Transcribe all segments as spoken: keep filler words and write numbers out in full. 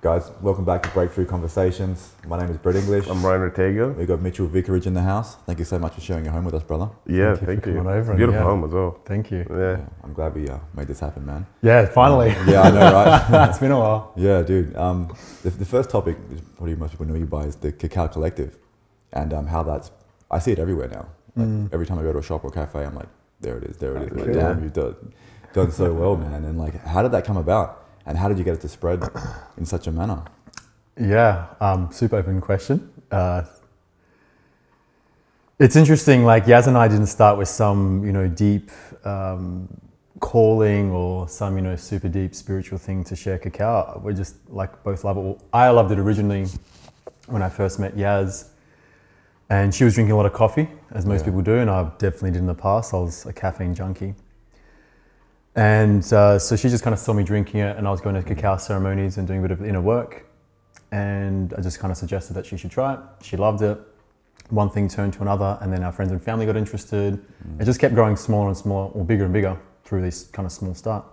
Guys, welcome back to Breakthrough Conversations. My name is Brett English. I'm Ryan Ortega. We've got Mitchell Vicarage in the house. Thank you so much for sharing your home with us, brother. Yeah, thank you. Thank you. Over Beautiful yeah. home as well. Thank you. Yeah. yeah I'm glad we uh, made this happen, man. Yeah, finally. Um, yeah, I know, right? It's been a while. Yeah, dude. Um, the, the first topic, which probably most people know you by, is the Cacao Collective. And um, how that's, I see it everywhere now. Like, mm. every time I go to a shop or cafe, I'm like, there it is, there it is. Like, sure. Damn, you've done, done so well, man. And like, how did that come about? And how did you get it to spread in such a manner? Yeah, um, super open question. Uh, it's interesting, like Yaz and I didn't start with some, you know, deep um, calling or some, you know, super deep spiritual thing to share cacao. We're just like both love it. Well, I loved it originally when I first met Yaz, and she was drinking a lot of coffee, as most yeah. people do, and I definitely did in the past. I was a caffeine junkie. And uh, so she just kind of saw me drinking it, and I was going to cacao ceremonies and doing a bit of inner work. And I just kind of suggested that she should try it. She loved it. One thing turned to another, and then our friends and family got interested. Mm. It just kept growing smaller and smaller, or bigger and bigger, through this kind of small start.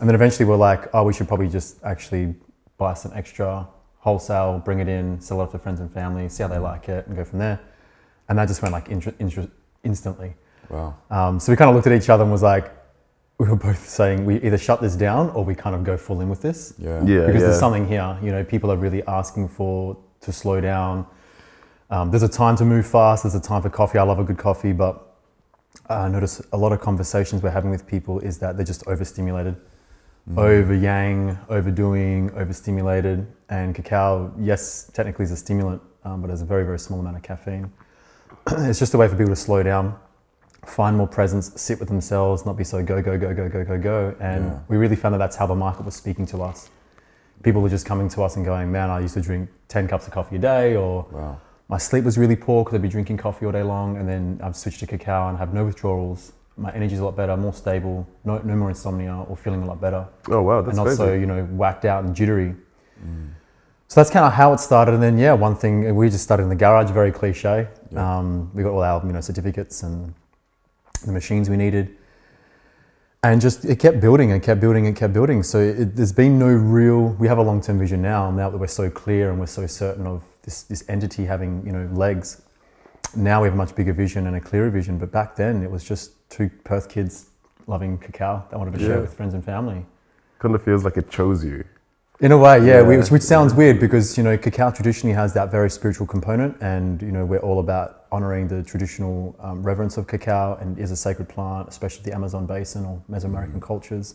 And then eventually we're like, oh, we should probably just actually buy some extra wholesale, bring it in, sell it off to friends and family, see how they like it, and go from there. And that just went like inter- inter- instantly. Wow. Um, so we kind of looked at each other and was like, we were both saying we either shut this down or we kind of go full in with this. Yeah. yeah because yeah. there's something here, you know, people are really asking for, to slow down. Um, there's a time to move fast. There's a time for coffee. I love a good coffee, but I notice a lot of conversations we're having with people is that they're just overstimulated, mm. over yang, overdoing, overstimulated. And cacao, yes, technically is a stimulant, um, but it's a very, very small amount of caffeine. It's just a way for people to slow down, find more presence, sit with themselves, not be so go, go, go, go, go, go, go. And yeah. we really found that that's how the market was speaking to us. People were just coming to us and going, man, I used to drink ten cups of coffee a day, or wow. my sleep was really poor because I'd be drinking coffee all day long, and then I've switched to cacao and have no withdrawals. My energy's a lot better, more stable, no, no more insomnia, or feeling a lot better. Oh, wow, that's crazy. And also, you know, whacked out and jittery. Mm. So that's kind of how it started. And then, yeah, one thing, we just started in the garage, very cliche. Yep. Um, we got all our, you know, certificates and the machines we needed, and just it kept building and kept building and kept building. So it, there's been no real, we have a long-term vision now, now that we're so clear and we're so certain of this, this entity having, you know, legs. Now we have a much bigger vision and a clearer vision. But back then it was just two Perth kids loving cacao that wanted to yeah. share it with friends and family. Kind of feels like it chose you. In a way, yeah, yeah. We, which sounds weird because, you know, cacao traditionally has that very spiritual component, and, you know, we're all about honouring the traditional um, reverence of cacao, and is a sacred plant, especially the Amazon basin or Mesoamerican mm. cultures.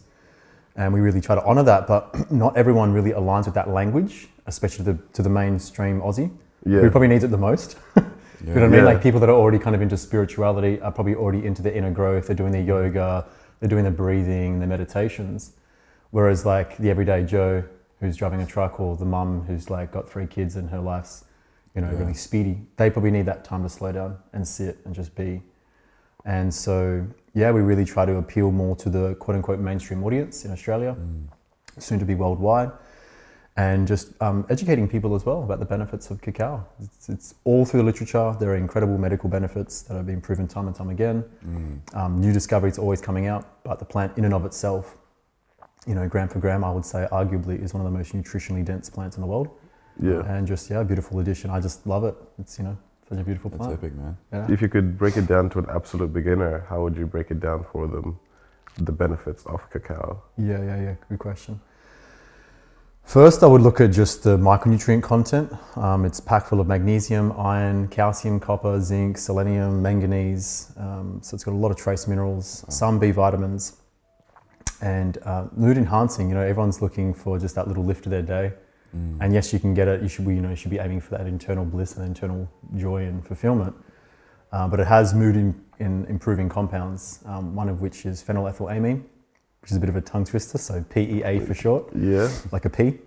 And we really try to honour that, but not everyone really aligns with that language, especially the, to the mainstream Aussie, yeah. who probably needs it the most. yeah. You know what I mean? Yeah. Like people that are already kind of into spirituality are probably already into their inner growth, they're doing their yoga, they're doing their breathing, their meditations. Whereas like the everyday Joe who's driving a truck, or the mum who's like got three kids and her life's, you know, yeah. really speedy. They probably need that time to slow down and sit and just be. And so, yeah, we really try to appeal more to the quote unquote mainstream audience in Australia, mm. soon to be worldwide, and just um, educating people as well about the benefits of cacao. It's, it's all through the literature. There are incredible medical benefits that have been proven time and time again. Mm. Um, new discoveries always coming out, but the plant in and of itself, you know, gram for gram, I would say arguably is one of the most nutritionally dense plants in the world. Yeah. And just, yeah, beautiful addition. I just love it. It's, you know, such a beautiful plant. It's epic, man. Yeah. If you could break it down to an absolute beginner, how would you break it down for them, the benefits of cacao? Yeah, yeah, yeah. Good question. First, I would look at just the micronutrient content. Um, it's packed full of magnesium, iron, calcium, copper, zinc, selenium, manganese. Um, so it's got a lot of trace minerals, oh. some B vitamins. And uh, mood enhancing, you know, everyone's looking for just that little lift of their day. Mm. And yes, you can get it. You should be, you know, you should be aiming for that internal bliss and internal joy and fulfillment. Uh, but it has mood in, in improving compounds, um, one of which is phenylethylamine, which is a bit of a tongue twister, so P E A for short. Yeah. Like a P.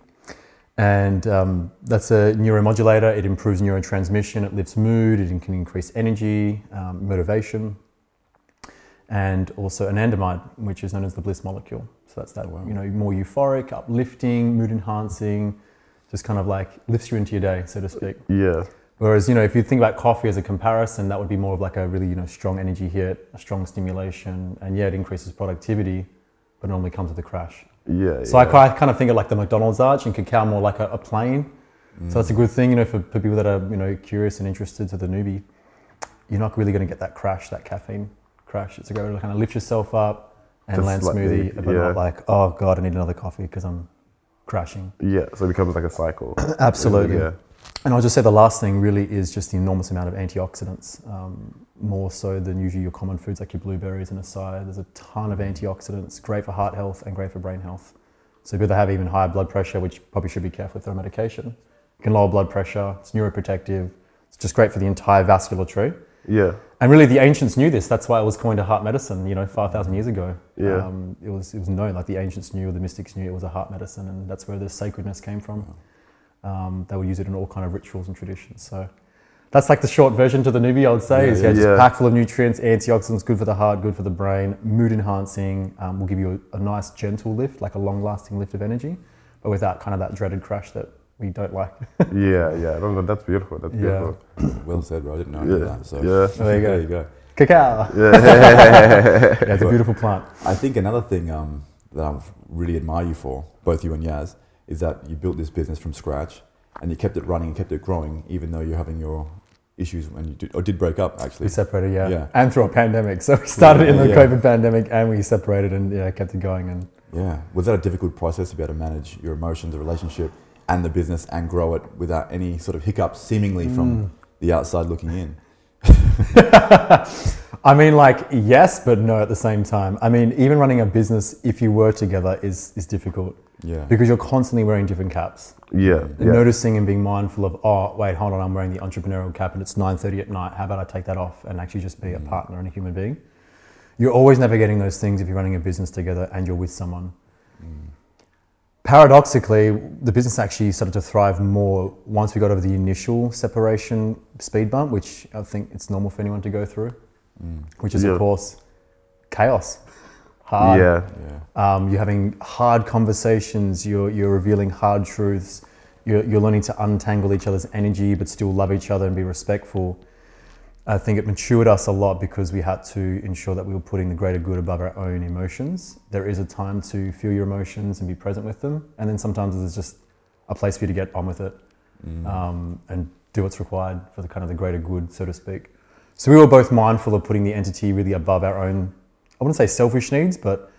And um, that's a neuromodulator. It improves neurotransmission. It lifts mood. It can increase energy, um, motivation. And also anandamide, which is known as the bliss molecule. So that's that, you know, more euphoric, uplifting, mood enhancing, just kind of like lifts you into your day, so to speak. Yeah. Whereas, you know, if you think about coffee as a comparison, that would be more of like a really, you know, strong energy hit, a strong stimulation, and yeah, it increases productivity, but normally comes with a crash. Yeah. So yeah. I kind of think of like the McDonald's arch, and cacao more like a, a plane. Mm. So that's a good thing, you know, for, for people that are, you know, curious and interested to the newbie. You're not really going to get that crash, that caffeine crash. It's a great way to kind of lift yourself up and just land like smoothie, the, yeah. but not like, oh God, I need another coffee because I'm crashing. Yeah, so it becomes like a cycle. Absolutely. Yeah. And I'll just say the last thing really is just the enormous amount of antioxidants, um, more so than usually your common foods like your blueberries and acai. There's a ton of antioxidants, great for heart health and great for brain health. So people that have even higher blood pressure, which probably should be careful with their medication, it can lower blood pressure, it's neuroprotective, it's just great for the entire vascular tree. Yeah. And really the ancients knew this. That's why it was coined a heart medicine, you know, five thousand years ago. Yeah. Um, it was it was known, like the ancients knew, the mystics knew it was a heart medicine, and that's where the sacredness came from. Um, they would use it in all kind of rituals and traditions. So that's like the short version to the newbie, I would say. Yeah, is yeah, yeah, just yeah. packed full of nutrients, antioxidants, good for the heart, good for the brain, mood enhancing, um, will give you a, a nice gentle lift, like a long lasting lift of energy, but without kind of that dreaded crash that we don't like. yeah, yeah, no, no, that's beautiful, that's yeah. beautiful. Well said, bro, I didn't know yeah. any of that, so. Yeah. There you go. There you go. Cacao. Yeah. yeah, it's a beautiful plant. I think another thing um, that I really admire you for, both you and Yaz, is that you built this business from scratch and you kept it running and kept it growing, even though you're having your issues when you did, or did break up actually. We separated, yeah. yeah. And through a pandemic. So we started yeah, in the yeah. COVID pandemic and we separated and yeah, kept it going. And yeah. Was that a difficult process to be able to manage your emotions, the relationship, and the business and grow it without any sort of hiccups seemingly from mm. the outside looking in? I mean, like, yes, but no at the same time. I mean, even running a business, if you were together, is is difficult. Yeah. Because you're constantly wearing different caps. Yeah. And yeah. noticing and being mindful of, oh, wait, hold on, I'm wearing the entrepreneurial cap and it's nine thirty at night. How about I take that off and actually just be mm. a partner and a human being? You're always navigating those things if you're running a business together and you're with someone. Mm. Paradoxically, the business actually started to thrive more once we got over the initial separation speed bump, which I think it's normal for anyone to go through, mm. which is, yeah. of course, chaos. Hard. Yeah. yeah. Um, you're having hard conversations, you're, you're revealing hard truths, you're, you're learning to untangle each other's energy but still love each other and be respectful. I think it matured us a lot because we had to ensure that we were putting the greater good above our own emotions. There is a time to feel your emotions and be present with them. And then sometimes there's just a place for you to get on with it mm. um, and do what's required for the kind of the greater good, so to speak. So we were both mindful of putting the entity really above our own, I wouldn't say selfish needs, but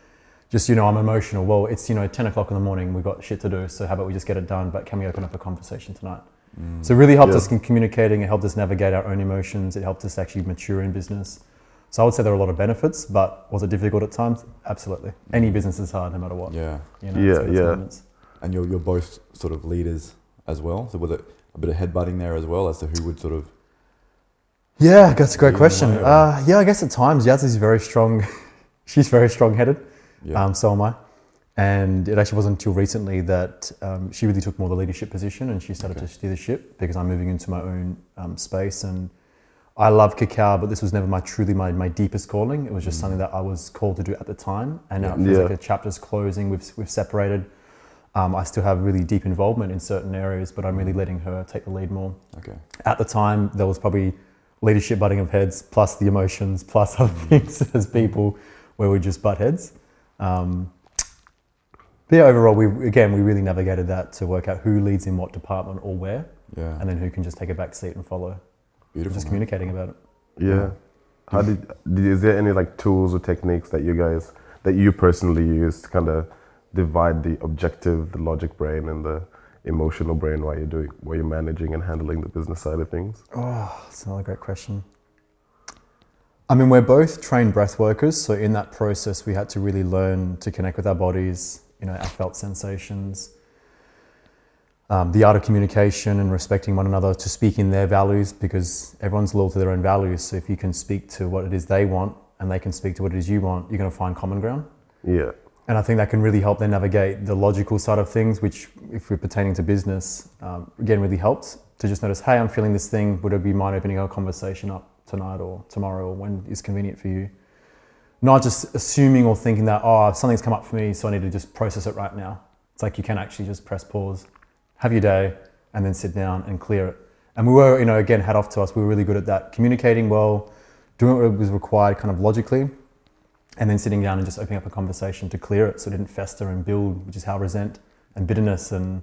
just, you know, I'm emotional. Well, it's, you know, ten o'clock in the morning, we've got shit to do. So how about we just get it done? But can we open up a conversation tonight? Mm, so it really helped yeah. us in communicating, it helped us navigate our own emotions, it helped us actually mature in business. So I would say there are a lot of benefits, but was it difficult at times? Absolutely. Any business is hard no matter what. Yeah. You know, yeah, yeah. Moments. And you're, you're both sort of leaders as well, so was it a bit of headbutting there as well as to who would sort of... Yeah, that's a great question. Uh, yeah, I guess at times Yaz is very strong, she's very strong-headed, yeah. um, so am I. And it actually wasn't until recently that um, she really took more the leadership position and she started okay. to steer the ship because I'm moving into my own um, space. And I love cacao, but this was never my truly my, my deepest calling. It was just mm. something that I was called to do at the time. And now yeah. it feels yeah. like a chapter's closing, we've, we've separated. Um, I still have really deep involvement in certain areas, but I'm really letting her take the lead more. Okay. At the time, there was probably leadership butting of heads, plus the emotions, plus other mm. things as people where we just butt heads. Um, But yeah, overall, we again, we really navigated that to work out who leads in what department or where, yeah. and then who can just take a back seat and follow. Beautiful. Just man. Communicating about it. Yeah. yeah. How did, did, is there any like tools or techniques that you guys, that you personally use to kind of divide the objective, the logic brain and the emotional brain while you're doing, while you're managing and handling the business side of things? Oh, that's another great question. I mean, we're both trained breath workers. So in that process, we had to really learn to connect with our bodies, you know, our felt sensations, um, the art of communication and respecting one another to speak in their values because everyone's loyal to their own values. So if you can speak to what it is they want and they can speak to what it is you want, you're going to find common ground. Yeah. And I think that can really help them navigate the logical side of things, which if we're pertaining to business, um, again, really helps to just notice, hey, I'm feeling this thing. Would it be mind opening our conversation up tonight or tomorrow or when is convenient for you? Not just assuming or thinking that, oh, something's come up for me, so I need to just process it right now. It's like you can actually just press pause, have your day, and then sit down and clear it. And we were, you know, again, hat off to us. We were really good at that, communicating well, doing what was required kind of logically, and then sitting down and just opening up a conversation to clear it so it didn't fester and build, which is how resent and bitterness and,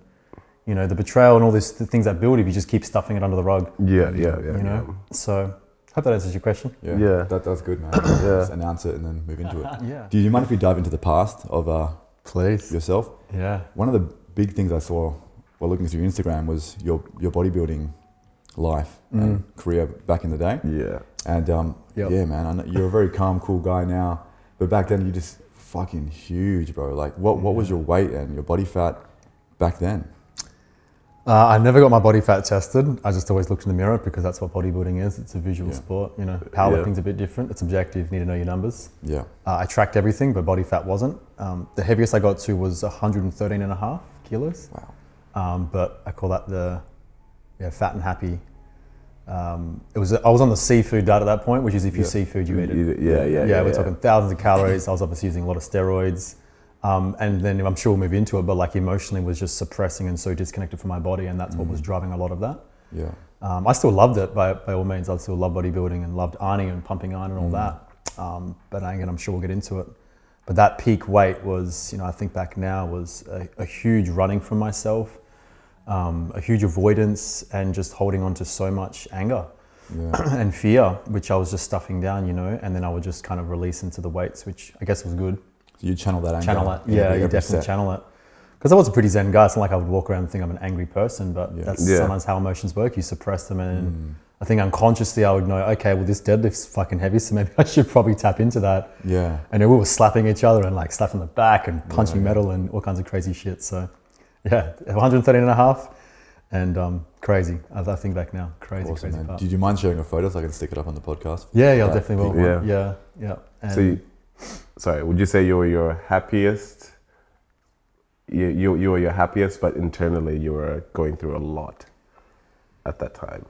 you know, the betrayal and all these th- things that build if you just keep stuffing it under the rug. Yeah, yeah, yeah. You know, yeah. So hope that answers your question. Yeah, yeah. That, that's good, man. Yeah. Just announce it and then move into it. Yeah. Do you mind if we dive into the past of uh, please yourself? Yeah. One of the big things I saw while looking through Instagram was your, your bodybuilding life mm. and career back in the day. Yeah. And um, yep. yeah, man, I know you're a very calm, cool guy now. But back then, you just fucking huge, bro. Like, what, what was your weight and your body fat back then? Uh, I never got my body fat tested. I just always looked in the mirror because that's what bodybuilding is. It's a visual yeah. sport, you know. Powerlifting's yeah. a bit different. It's objective. You need to know your numbers. Yeah. Uh, I tracked everything, but body fat wasn't. Um, the heaviest I got to was one hundred thirteen and a half kilos. Wow. Um, but I call that the yeah, fat and happy. Um, it was I was on the seafood diet at that point, which is if you yeah. see food, you eat it. Yeah, yeah, yeah. yeah, yeah we're yeah. talking thousands of calories. I was obviously using a lot of steroids. Um, and then I'm sure we'll move into it, but like emotionally was just suppressing and so disconnected from my body, and that's mm. what was driving a lot of that. Yeah. Um, I still loved it by, by all means. I still love bodybuilding and loved ironing and pumping iron and all mm. that. Um, but again, I'm sure we'll get into it. But that peak weight was, you know, I think back now was a, a huge running from myself, um, a huge avoidance, and just holding on to so much anger yeah. and fear, which I was just stuffing down, you know, and then I would just kind of release into the weights, which I guess was good. You channel that anger. Channel it, yeah, yeah you definitely set. Channel it. Because I was a pretty zen guy, it's not like I would walk around and think I'm an angry person, but yeah. that's yeah. sometimes how emotions work, you suppress them. And mm. I think unconsciously I would know, okay, well this deadlift's fucking heavy, so maybe I should probably tap into that. Yeah. And then we were slapping each other and like slapping the back and punching yeah, metal yeah. and all kinds of crazy shit. So yeah, one hundred thirteen and a half and um, crazy, as I think back now, crazy, awesome, crazy man. Part. Did you mind sharing a photo so I can stick it up on the podcast? Yeah, yeah, I definitely will. Yeah, yeah. yeah. And so you- Sorry, would you say you were your happiest? You, you you were your happiest, but internally you were going through a lot at that time.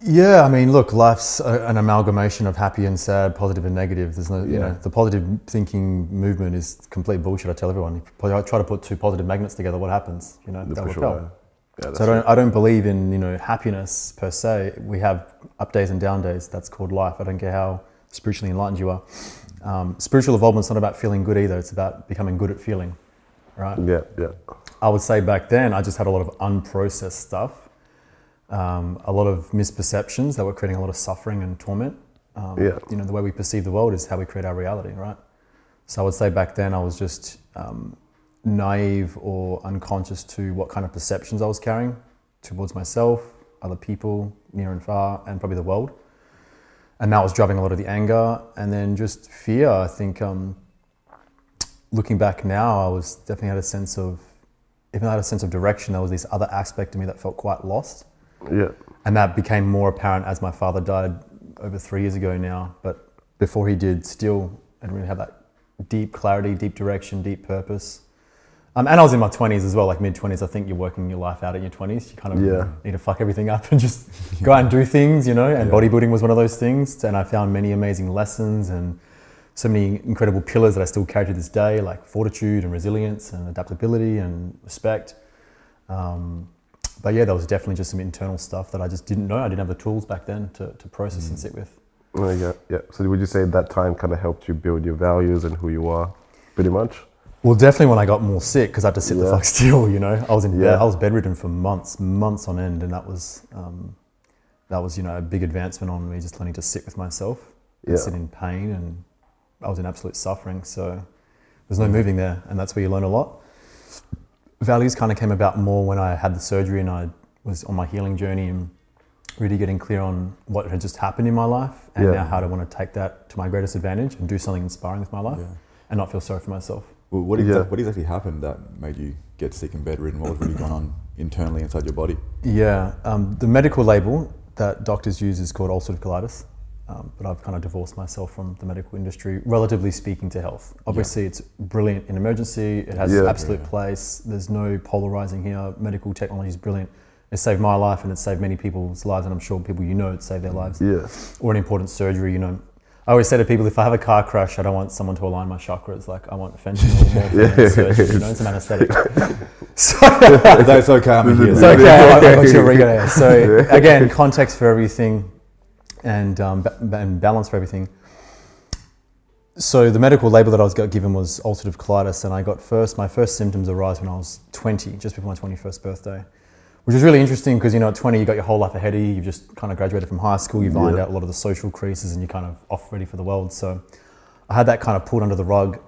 Yeah, I mean, look, life's a, an amalgamation of happy and sad, positive and negative. There's no, you yeah. know, the positive thinking movement is complete bullshit. I tell everyone, I try to put two positive magnets together. What happens? You know, they'll work out. Yeah, so I don't, right. I don't believe in you know happiness per se. We have up days and down days. That's called life. I don't care how spiritually enlightened you are. Um, spiritual evolvement's not about feeling good either. It's about becoming good at feeling, right? Yeah, yeah. I would say back then I just had a lot of unprocessed stuff, um, a lot of misperceptions that were creating a lot of suffering and torment. Um, yeah. You know, the way we perceive the world is how we create our reality, right? So I would say back then I was just um, naive or unconscious to what kind of perceptions I was carrying towards myself, other people, near and far, and probably the world. And that was driving a lot of the anger and then just fear. I think um, looking back now, I was definitely had a sense of, even though I had a sense of direction, there was this other aspect of me that felt quite lost. Yeah. And that became more apparent as my father died over three years ago now. But before he did, still, I didn't really have that deep clarity, deep direction, deep purpose. Um, and I was in my twenties as well, like mid-twenties. I think you're working your life out in your twenties. You kind of yeah. need to fuck everything up and just yeah. go out and do things, you know, and yeah. bodybuilding was one of those things. And I found many amazing lessons and so many incredible pillars that I still carry to this day, like fortitude and resilience and adaptability and respect. Um, but yeah, there was definitely just some internal stuff that I just didn't know. I didn't have the tools back then to, to process mm. and sit with. Well, yeah, yeah. So would you say that time kind of helped you build your values and who you are pretty much? Well, definitely when I got more sick, because I had to sit yeah. the fuck still, you know. I was in yeah. bed, I was bedridden for months, months on end, and that was, um, that was you know, a big advancement on me, just learning to sit with myself, and yeah. sit in pain, and I was in absolute suffering, so there's no moving there, and that's where you learn a lot. Values kind of came about more when I had the surgery and I was on my healing journey and really getting clear on what had just happened in my life, and yeah. now how to want to take that to my greatest advantage and do something inspiring with my life, yeah. and not feel sorry for myself. Well, what, exactly, yeah. what exactly happened that made you get sick and bedridden? What was really going on internally inside your body? Yeah, um, the medical label that doctors use is called ulcerative colitis, um, but I've kind of divorced myself from the medical industry, relatively speaking, to health. Obviously, yeah. it's brilliant in emergency. It has yeah. absolute yeah. place. There's no polarizing here. Medical technology is brilliant. It saved my life and it saved many people's lives, and I'm sure people you know it saved their lives. Yeah. Or an important surgery, you know. I always say to people, if I have a car crash, I don't want someone to align my chakras. Like, I want fentanyl or morphine yeah. surgery, you know, it's an anesthetic. So, it's okay, I'm here. It's okay, I've got your rego. So again, context for everything and, um, ba- and balance for everything. So the medical label that I was got given was ulcerative colitis, and I got first, my first symptoms arose when I was twenty, just before my twenty-first birthday, which is really interesting because, you know, at twenty, you got your whole life ahead of you. You've just kind of graduated from high school. You've ironed yeah. out a lot of the social creases and you're kind of off ready for the world. So I had that kind of pulled under the rug,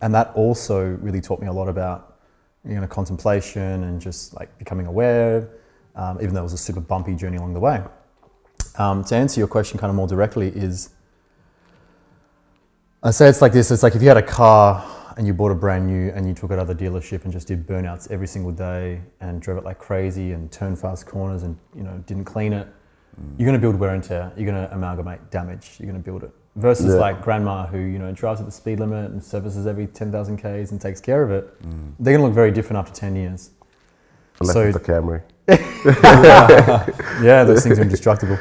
and that also really taught me a lot about, you know, contemplation and just like becoming aware, um, even though it was a super bumpy journey along the way. Um, to answer your question kind of more directly is, I say it's like this, it's like if you had a car and you bought a brand new and you took it out of the dealership and just did burnouts every single day and drove it like crazy and turned fast corners and, you know, didn't clean it, mm. you're going to build wear and tear, you're going to amalgamate damage, you're going to build it. Versus yeah. like grandma who, you know, drives at the speed limit and services every ten thousand Ks and takes care of it, mm. they're going to look very different after ten years. Unless so, it's a Camry. yeah. yeah, those things are indestructible.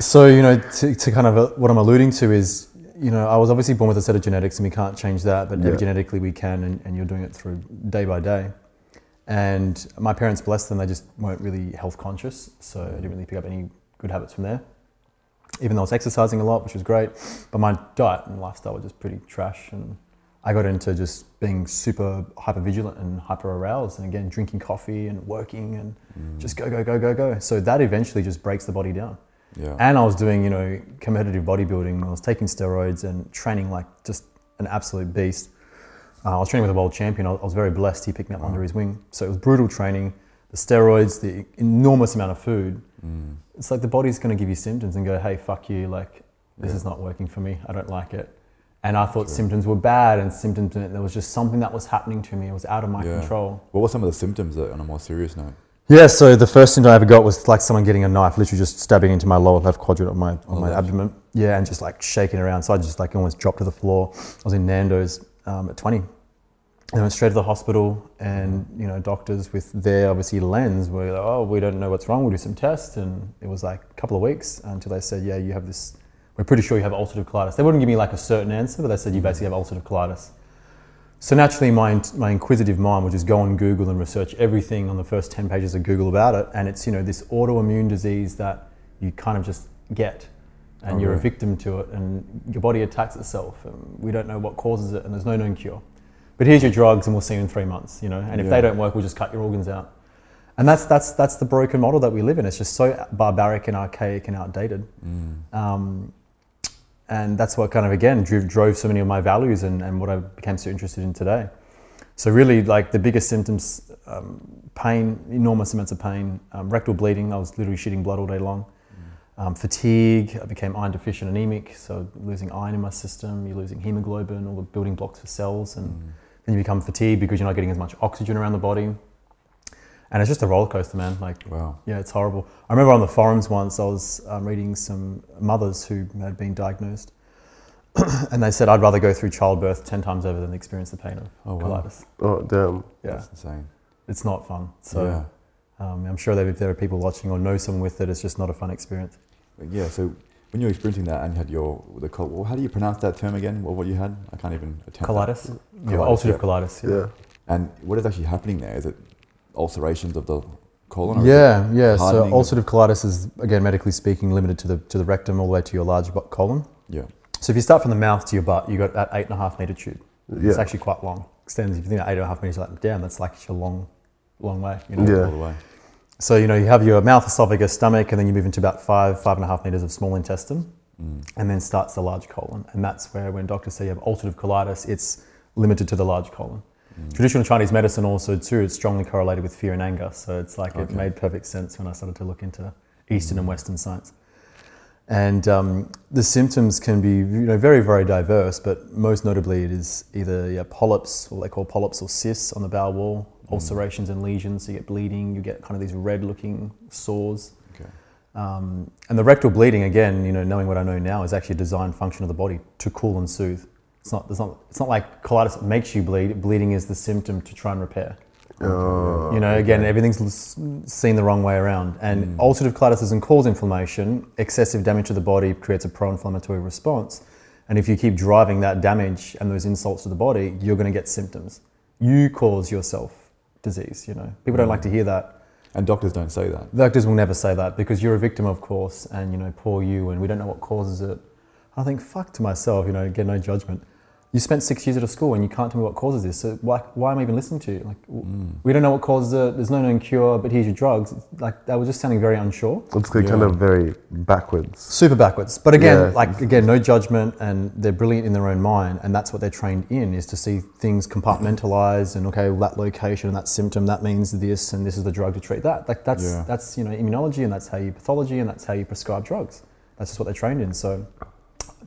So, you know, to, to kind of uh, what I'm alluding to is, you know, I was obviously born with a set of genetics and we can't change that, but yeah. epigenetically we can, and, and you're doing it through day by day. And my parents, blessed them, they just weren't really health conscious, so I didn't really pick up any good habits from there. Even though I was exercising a lot, which was great, but my diet and lifestyle were just pretty trash, and I got into just being super hyper-vigilant and hyper-aroused, and again, drinking coffee and working and mm. just go, go, go, go, go. So that eventually just breaks the body down. Yeah. And I was doing, you know, competitive bodybuilding. I was taking steroids and training like just an absolute beast. Uh, I was training with a world champion. I was very blessed. He picked me up wow. under his wing. So it was brutal training, the steroids, the enormous amount of food. Mm. It's like the body's going to give you symptoms and go, hey, fuck you. Like, this yeah. is not working for me. I don't like it. And I thought sure. symptoms were bad and symptoms, there was just something that was happening to me. It was out of my yeah. control. What were some of the symptoms though, on a more serious note? Yeah, so the first symptom I ever got was like someone getting a knife, literally just stabbing into my lower left quadrant of my on oh, my abdomen. Yeah, and just like shaking around. So I just like almost dropped to the floor. I was in Nando's um, at twenty. And I went straight to the hospital, and, you know, doctors with their obviously lens were like, oh, we don't know what's wrong, we'll do some tests. And it was like a couple of weeks until they said, yeah, you have this, we're pretty sure you have ulcerative colitis. They wouldn't give me like a certain answer, but they said you basically have ulcerative colitis. So naturally, my my inquisitive mind would just go on Google and research everything on the first ten pages of Google about it, and it's, you know, this autoimmune disease that you kind of just get, and oh, you're right. a victim to it, and your body attacks itself, and we don't know what causes it, and there's no known cure. But here's your drugs, and we'll see you in three months, you know. And if yeah. they don't work, we'll just cut your organs out. And that's that's that's the broken model that we live in. It's just so barbaric and archaic and outdated. Mm. Um, And that's what kind of, again, drove, drove so many of my values and, and what I became so interested in today. So really, like, the biggest symptoms, um, pain, enormous amounts of pain, um, rectal bleeding, I was literally shitting blood all day long. Mm. Um, fatigue, I became iron deficient anemic, so losing iron in my system, you're losing hemoglobin, all the building blocks for cells, and mm. then you become fatigued because you're not getting as much oxygen around the body. And it's just a roller coaster, man. Like, wow. yeah, it's horrible. I remember on the forums once, I was um, reading some mothers who had been diagnosed, and they said, I'd rather go through childbirth ten times over than experience the pain of oh, colitis. Wow. Oh, damn. Yeah. That's insane. It's not fun. So yeah. um, I'm sure that if there are people watching or know someone with it, it's just not a fun experience. Yeah, so when you were experiencing that and you had your, the col- well, how do you pronounce that term again? What, what you had? I can't even attempt colitis. That. Yeah, colitis. Ulcerative yeah. colitis. Yeah. yeah. And what is actually happening there? Is it ulcerations of the colon? Or yeah, yeah. So ulcerative colitis is, again, medically speaking, limited to the to the rectum all the way to your large colon. Yeah. So if you start from the mouth to your butt, you got that eight and a half meter tube. Yeah. It's actually quite long. Extends. If you think that eight and a half meters, like, damn, that's like a long, long way. You know? Yeah. All the way. So, you know, you have your mouth, esophagus, stomach, and then you move into about five, five and a half meters of small intestine, mm. and then starts the large colon. And that's where, when doctors say you have ulcerative colitis, it's limited to the large colon. Traditional Chinese medicine also too, it's strongly correlated with fear and anger. So it's like, okay. it made perfect sense when I started to look into Eastern mm. and Western science. And um, the symptoms can be, you know, very, very diverse, but most notably it is either yeah, polyps, what they call polyps or cysts on the bowel wall, mm. ulcerations and lesions. So you get bleeding, you get kind of these red looking sores. Okay. Um, and the rectal bleeding, again, you know, knowing what I know now, is actually a design function of the body to cool and soothe. It's not, it's not, it's not like colitis makes you bleed. Bleeding is the symptom to try and repair. Oh, you know, again, okay. everything's seen the wrong way around. And mm. ulcerative colitis doesn't cause inflammation. Excessive damage to the body creates a pro-inflammatory response. And if you keep driving that damage and those insults to the body, you're going to get symptoms. You cause yourself disease, you know. People mm. don't like to hear that. And doctors don't say that. Doctors will never say that because you're a victim, of course, and, you know, poor you, and we don't know what causes it. I think, fuck to myself, you know, get no judgment. You spent six years at a school and you can't tell me what causes this, so why, why am I even listening to you? Like, mm. we don't know what causes it, there's no known cure, but here's your drugs. Like, that was just sounding very unsure. It's yeah. kind of very backwards. Super backwards. But again, yeah. like, again, no judgment, and they're brilliant in their own mind, and that's what they're trained in, is to see things compartmentalized, and okay, well, that location, that symptom, that means this, and this is the drug to treat that. Like, that's, yeah. that's, you know, immunology, and that's how you pathology, and that's how you prescribe drugs. That's just what they're trained in, so...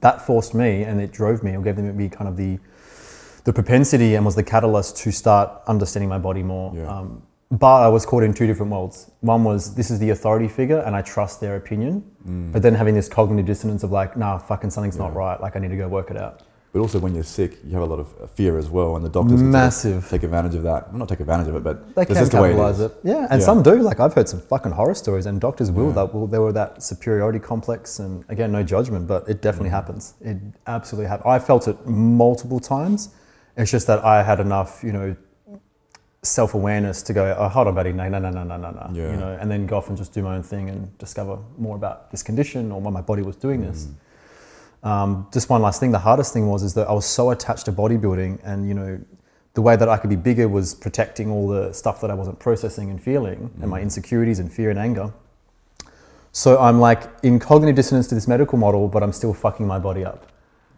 That forced me, and it drove me, or gave me kind of the the propensity, and was the catalyst to start understanding my body more. Yeah. Um, but I was caught in two different worlds. One was, this is the authority figure and I trust their opinion, mm. but then having this cognitive dissonance of like, nah, fucking something's yeah. not right, like I need to go work it out. But also when you're sick, you have a lot of fear as well, and the doctors massive take advantage of that. Well, not take advantage of it, but they can capitalize it, it. Yeah, and yeah. some do. Like, I've heard some fucking horror stories, and doctors will. Yeah. That will, there were that superiority complex, and again, no judgment, but it definitely yeah. happens. It absolutely happens. I felt it multiple times. It's just that I had enough, you know, self-awareness to go, oh, hold on, buddy, no, no, no, no, no, no, no, yeah. you know, and then go off and just do my own thing and discover more about this condition or why my body was doing mm. this. Um, just one last thing, the hardest thing was is that I was so attached to bodybuilding, and you know, the way that I could be bigger was protecting all the stuff that I wasn't processing and feeling mm. and my insecurities and fear and anger. So I'm like in cognitive dissonance to this medical model, but I'm still fucking my body up.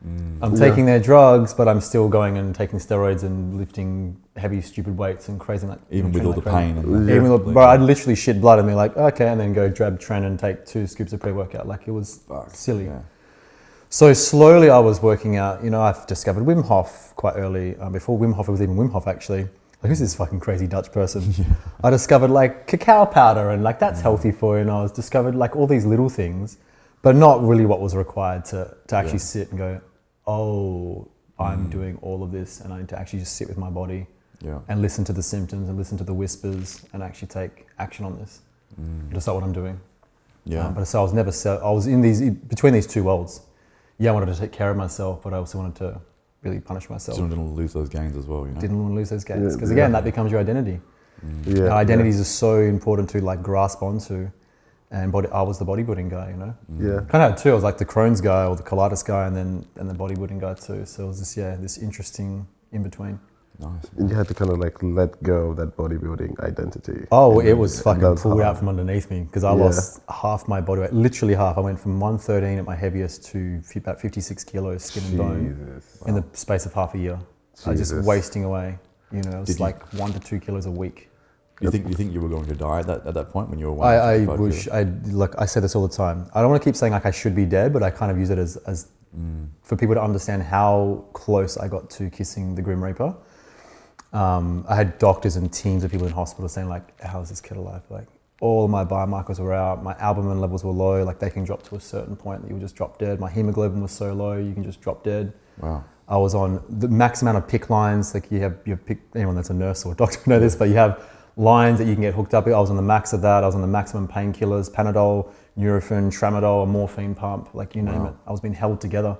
Mm. I'm yeah. taking their drugs, but I'm still going and taking steroids and lifting heavy stupid weights and crazy like even with all like the crazy. pain and yeah. even though, bro, I'd literally shit blood and be like, okay, and then go grab Tren and take two scoops of pre-workout. Like, it was Fuck. silly. Yeah. So slowly I was working out, you know, I've discovered Wim Hof quite early, um, before Wim Hof, it was even Wim Hof actually. Like, who's this fucking crazy Dutch person? Yeah. I discovered like cacao powder, and like that's yeah. healthy for you, and I was discovered like all these little things, but not really what was required to, to actually yeah. sit and go, oh, I'm mm. doing all of this, and I need to actually just sit with my body yeah. and listen to the symptoms and listen to the whispers and actually take action on this, mm. decide what I'm doing. Yeah. Um, but so I was never, so I was in these, between these two worlds. Yeah, I wanted to take care of myself, but I also wanted to really punish myself. So I didn't want to lose those gains as well, you know? Didn't want to lose those gains. Because yeah, again, yeah. that becomes your identity. Mm. Yeah, identities yeah. are so important to like grasp onto. And body, I was the bodybuilding guy, you know? Mm. Yeah. Kind of had two. I was like the Crohn's guy or the colitis guy, and then and the bodybuilding guy too. So it was this, yeah, this interesting in-between. Nice. And you had to kind of like let go of that bodybuilding identity. Oh, it was fucking pulled out from underneath me, because I yeah. lost half my body weight, literally half. I went from one thirteen at my heaviest to about fifty-six kilos skin Jesus. and bone wow. in the space of half a year. Jesus. I was just wasting away. You know, it was Did like you? one to two kilos a week. You think you think you were going to die at that, at that point when you were? I, I wish. I like I say this all the time. I don't want to keep saying like I should be dead, but I kind of use it as as mm. for people to understand how close I got to kissing the Grim Reaper. Um, I had doctors and teams of people in hospital saying like, how is this kid alive? Like, all my biomarkers were out, my albumin levels were low, like they can drop to a certain point that you would just drop dead. My hemoglobin was so low, you can just drop dead. Wow. I was on the max amount of P I C C lines, like you have, you have P I C C, anyone that's a nurse or a doctor know this, but you have lines that you can get hooked up. I was on the max of that, I was on the maximum painkillers, Panadol, Nurofen, tramadol, a morphine pump, like you name wow. it. I was being held together.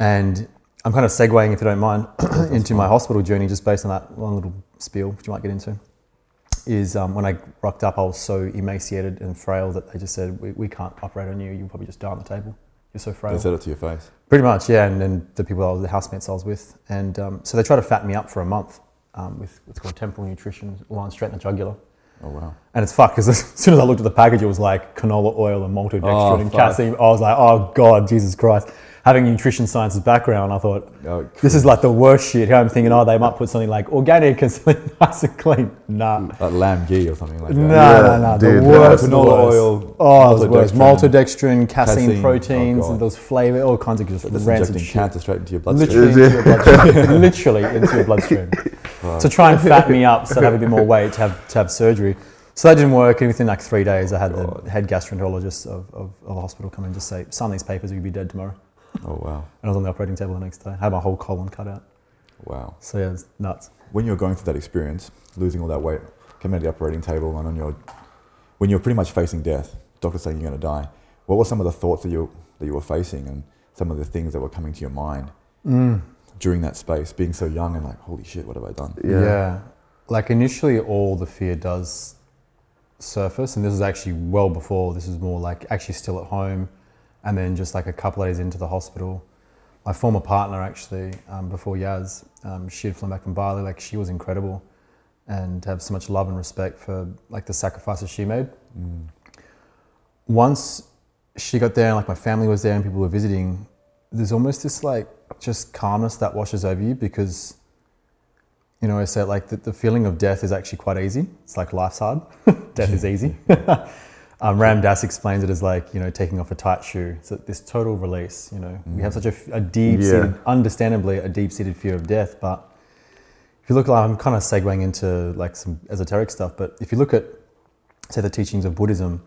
And I'm kind of segueing, if you don't mind, into my hospital journey, just based on that one little spiel, which you might get into, is um, when I rocked up, I was so emaciated and frail that they just said, we, we can't operate on you, you'll probably just die on the table. You're so frail. They said it to your face? Pretty much, yeah, and then the people, I was, the housemates I was with. And um, so they tried to fat me up for a month um, with what's called temporal nutrition, line straight in the jugular. Oh, wow. And it's fucked, because as soon as I looked at the package, it was like canola oil and maltodextrin oh, and casein. I was like, oh, God, Jesus Christ. Having a nutrition sciences background, I thought, oh, this is like the worst shit. Here I'm thinking, oh, they might put something like organic and something nice and clean. Nah. Like lamb ghee or something like that. No, yeah, no, no. Dude, the worst. Canola oil. Oh, it was worse. Maltodextrin, casein, casein proteins, oh, and those flavor, all kinds of just but rancid injecting shit. Cancer straight into your bloodstream. Literally into your bloodstream. Literally into your bloodstream. Wow. To try and fat me up so I have a bit more weight to have, to have surgery. So that didn't work, and within like three days I had God. the head gastroenterologist of, of, of the hospital come in and just say, sign these papers or you'll be dead tomorrow. Oh, wow. And I was on the operating table the next day. I had my whole colon cut out. Wow. So yeah, it's nuts. When you were going through that experience, losing all that weight, coming out of the operating table and on your, when you were pretty much facing death, doctors saying you're going to die, what were some of the thoughts that you, that you were facing and some of the things that were coming to your mind mm. during that space, being so young and like, holy shit, what have I done? Yeah. yeah. Like initially all the fear does surface, and this is actually well before, this is more like actually still at home. And then just like a couple of days into the hospital, my former partner actually, um, before Yaz, um, she had flown back from Bali. Like, she was incredible, and have so much love and respect for like the sacrifices she made. Mm. Once she got there and like my family was there and people were visiting, there's almost this like just calmness that washes over you, because, you know, I say like the, the feeling of death is actually quite easy. It's like life's hard, death is easy. Um, Ram Dass explains it as like, you know, taking off a tight shoe. It's this total release, you know. Mm. We have such a, a deep-seated, yeah. understandably, a deep-seated fear of death. But if you look, like, I'm kind of segueing into like some esoteric stuff, but if you look at, say, the teachings of Buddhism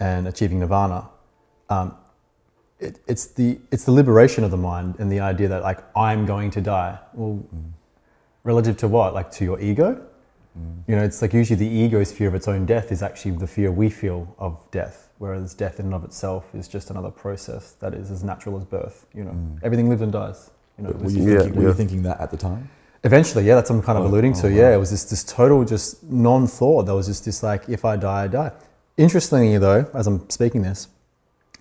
and achieving nirvana, um, it, it's the it's the liberation of the mind and the idea that like, I'm going to die. Well, mm. relative to what? Like to your ego? You know, it's like usually the ego's fear of its own death is actually the fear we feel of death, whereas death in and of itself is just another process that is as natural as birth. You know, mm. everything lives and dies. You know, were, you thinking, yeah, were yeah. you thinking that at the time? Eventually, yeah, that's what I'm kind oh, of alluding oh, to. Wow. Yeah, it was this this total just non-thought. There was just this like, if I die, I die. Interestingly, though, as I'm speaking this,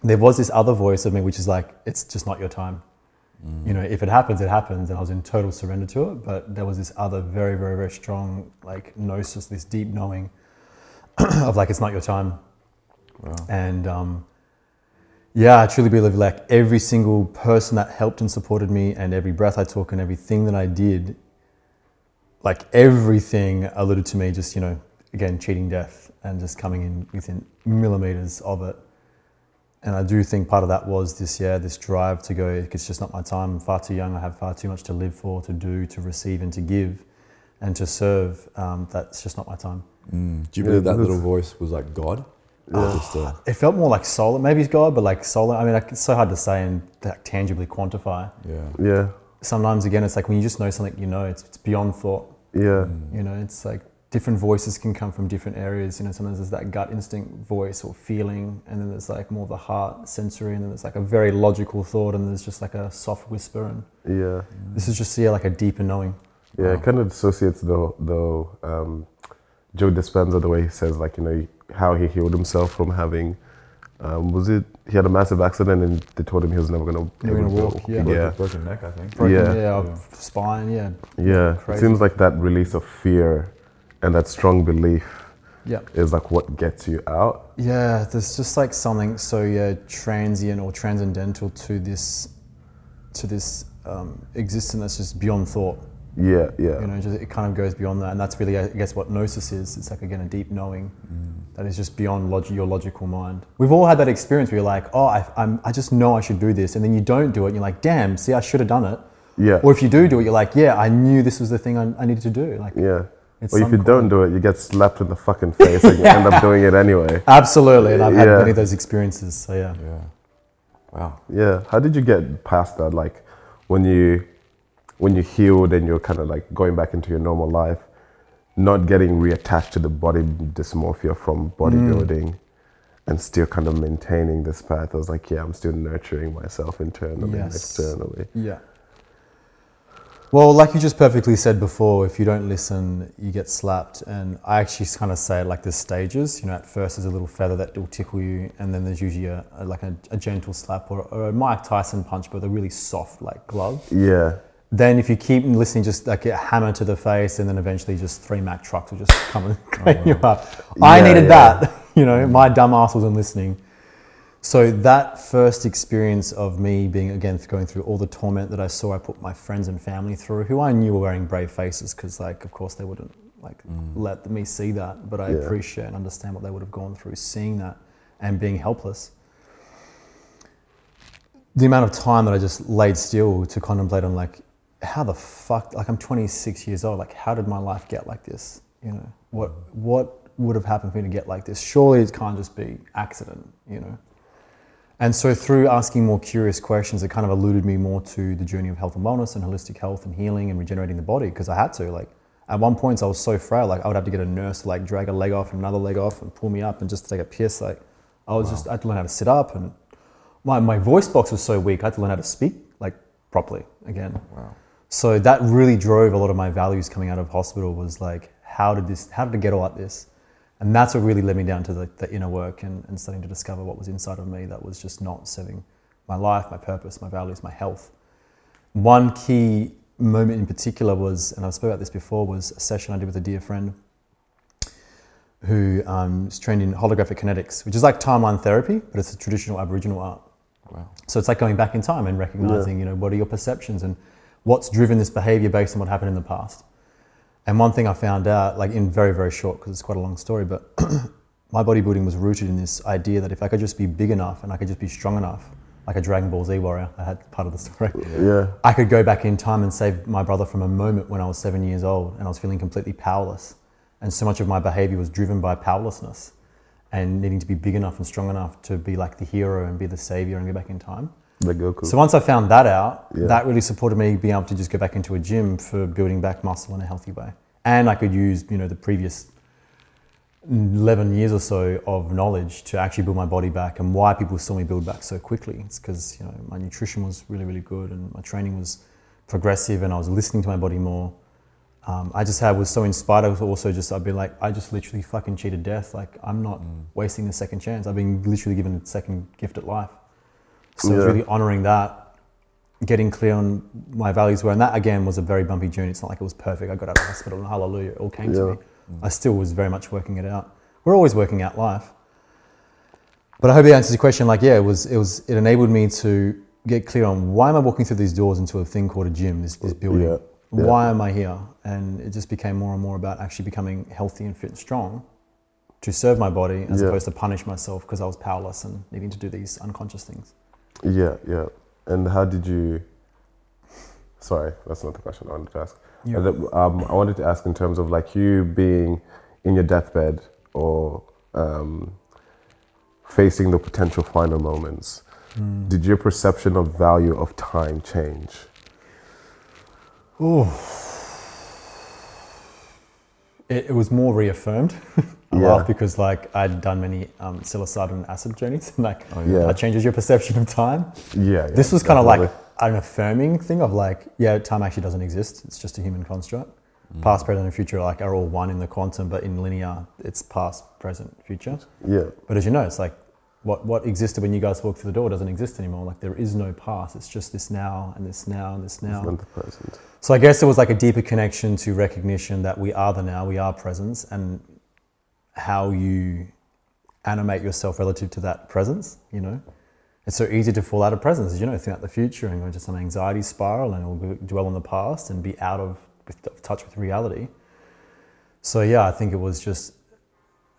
there was this other voice of me which is like, it's just not your time. You know, if it happens, it happens, and I was in total surrender to it. But there was this other very, very, very strong, like, gnosis, this deep knowing of, like, it's not your time. Wow. And, um, yeah, I truly believe, like, every single person that helped and supported me and every breath I took and everything that I did, like, everything alluded to me just, you know, again, cheating death and just coming in within millimeters of it. And I do think part of that was this, yeah, this drive to go, it's just not my time, I'm far too young, I have far too much to live for, to do, to receive and to give and to serve. Um, that's just not my time. Mm. Do you yeah, believe that little voice was like God? Yeah. Uh, just, uh... It felt more like solar, maybe it's God, but like solar, I mean, like, it's so hard to say and like, tangibly quantify. Yeah. Yeah. Sometimes again, it's like when you just know something, you know, it's, it's beyond thought. Yeah. Mm. You know, it's like, different voices can come from different areas. You know, sometimes there's that gut instinct voice or feeling, and then there's like more of the heart, sensory, and then there's like a very logical thought, and there's just like a soft whisper. And yeah, this is just yeah, like a deeper knowing. Yeah, wow. It kind of dissociates the the um, Joe Dispenza, the way he says like, you know, how he healed himself from having um, was it he had a massive accident and they told him he was never gonna, never gonna walk. Yeah, he yeah. broken neck, I think. Broken, yeah, yeah, yeah. spine. Yeah, yeah. Crazy. It seems like that release of fear. And that strong belief yep. is like what gets you out. Yeah, there's just like something so yeah, transient or transcendental to this, to this um, existence that's just beyond thought. Yeah, yeah. You know, just, it kind of goes beyond that, and that's really, I guess, what gnosis is. It's like again a deep knowing mm. that is just beyond log- your logical mind. We've all had that experience where you're like, oh, I, I'm, I just know I should do this, and then you don't do it, and you're like, damn, see, I should have done it. Yeah. Or if you do do it, you're like, yeah, I knew this was the thing I, I needed to do. Like, yeah. It's or if you don't do it, you get slapped in the fucking face and you yeah. end up doing it anyway. Absolutely, and I've had yeah. many of those experiences, so yeah. yeah. Wow. Yeah, how did you get past that? Like, when you when you healed and you're kind of like going back into your normal life, not getting reattached to the body dysmorphia from bodybuilding mm. and still kind of maintaining this path, I was like, yeah, I'm still nurturing myself internally yes. and externally. Yeah. Well, like you just perfectly said before, if you don't listen, you get slapped. And I actually kind of say like there's stages. You know, at first there's a little feather that will tickle you, and then there's usually a, a like a, a gentle slap or, or a Mike Tyson punch, but a really soft like glove. Yeah. Then if you keep listening, just like a hammer to the face, and then eventually just three Mack trucks will just come and clean oh, wow. you up. I yeah, needed yeah. that. You know, my dumb ass wasn't listening. So that first experience of me being, again, going through all the torment that I saw, I put my friends and family through, who I knew were wearing brave faces because, like, of course they wouldn't, like, mm. let me see that. But I yeah. appreciate and understand what they would have gone through seeing that and being helpless. The amount of time that I just laid still to contemplate on, like, how the fuck, like, I'm twenty-six years old. Like, how did my life get like this? You know, what what would have happened for me to get like this? Surely it can't just be accident, you know? And so through asking more curious questions, it kind of alluded me more to the journey of health and wellness and holistic health and healing and regenerating the body, because I had to. Like, at one point I was so frail, like I would have to get a nurse to like drag a leg off and another leg off and pull me up and just take a piss. Like, I was wow. just, I had to learn how to sit up, and my, my voice box was so weak, I had to learn how to speak like properly again. Wow. So that really drove a lot of my values coming out of hospital was like, how did this, how did I get all like this? And that's what really led me down to the, the inner work and, and starting to discover what was inside of me that was just not serving my life, my purpose, my values, my health. One key moment in particular was, and I've spoken about this before, was a session I did with a dear friend who um, is trained in holographic kinetics, which is like timeline therapy, but it's a traditional Aboriginal art. Wow. So it's like going back in time and recognizing, yeah. you know, what are your perceptions and what's driven this behavior based on what happened in the past. And one thing I found out, like in very, very short, because it's quite a long story, but my bodybuilding was rooted in this idea that if I could just be big enough and I could just be strong enough, like a Dragon Ball Z warrior, I had part of the story. Yeah. I could go back in time and save my brother from a moment when I was seven years old and I was feeling completely powerless. And so much of my behavior was driven by powerlessness and needing to be big enough and strong enough to be like the hero and be the savior and go back in time. Like Goku. So once I found that out, yeah. that really supported me being able to just go back into a gym for building back muscle in a healthy way. And I could use, you know, the previous eleven years or so of knowledge to actually build my body back, and why people saw me build back so quickly. It's because, you know, my nutrition was really, really good and my training was progressive and I was listening to my body more. Um, I just had, was so inspired. I was also just, I'd be like, I just literally fucking cheated death. Like, I'm not mm. wasting the second chance. I've been literally given a second gift at life. So yeah. I was really honouring that, getting clear on my values were. And that, again, was a very bumpy journey. It's not like it was perfect. I got out of the hospital and hallelujah, it all came yeah. to me. Mm. I still was very much working it out. We're always working out life. But I hope it answers your question. Like, yeah, it was, it was, it enabled me to get clear on why am I walking through these doors into a thing called a gym, this, this building. Yeah. Yeah. Why am I here? And it just became more and more about actually becoming healthy and fit and strong to serve my body as yeah. opposed to punish myself because I was powerless and needing to do these unconscious things. Yeah, yeah. And how did you... Sorry, that's not the question I wanted to ask. Yeah. Um, I wanted to ask in terms of like you being in your deathbed or um, facing the potential final moments. Mm. Did your perception of value of time change? Oh, it, it was more reaffirmed. I yeah. laugh because like I'd done many um, psilocybin and acid journeys, and like oh, yeah. that changes your perception of time. Yeah, yeah this was kind of like an affirming thing of like, yeah, time actually doesn't exist. It's just a human construct. Mm. Past, present, and future like are all one in the quantum, but in linear, it's past, present, future. Yeah. But as you know, it's like what what existed when you guys walked through the door doesn't exist anymore. Like there is no past. It's just this now and this now and this now. It's not the present. So I guess it was like a deeper connection to recognition that we are the now, we are presence, and how you animate yourself relative to that presence, you know? It's so easy to fall out of presence, you know, throughout the future and go into some anxiety spiral and dwell on the past and be out of touch with reality. So yeah, I think it was just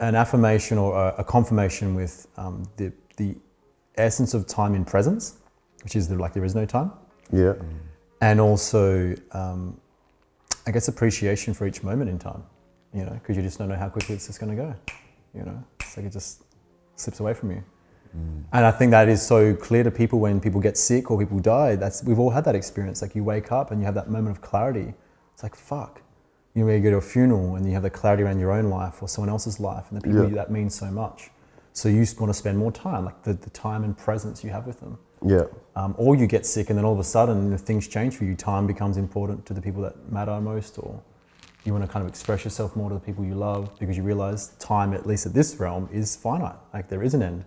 an affirmation or a confirmation with um, the the essence of time in presence, which is the, like there is no time. Yeah. And also, um, I guess, appreciation for each moment in time, you know, because you just don't know how quickly it's just going to go, you know, it's like it just slips away from you. Mm. And I think that is so clear to people when people get sick or people die. That's we've all had that experience. Like you wake up and you have that moment of clarity. It's like, fuck, you know, where you go to a funeral and you have the clarity around your own life or someone else's life and the people yeah. that means so much. So you want to spend more time, like the, the time and presence you have with them. Yeah. Um, or you get sick and then all of a sudden, you know, things change for you. Time becomes important to the people that matter most, or you want to kind of express yourself more to the people you love because you realize time, at least at this realm, is finite. Like there is an end.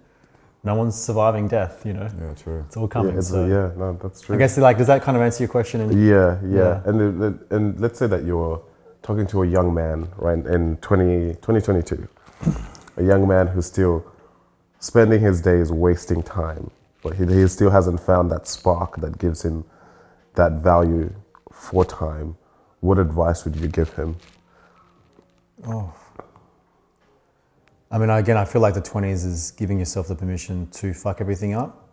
No one's surviving death, you know? Yeah, true. It's all coming. Yeah, it's so. a, yeah no, that's true. I guess like, does that kind of answer your question? And, yeah, yeah, yeah. And the, the, and let's say that you're talking to a young man, right, in twenty twenty-two, a young man who's still spending his days wasting time. But he, he still hasn't found that spark that gives him that value for time. What advice would you give him? Oh, I mean, again, I feel like the twenties is giving yourself the permission to fuck everything up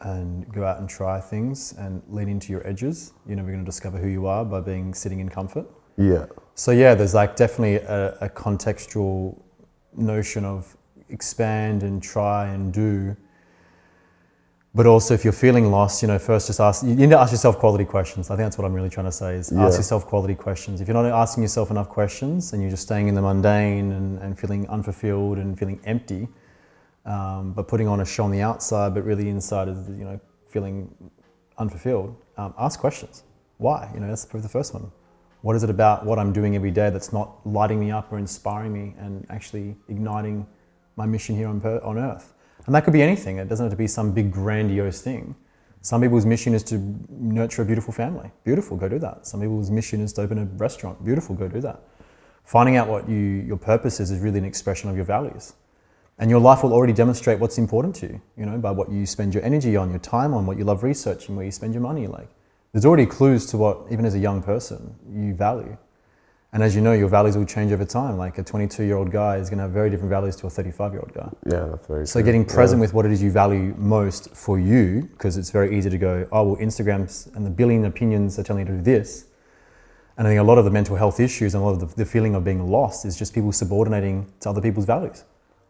and go out and try things and lean into your edges. You're never going to discover who you are by being sitting in comfort. Yeah. So yeah, there's like definitely a, a contextual notion of expand and try and do. But also, if you're feeling lost, you know, first just ask, you need to ask yourself quality questions. I think that's what I'm really trying to say is yeah. ask yourself quality questions. If you're not asking yourself enough questions and you're just staying in the mundane and, and feeling unfulfilled and feeling empty, um, but putting on a show on the outside, but really inside is, you know, feeling unfulfilled, um, ask questions. Why? You know, that's the first one. what is it about what I'm doing every day that's not lighting me up or inspiring me and actually igniting my mission here on, on Earth? And that could be anything. It doesn't have to be some big grandiose thing. Some people's mission is to nurture a beautiful family. Beautiful, go do that. Some people's mission is to open a restaurant. Beautiful, go do that. Finding out what you, your purpose is is really an expression of your values. And your life will already demonstrate what's important to you, you know, by what you spend your energy on, your time on, what you love researching, where you spend your money. Like, there's already clues to what, even as a young person, you value. And as you know, your values will change over time. Like a twenty-two-year-old guy is going to have very different values to a thirty-five-year-old guy. Yeah, that's very true. So getting present yeah. with what it is you value most for you, because it's very easy to go, oh, well, Instagram's and the billion opinions are telling you to do this. And I think a lot of the mental health issues and a lot of the, the feeling of being lost is just people subordinating to other people's values.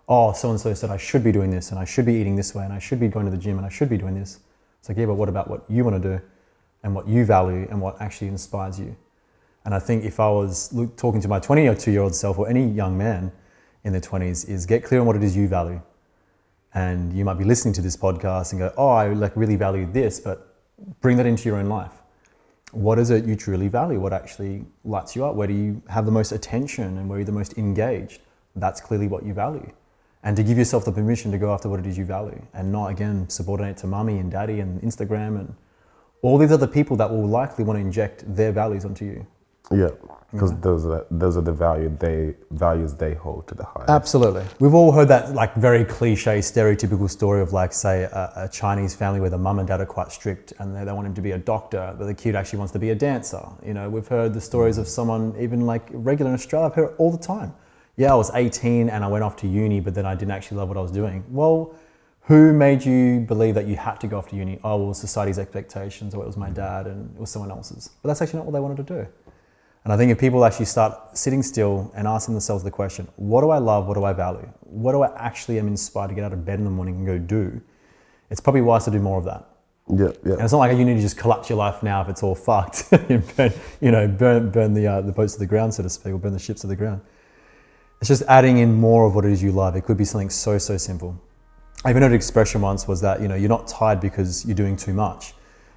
Oh, so-and-so said I should be doing this and I should be eating this way and I should be going to the gym and I should be doing this. It's like, yeah, but what about what you want to do and what you value and what actually inspires you? And I think if I was talking to my twenty-two-year-old self or any young man in their twenties is get clear on what it is you value. And you might be listening to this podcast and go, oh, I like really value this, but bring that into your own life. What is it you truly value? What actually lights you up? Where do you have the most attention and where you're the most engaged? That's clearly what you value. And to give yourself the permission to go after what it is you value and not, again, subordinate to mummy and daddy and Instagram and all these other people that will likely want to inject their values onto you. Yeah, because yeah. those are those are the value they values they hold to the highest. Absolutely, we've all heard that like very cliche, stereotypical story of like say a, a Chinese family where the mum and dad are quite strict, and they, they want him to be a doctor, but the kid actually wants to be a dancer. You know, we've heard the stories of someone even like regular in Australia. I've heard it all the time. Yeah, I was eighteen and I went off to uni, but then I didn't actually love what I was doing. Well, who made you believe that you had to go off to uni? Oh, well, society's expectations, or it was my dad, and it was someone else's. But that's actually not what they wanted to do. And I think if people actually start sitting still and asking themselves the question, what do I love? What do I value? What do I actually am inspired to get out of bed in the morning and go do? It's probably wise to do more of that. Yeah, yeah. And it's not like you need to just collapse your life now if it's all fucked. burn, you know, burn, burn the uh, the boats to the ground, so to speak, or burn the ships to the ground. It's just adding in more of what it is you love. It could be something so, so simple. I even heard an expression once was that, you know, you're not tired because you're doing too much.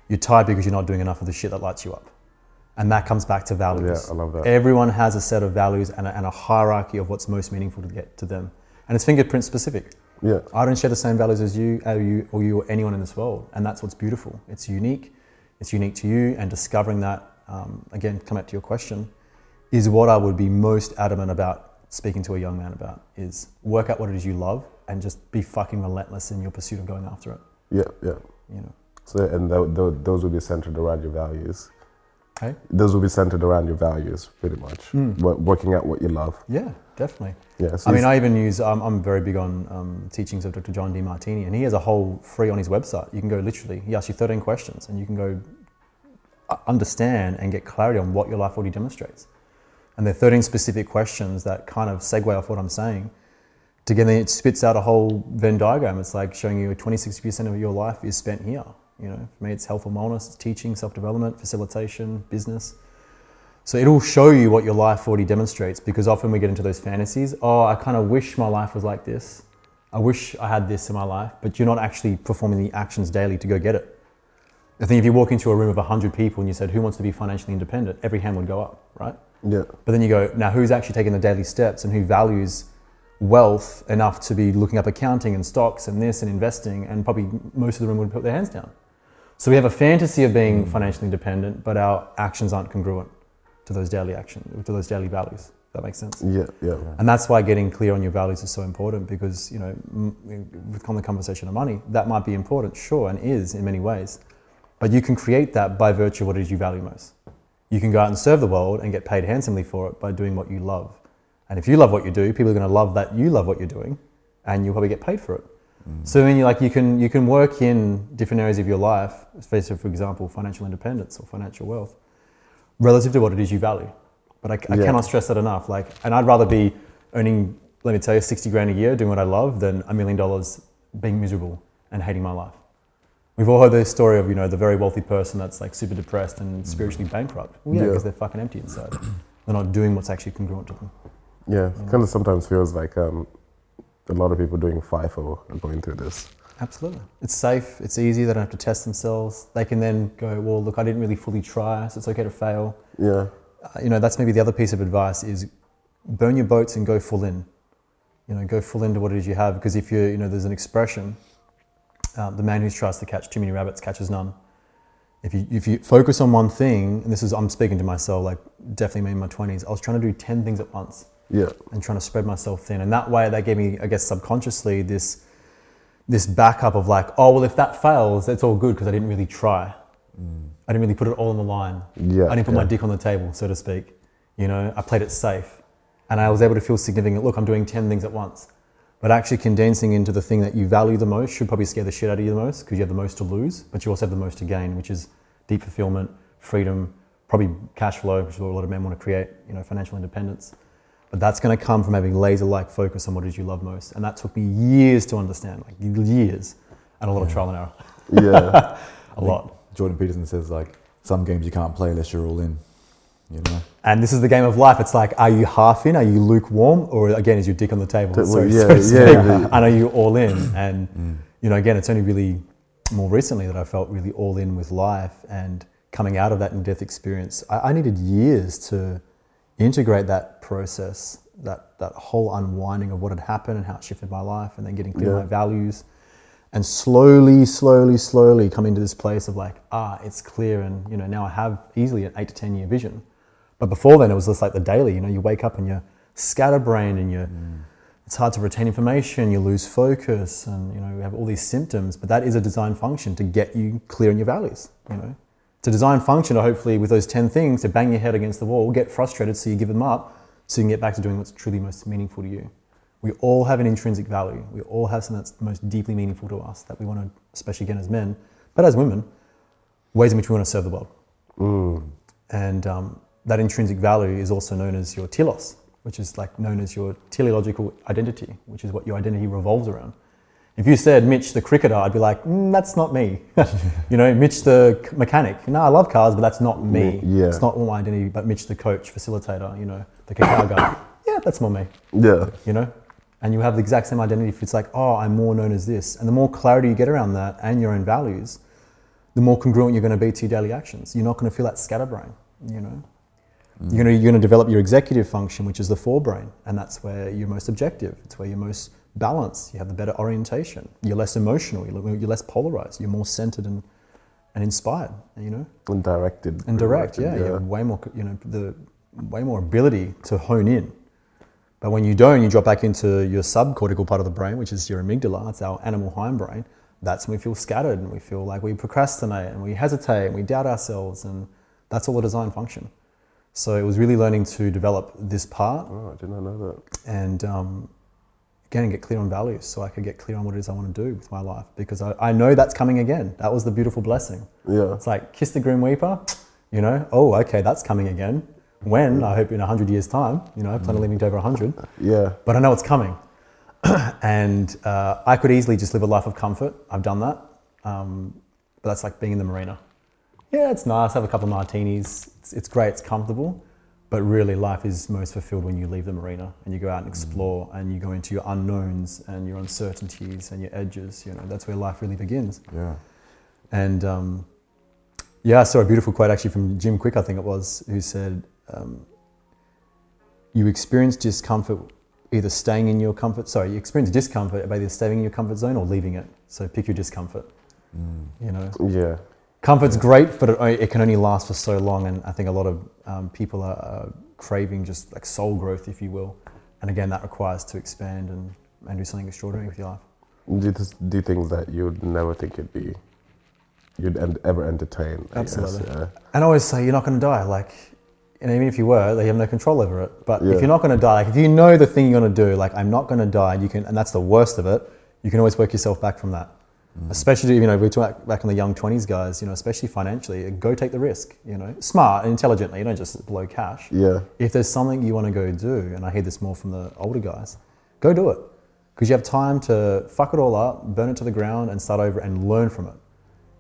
You're tired because you're not doing enough of the shit that lights you up. And that comes back to values. Yeah, I love that. Everyone has a set of values and a, and a hierarchy of what's most meaningful to get to them. And it's fingerprint specific. Yeah. I don't share the same values as you or, you or you or anyone in this world. And that's what's beautiful. It's unique. It's unique to you. And discovering that, um, again, come back to your question, is what I would be most adamant about speaking to a young man about, is work out what it is you love and just be fucking relentless in your pursuit of going after it. Yeah, yeah. You know. So, and th- th- those would be centered around your values. Hey? Those will be centered around your values, pretty much. Mm. Working out what you love. Yeah, definitely. Yeah, so I mean, I even use, um, I'm very big on um, teachings of Doctor John Demartini, and he has a whole free on his website. You can go literally, he asks you thirteen questions, and you can go understand and get clarity on what your life already demonstrates. And there are thirteen specific questions that kind of segue off what I'm saying. Together, it spits out a whole Venn diagram. It's like showing you twenty-six percent of your life is spent here. You know, for me, it's health and wellness, it's teaching, self-development, facilitation, business. So it'll show you what your life already demonstrates, because often we get into those fantasies. Oh, I kind of wish my life was like this. I wish I had this in my life, but you're not actually performing the actions daily to go get it. I think if you walk into a room of one hundred people and you said, who wants to be financially independent? Every hand would go up, right? Yeah. But then you go, now who's actually taking the daily steps and who values wealth enough to be looking up accounting and stocks and this and investing? And probably most of the room would put their hands down. So we have a fantasy of being financially independent, but our actions aren't congruent to those daily action, to those daily values. If that makes sense. Yeah, yeah. And that's why getting clear on your values is so important, because, you know, with the conversation of money, that might be important, sure, and is in many ways. But you can create that by virtue of what it is you value most. You can go out and serve the world and get paid handsomely for it by doing what you love. And if you love what you do, people are going to love that you love what you're doing, and you'll probably get paid for it. So when you like, you can you can work in different areas of your life, especially for example, financial independence or financial wealth, relative to what it is you value. But I, I yeah. cannot stress that enough. Like, and I'd rather be earning, let me tell you, sixty grand a year doing what I love than a million dollars being miserable and hating my life. We've all heard the story of, you know, the very wealthy person that's like super depressed and spiritually bankrupt. Well, yeah, because yeah. they're fucking empty inside. They're not doing what's actually congruent to them. Yeah, it kind of sometimes feels like. Um, A lot of people doing FIFO are going through this. Absolutely. It's safe, it's easy, they don't have to test themselves. They can then go, well, look, I didn't really fully try, so it's okay to fail. Yeah. you know, that's maybe the other piece of advice is burn your boats and go full in. You know, go full into what it is you have, because if you, you know, there's an expression, um, the man who tries to catch too many rabbits catches none. If you if you focus on one thing, and this is, I'm speaking to myself, like definitely me in my twenties, I was trying to do ten things at once. Yeah. And trying to spread myself thin. And that way, that gave me, I guess, subconsciously this this backup of like, oh, well, if that fails, that's all good because I didn't really try. Mm. I didn't really put it all on the line. Yeah. I didn't put yeah. my dick on the table, so to speak. You know, I played it safe. And I was able to feel significant. Look, I'm doing ten things at once. But actually condensing into the thing that you value the most should probably scare the shit out of you the most, because you have the most to lose, but you also have the most to gain, which is deep fulfillment, freedom, probably cash flow, which is what a lot of men want to create, you know, financial independence. But that's going to come from having laser-like focus on what it is you love most. And that took me years to understand, like years, and a lot yeah. of trial and error. Yeah. a I lot. Jordan Peterson says, like, some games you can't play unless you're all in. You know? And this is the game of life. It's like, are you half in? Are you lukewarm? Or again, is your dick on the table? So, so, yeah, so yeah, yeah. And are you all in? And, mm. you know, again, it's only really more recently that I felt really all in with life, and coming out of that in-depth experience, I, I needed years to integrate that process, that, that whole unwinding of what had happened and how it shifted my life, and then getting clear yeah. my values, and slowly, slowly, slowly coming to this place of like, ah, it's clear. And, you know, now I have easily an eight to ten year vision. But before then, it was just like the daily, you know, you wake up and you're scatterbrained and you're, mm. it's hard to retain information, you lose focus, and, you know, you have all these symptoms. But that is a design function to get you clear in your values, you know. It's a design function to hopefully, with those ten things, to bang your head against the wall, get frustrated so you give them up, so you can get back to doing what's truly most meaningful to you. We all have an intrinsic value. We all have something that's most deeply meaningful to us that we want to, especially again as men, but as women, ways in which we want to serve the world. Mm. And, um, that intrinsic value is also known as your telos, which is like known as your teleological identity, which is what your identity revolves around. If you said Mitch the cricketer, I'd be like, mm, that's not me. You know, Mitch the mechanic. No, I love cars, but that's not me. Yeah. It's not all my identity, but Mitch the coach, facilitator, you know, the cacao guy. Yeah, that's more me. Yeah. You know, and you have the exact same identity. If it's like, oh, I'm more known as this. And the more clarity you get around that and your own values, the more congruent you're going to be to your daily actions. You're not going to feel that scatterbrain, you know. You're going, to, you're going to develop your executive function, which is the forebrain, and that's where you're most objective. It's where you're most balanced. You have the better orientation. You're less emotional. You're, you're less polarized. You're more centered and, and inspired. You know, and directed. And direct. Directed, yeah, yeah. You have way more. You know, the way more ability to hone in. But when you don't, you drop back into your subcortical part of the brain, which is your amygdala. It's our animal hindbrain. That's when we feel scattered and we feel like we procrastinate and we hesitate and we doubt ourselves, and that's all a design function. So it was really learning to develop this part. Oh, I did not know that. And um, again, get clear on values, so I could get clear on what it is I want to do with my life, because I, I know that's coming again. That was the beautiful blessing. Yeah. It's like, kiss the grim reaper, you know, oh, okay, that's coming again. When? Mm. I hope in one hundred years time, you know, I plan mm. on living to over one hundred. Yeah. But I know it's coming. And uh, I could easily just live a life of comfort. I've done that. Um, but that's like being in the marina. Yeah, it's nice, have a couple of martinis, it's, it's great, it's comfortable, but really life is most fulfilled when you leave the marina and you go out and explore mm. and you go into your unknowns and your uncertainties and your edges, you know, that's where life really begins. Yeah. And um, yeah, I saw a beautiful quote actually from Jim Quick, I think it was, who said, um, you experience discomfort either staying in your comfort, sorry, you experience discomfort by either staying in your comfort zone or leaving it. So pick your discomfort, mm. you know. Yeah. Comfort's great, but it, it can only last for so long, and I think a lot of um, people are uh, craving just like soul growth, if you will. And again, that requires to expand and, and do something extraordinary with your life. Do you do things that you'd never think you'd be, you'd en- ever entertain. Absolutely. Guess, yeah. And I always say, you're not going to die. Like, and even if you were, they have no control over it. But yeah. if you're not going to die, like if you know the thing you're going to do, like I'm not going to die, you can, and that's the worst of it. You can always work yourself back from that. Mm. Especially, you know, we talk back in the young twenties, guys, you know, especially financially, go take the risk, you know, smart and intelligently, you don't just blow cash. Yeah. If there's something you want to go do, and I hear this more from the older guys, go do it. Because you have time to fuck it all up, burn it to the ground and start over and learn from it.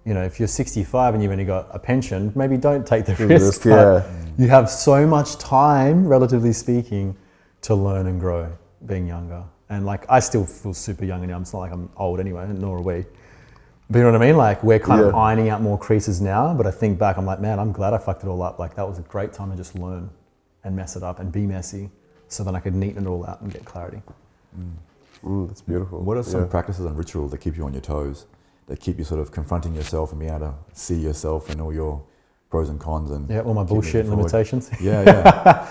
You know, if you're sixty-five and you've only got a pension, maybe don't take the risk. risk, yeah. You have so much time, relatively speaking, to learn and grow being younger. And like, I still feel super young, and I'm not like I'm old anyway, nor are we. But you know what I mean? Like, we're kind yeah. of ironing out more creases now, but I think back, I'm like, man, I'm glad I fucked it all up. Like, that was a great time to just learn and mess it up and be messy, so then I could neaten it all out and get clarity. Mm. Ooh, that's beautiful. What are some yeah. practices and rituals that keep you on your toes, that keep you sort of confronting yourself and being able to see yourself and all your pros and cons and yeah, all my bullshit and limitations. Yeah, yeah.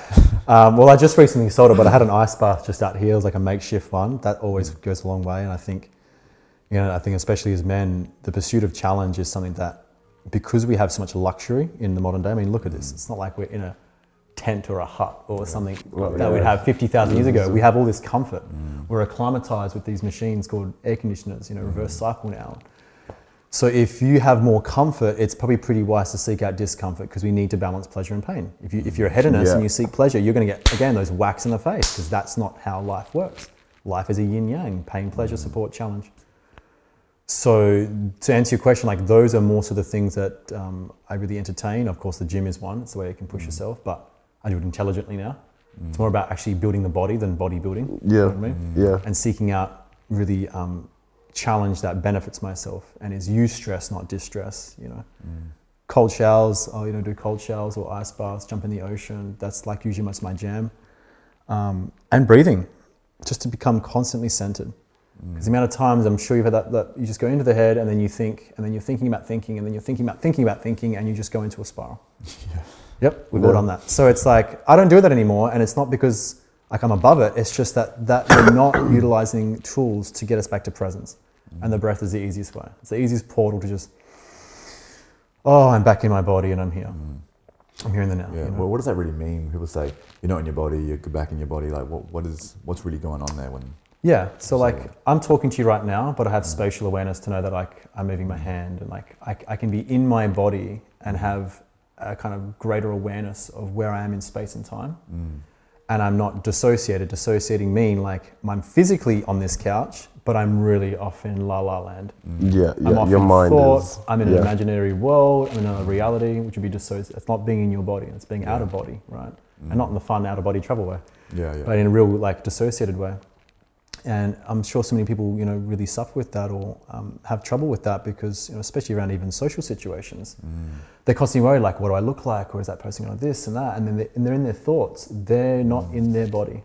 um, well, I just recently sold it, but I had an ice bath just out here. It was like a makeshift one. That always mm. goes a long way, and I think, you know, I think especially as men, the pursuit of challenge is something that, because we have so much luxury in the modern day. I mean, look at this. It's not like we're in a tent or a hut or yeah. something well, that yeah. we'd have fifty thousand yeah. years ago. We have all this comfort. Mm. We're acclimatized with these machines called air conditioners, you know, reverse mm. cycle now. So if you have more comfort, it's probably pretty wise to seek out discomfort, because we need to balance pleasure and pain. If, you, if you're a hedonist yeah. and you seek pleasure, you're going to get, again, those whacks in the face, because that's not how life works. Life is a yin-yang, pain, pleasure, mm. support, challenge. So to answer your question, like, those are more so the things that um, I really entertain. Of course, the gym is one. It's the way you can push mm. yourself, but I do it intelligently now. Mm. It's more about actually building the body than bodybuilding. Yeah, you know what I mean? yeah. And seeking out really... Um, challenge that benefits myself and is use stress, not distress, you know. Mm. Cold showers, I'll, you know, do cold showers or ice baths, jump in the ocean. That's like usually most my jam. Um, and breathing, just to become constantly centered. Because mm. the amount of times, I'm sure you've had that, that, you just go into the head and then you think, and then you're thinking about thinking, and then you're thinking about thinking about thinking, and you just go into a spiral. yeah. Yep, we've yeah. all done that. So it's like, I don't do that anymore, and it's not because like I'm above it, it's just that, that we're not utilizing tools to get us back to presence. Mm. And the breath is the easiest way. It's the easiest portal to just, oh, I'm back in my body and I'm here. Mm. I'm here in the now. Yeah. You know? Well, what does that really mean? People say, you're not in your body, you're back in your body. Like, what, what is, what's really going on there? When? Yeah, so like, that? I'm talking to you right now, but I have mm. spatial awareness to know that like I'm moving my hand, and like I, I can be in my body and have a kind of greater awareness of where I am in space and time. Mm. And I'm not dissociated. Dissociating mean like I'm physically on this couch, but I'm really off in la la land. Yeah, yeah. I'm off your in mind thought. Is, I'm in yeah. an imaginary world. I'm in another reality, which would be dissociated. It's not being in your body. It's being yeah. out of body, right? Mm. And not in the fun out of body travel way. Yeah, yeah. But in a real like dissociated way. And I'm sure so many people, you know, really suffer with that, or um, have trouble with that, because, you know, especially around even social situations, mm. they're constantly worried, like, what do I look like? Or is that person going to this and that? And then they're, and they're in their thoughts. They're not mm. in their body.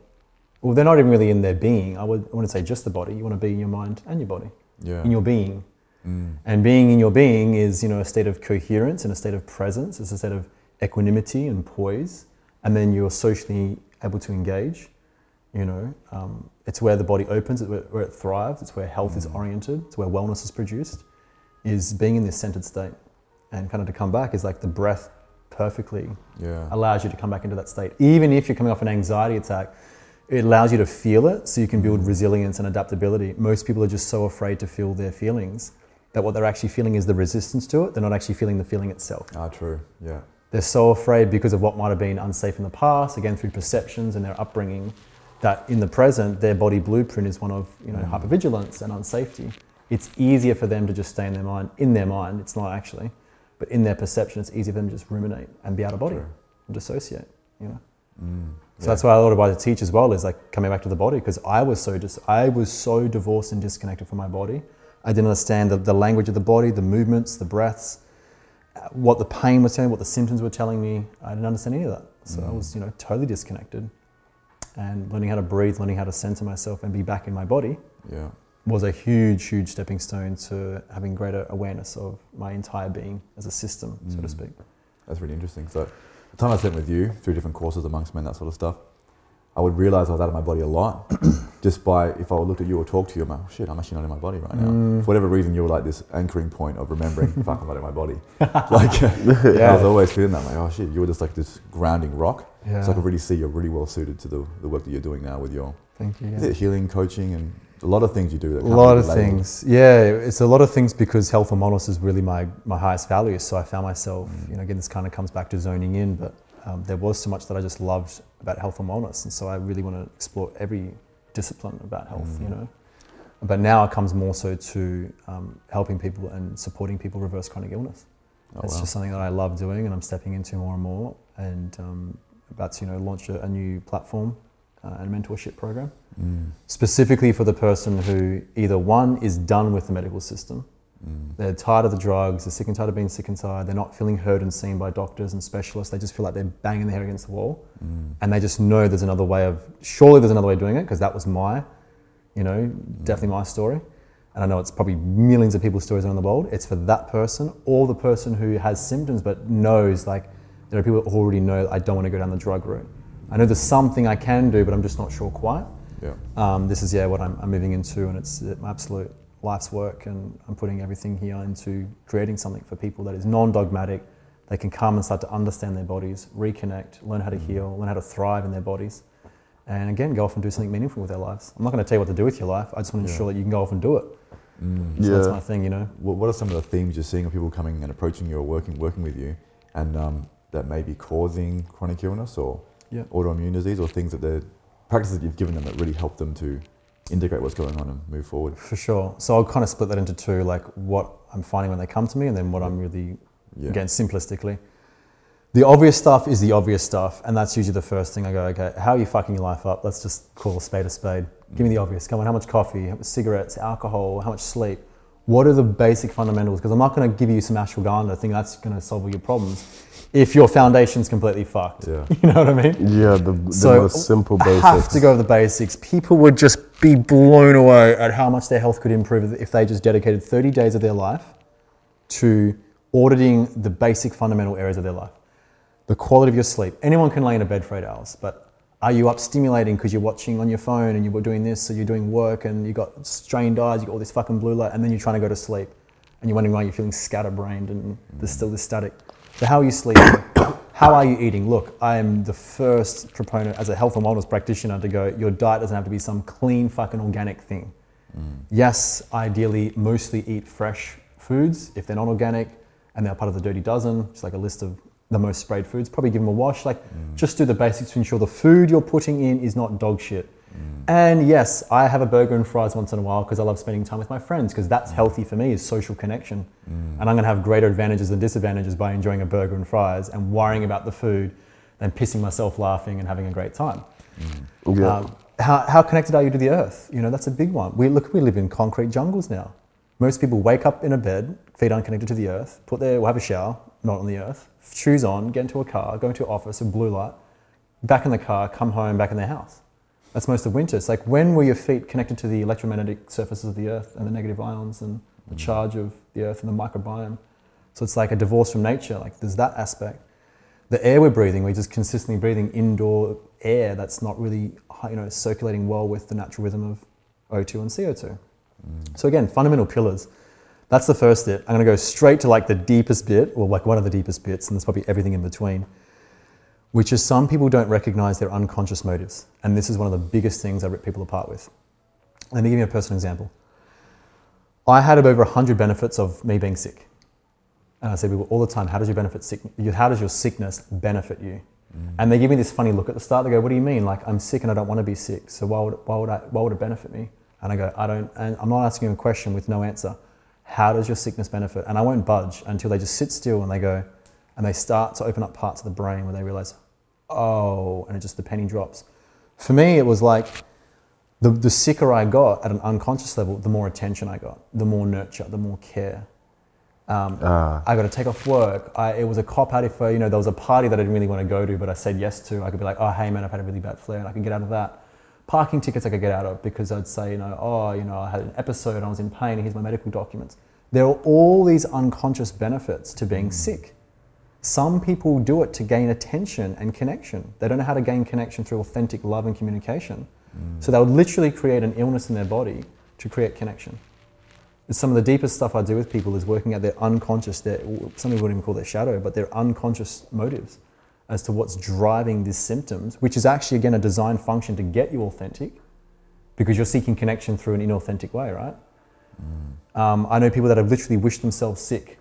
Well, they're not even really in their being. I would I wouldn't say just the body. You want to be in your mind and your body, yeah. in your being. Mm. And being in your being is, you know, a state of coherence and a state of presence. It's a state of equanimity and poise. And then you're socially able to engage. You know, um, it's where the body opens, it's where, where it thrives, it's where health mm. is oriented, it's where wellness is produced, is being in this centered state. And kind of to come back is like the breath perfectly yeah. allows you to come back into that state. Even if you're coming off an anxiety attack, it allows you to feel it, so you can build mm. resilience and adaptability. Most people are just so afraid to feel their feelings that what they're actually feeling is the resistance to it. They're not actually feeling the feeling itself. Ah, true, yeah. They're so afraid because of what might have been unsafe in the past, again through perceptions and their upbringing, that in the present, their body blueprint is one of, you know, mm. hypervigilance and unsafety. It's easier for them to just stay in their mind, in their mind, it's not actually, but in their perception, it's easier for them to just ruminate and be out of body sure. and dissociate, you know? Mm. So yeah. that's why a lot of what I teach as well is like coming back to the body, because I was so dis- I was so divorced and disconnected from my body. I didn't understand the, the language of the body, the movements, the breaths, what the pain was telling me, what the symptoms were telling me. I didn't understand any of that. So mm. I was, you know, totally disconnected. And learning how to breathe, learning how to center myself and be back in my body yeah. was a huge, huge stepping stone to having greater awareness of my entire being as a system, mm. so to speak. That's really interesting. So the time I spent with you through different courses amongst men, that sort of stuff, I would realize I was out of my body a lot just by, if I looked at you or talked to you, I'm like, oh, shit, I'm actually not in my body right now. Mm. For whatever reason, you were like this anchoring point of remembering, fuck, I'm not in my body. Like, yeah. I was always feeling that, I'm like, oh shit, you were just like this grounding rock. Yeah. So I could really see you're really well suited to the, the work that you're doing now with your, Thank you, yeah. is it healing, coaching, and a lot of things you do. That a lot of things, yeah. It's a lot of things, because health and wellness is really my, my highest value. So I found myself, mm. you know, again, this kind of comes back to zoning in, but Um, there was so much that I just loved about health and wellness, and so I really want to explore every discipline about health, mm. you know. But now it comes more so to um, helping people and supporting people reverse chronic illness. Oh, it's wow. just something that I love doing, and I'm stepping into more and more, and um, about to, you know, launch a, a new platform uh, and mentorship program, mm. specifically for the person who either one is done with the medical system, Mm. They're tired of the drugs, they're sick and tired of being sick and tired, they're not feeling heard and seen by doctors and specialists, they just feel like they're banging their head against the wall. Mm. And they just know there's another way of, surely there's another way of doing it, because that was my, you know, mm. definitely my story. And I know it's probably millions of people's stories around the world. It's for that person or the person who has symptoms but knows, like, there are people who already know I don't want to go down the drug route. I know there's something I can do, but I'm just not sure quite. Yeah. Um, this is, yeah, what I'm, I'm moving into, and it's my absolute life's work, and I'm putting everything here into creating something for people that is non-dogmatic. They can come and start to understand their bodies, reconnect, learn how to mm-hmm. heal, learn how to thrive in their bodies, and again, go off and do something meaningful with their lives. I'm not going to tell you what to do with your life. I just want to yeah. ensure that you can go off and do it. Mm. So yeah. that's my thing, you know. What are some of the themes you're seeing of people coming and approaching you or working working with you, and um, that may be causing chronic illness or yeah. autoimmune disease, or things that they're practices that you've given them that really help them to integrate what's going on and move forward? For sure. So I'll kind of split that into two, like what I'm finding when they come to me, and then what I'm really, yeah. again, simplistically. The obvious stuff is the obvious stuff, and that's usually the first thing I go, okay, how are you fucking your life up? Let's just call a spade a spade. Give me the obvious. Come on, how much coffee, how much cigarettes, alcohol, how much sleep? What are the basic fundamentals? Because I'm not going to give you some ashwagandha. I think that's going to solve all your problems if your foundation's completely fucked. Yeah. You know what I mean? Yeah, the, the so most simple basics. I have to go to the basics. People would just be blown away at how much their health could improve if they just dedicated thirty days of their life to auditing the basic fundamental areas of their life. The quality of your sleep. Anyone can lay in a bed for eight hours, but are you up stimulating because you're watching on your phone and you're doing this, so you're doing work and you've got strained eyes, you've got all this fucking blue light, and then you're trying to go to sleep and you're wondering why you're feeling scatterbrained and there's still this static. So how are you sleeping? How are you eating? Look, I am the first proponent as a health and wellness practitioner to go, your diet doesn't have to be some clean fucking organic thing. Mm. Yes, ideally mostly eat fresh foods if they're not organic and they're part of the dirty dozen, it's like a list of the most sprayed foods, probably give them a wash. Like mm. just do the basics to ensure the food you're putting in is not dog shit. Mm. And yes, I have a burger and fries once in a while because I love spending time with my friends, because that's mm. healthy for me, is social connection. Mm. And I'm going to have greater advantages than disadvantages by enjoying a burger and fries and worrying about the food than pissing myself laughing and having a great time. Mm. Yeah. Um, how, how connected are you to the earth? You know, that's a big one. We look, we live in concrete jungles now. Most people wake up in a bed, feet unconnected to the earth, put their, we'll have a shower, not on the earth, shoes on, get into a car, go into an office, a blue light, back in the car, come home, back in their house. That's most of winter. It's like, when were your feet connected to the electromagnetic surfaces of the earth and the negative ions and the charge of the earth and the microbiome? So it's like a divorce from nature. Like, there's that aspect. The air we're breathing, we're just consistently breathing indoor air that's not really, you know, circulating well with the natural rhythm of O two and C O two. Mm. So again, fundamental pillars. That's the first bit. I'm going to go straight to like the deepest bit, or like one of the deepest bits, and there's probably everything in between, which is some people don't recognize their unconscious motives. And this is one of the biggest things I rip people apart with. Let me give you a personal example. I had over one hundred benefits of me being sick. And I say to people all the time, how does your benefit sick, how does your sickness benefit you? Mm. And they give me this funny look at the start. They go, what do you mean? Like, I'm sick and I don't want to be sick. So why would, why would, I, why would it benefit me? And I go, I don't, and I'm not asking you a question with no answer. How does your sickness benefit? And I won't budge until they just sit still and they go, and they start to open up parts of the brain where they realize, oh, and it just, the penny drops. For me, it was like the, the sicker I got at an unconscious level, the more attention I got, the more nurture, the more care. Um, uh. I got to take off work. I, it was a cop out if, I, you know, there was a party that I didn't really want to go to, but I said yes to. I could be like, oh, hey man, I've had a really bad flare and I can get out of that. Parking tickets I could get out of because I'd say, you know, oh, you know, I had an episode, I was in pain, here's my medical documents. There are all these unconscious benefits to being mm. sick. Some people do it to gain attention and connection. They don't know how to gain connection through authentic love and communication. Mm. So they would literally create an illness in their body to create connection. Some of the deepest stuff I do with people is working out their unconscious, their, some people wouldn't even call their shadow, but their unconscious motives as to what's driving these symptoms, which is actually, again, a design function to get you authentic, because you're seeking connection through an inauthentic way, right? Mm. Um, I know people that have literally wished themselves sick,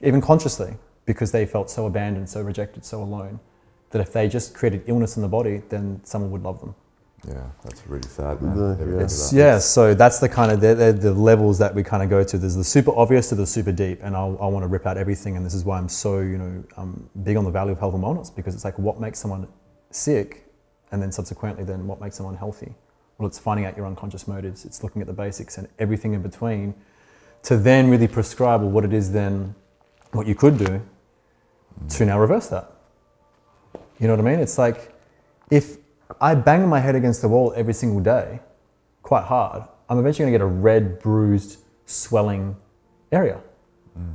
even consciously, because they felt so abandoned, so rejected, so alone, that if they just created illness in the body, then someone would love them. Yeah, that's really sad, man. The, it's, yeah, so that's the kind of, they're, they're the levels that we kind of go to. There's the super obvious to the super deep, and I'll, I want to rip out everything, and this is why I'm so, you know, um, big on the value of health and wellness, because it's like, what makes someone sick, and then subsequently then what makes someone healthy? Well, it's finding out your unconscious motives, it's looking at the basics, and everything in between to then really prescribe what it is then, what you could do to now reverse that. You know what I mean? It's like, if I bang my head against the wall every single day, quite hard, I'm eventually gonna get a red, bruised, swelling area. Mm.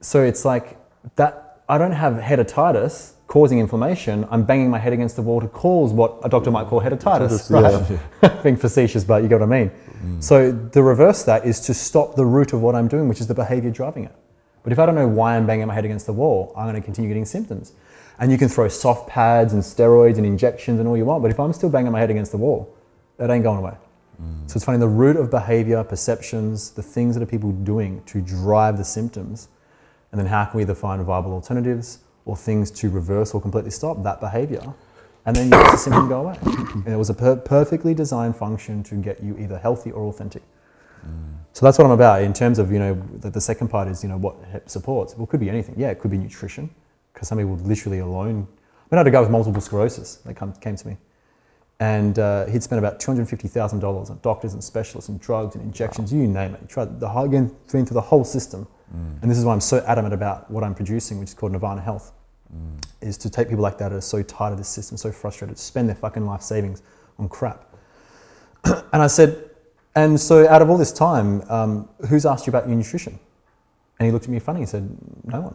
So it's like that, I don't have hepatitis causing inflammation, I'm banging my head against the wall to cause what a doctor might call hepatitis, right? Yeah. Being facetious, but you get what I mean. Mm. So the reverse that is to stop the root of what I'm doing, which is the behavior driving it. But if I don't know why I'm banging my head against the wall, I'm gonna continue getting symptoms. And you can throw soft pads and steroids and injections and all you want, but if I'm still banging my head against the wall, that ain't going away. Mm. So it's finding the root of behavior, perceptions, the things that are people doing to drive the symptoms, and then how can we either find viable alternatives or things to reverse or completely stop that behavior, and then you let the symptom go away. And it was a per- perfectly designed function to get you either healthy or authentic. Mm. So that's what I'm about in terms of, you know, the, the second part is, you know, what H E P supports. Well, it could be anything. Yeah, it could be nutrition. Because some people literally alone. I mean, I had a guy with multiple sclerosis that come, came to me. And uh, he'd spent about two hundred fifty thousand dollars on doctors and specialists and drugs and injections, wow. You name it. He tried the whole, again, through the whole system. Mm. And this is why I'm so adamant about what I'm producing, which is called Nirvana Health, mm. is to take people like that who are so tired of this system, so frustrated, to spend their fucking life savings on crap. And I said, and so out of all this time, um, who's asked you about your nutrition? And he looked at me funny and said, no one.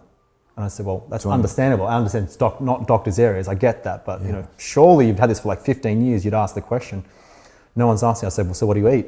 And I said, well, that's understandable. I understand it's doc, not doctors' areas. I get that. But, yeah. you know, surely you've had this for like fifteen years. You'd ask the question. No one's asking. I said, well, so what do you eat?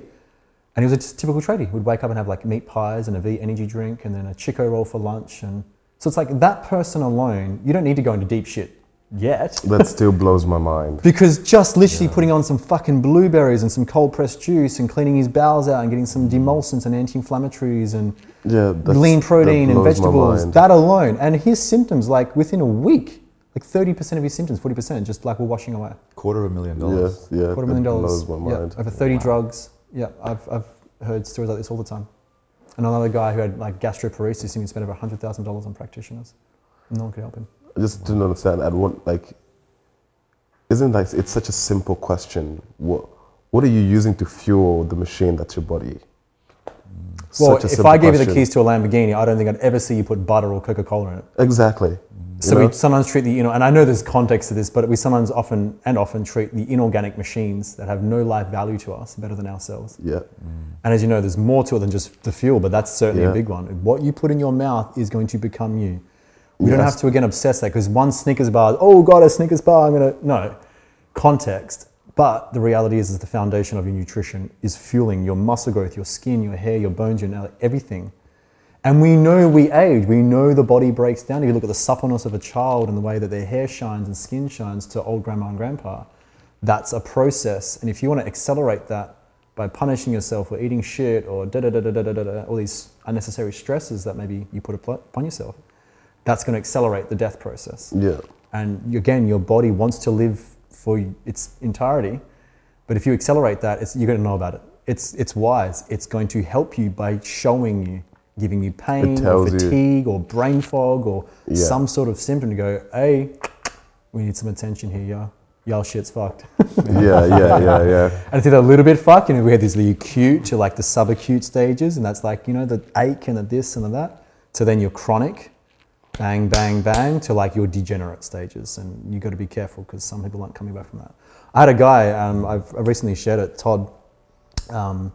And he was a typical tradie. We'd wake up and have like meat pies and a V energy drink and then a Chico roll for lunch. And so it's like that person alone, you don't need to go into deep shit yet. That still blows my mind. Because just literally yeah. putting on some fucking blueberries and some cold pressed juice and cleaning his bowels out and getting some demulcents and anti-inflammatories and yeah, lean protein and vegetables, that alone. And his symptoms, like within a week, like thirty percent of his symptoms, forty percent just like were washing away. Quarter of a million dollars. Yeah, yeah. Quarter of a million dollars. Blows my mind. Yeah, over thirty wow. drugs. Yeah, I've, I've heard stories like this all the time. And another guy who had like gastroparesis and he spent over one hundred thousand dollars on practitioners. No one could help him. I just didn't understand. I want like, isn't like it's such a simple question. What what are you using to fuel the machine that's your body? Such well, if I gave question. you the keys to a Lamborghini, I don't think I'd ever see you put butter or Coca-Cola in it. Exactly. So you we know? sometimes treat the you know, and I know there's context to this, but we sometimes often and often treat the inorganic machines that have no life value to us better than ourselves. Yeah. Mm. And as you know, there's more to it than just the fuel, but that's certainly yeah. a big one. What you put in your mouth is going to become you. We yes. don't have to, again, obsess that because one Snickers bar, oh, God, a Snickers bar, I'm going to... No, context. But the reality is, is the foundation of your nutrition is fueling your muscle growth, your skin, your hair, your bones, your nail, everything. And we know we age. We know the body breaks down. If you look at the suppleness of a child and the way that their hair shines and skin shines to old grandma and grandpa, that's a process. And if you want to accelerate that by punishing yourself or eating shit or da-da-da-da-da-da-da, all these unnecessary stresses that maybe you put upon yourself, that's going to accelerate the death process. Yeah. And again, your body wants to live for its entirety, but if you accelerate that, it's, you're going to know about it. It's it's wise. It's going to help you by showing you, giving you pain or fatigue you. or brain fog or yeah. some sort of symptom to go, hey, we need some attention here, y'all. Y'all shit's fucked. yeah, yeah, yeah, yeah. And it's either a little bit fucked, you know, we had these little acute to like the subacute stages, and that's like, you know, the ache and the this and the that. So then you're chronic. Bang, bang, bang, to like your degenerate stages. And you got to be careful because some people aren't coming back from that. I had a guy, um, I've I recently shared it, Todd. Um,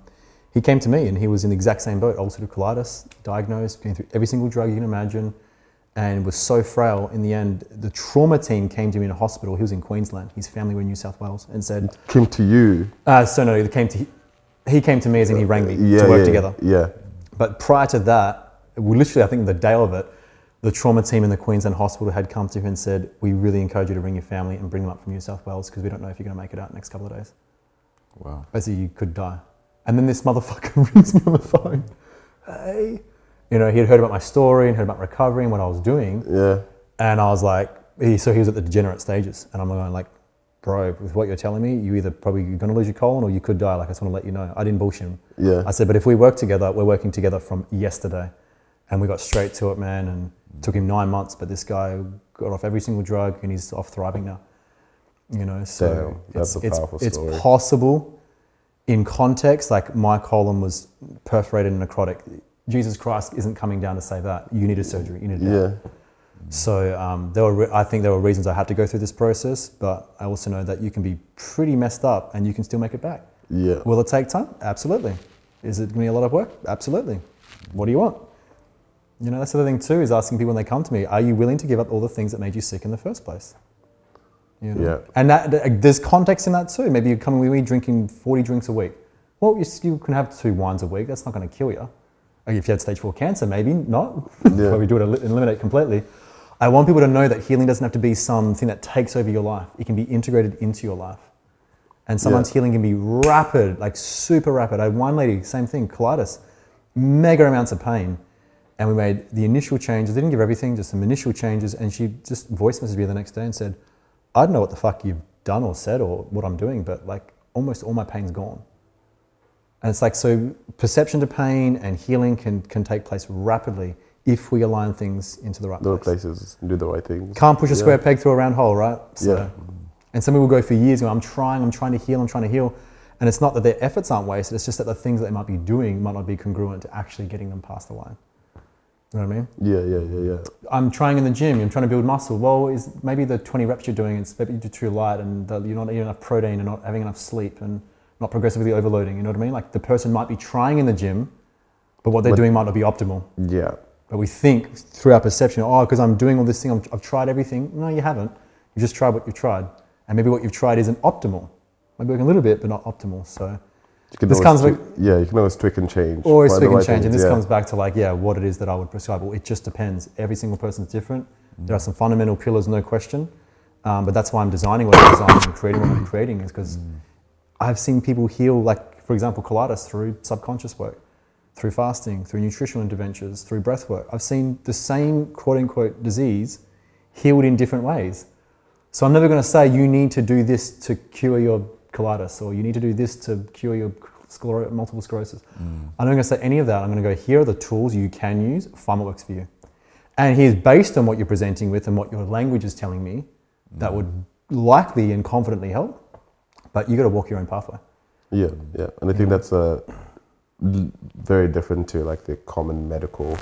he came to me and he was in the exact same boat, ulcerative colitis, diagnosed, going through every single drug you can imagine, and was so frail. In the end, the trauma team came to me in a hospital. He was in Queensland. His family were in New South Wales and said... Came to you? Uh, so no, they came to, he came to me as in he rang me yeah, to work yeah, together. Yeah. But prior to that, we literally, I think the day of it, the trauma team in the Queensland hospital had come to him and said, we really encourage you to ring your family and bring them up from New South Wales because we don't know if you're going to make it out in the next couple of days. Wow. Basically, you could die. And then this motherfucker rings me on the phone. Hey. You know, he had heard about my story and heard about recovery and what I was doing. Yeah. And I was like, he, so he was at the degenerate stages. And I'm going like, bro, with what you're telling me, you either probably you're going to lose your colon or you could die. Like, I just want to let you know. I didn't bullshit him. Yeah. I said, but if we work together, we're working together from yesterday. And we got straight to it, man, and it took him nine months, but this guy got off every single drug and he's off thriving now. You know, so Damn, that's it's, a powerful it's, story. It's possible in context, like my colon was perforated and necrotic. Jesus Christ isn't coming down to say that. You need a surgery. You need a yeah. Death. So um, there were, re- I think there were reasons I had to go through this process, but I also know that you can be pretty messed up and you can still make it back. Yeah. Will it take time? Absolutely. Is it going to be a lot of work? Absolutely. What do you want? You know, that's the other thing too, is asking people when they come to me, are you willing to give up all the things that made you sick in the first place? You know? Yeah. And that, there's context in that too. Maybe you're coming with me drinking forty drinks a week. Well, you, you can have two wines a week. That's not going to kill you. If you had stage four cancer, maybe not. Yeah. Probably do it and eliminate completely. I want people to know that healing doesn't have to be something that takes over your life. It can be integrated into your life. And sometimes yeah. healing can be rapid, like super rapid. I had one lady, same thing, colitis, mega amounts of pain. And we made the initial changes. They didn't give everything, just some initial changes. And she just voice messaged me the next day and said, I don't know what the fuck you've done or said or what I'm doing, but like almost all my pain's gone. And it's like, so perception to pain and healing can, can take place rapidly if we align things into the right the place. places, do the right things. Can't push a square yeah. peg through a round hole, right? So, yeah. And some people go for years, you know, I'm trying, I'm trying to heal, I'm trying to heal. And it's not that their efforts aren't wasted, it's just that the things that they might be doing might not be congruent to actually getting them past the line. You know what I mean? Yeah, yeah, yeah, yeah. I'm trying in the gym, I'm trying to build muscle. Well, is maybe the twenty reps you're doing, it's maybe you're too light and the, you're not eating enough protein and not having enough sleep and not progressively overloading, you know what I mean? Like the person might be trying in the gym, but what they're but, doing might not be optimal. Yeah. But we think through our perception, oh, because I'm doing all this thing, I'm, I've tried everything. No, you haven't. You've just tried what you've tried. And maybe what you've tried isn't optimal. Maybe working a little bit, but not optimal. So this comes twi- like, yeah, you can always tweak and change. Always tweak and change. And this yeah. comes back to like, yeah, what it is that I would prescribe. Well, it just depends. Every single person's different. Mm-hmm. There are some fundamental pillars, no question. Um, but that's why I'm designing what I'm designing and creating what I'm creating is because mm. I've seen people heal, like, for example, colitis through subconscious work, through fasting, through nutritional interventions, through breath work. I've seen the same quote-unquote disease healed in different ways. So I'm never going to say you need to do this to cure your colitis or you need to do this to cure your scler- multiple sclerosis. Mm. I'm not going to say any of that. I'm going to go, here are the tools you can use, find what works for you. And here's based on what you're presenting with and what your language is telling me mm. that would likely and confidently help. But you got to walk your own pathway. Yeah, yeah. And I think that's uh, very different to like the common medical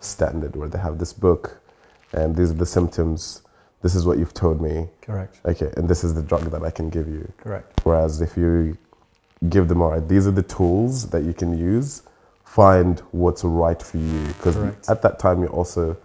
standard where they have this book and these are the symptoms. This is what you've told me. Correct. Okay, and this is the drug that I can give you. Correct. Whereas if you give them, all right, these are the tools that you can use, find what's right for you. Because at that time, you're also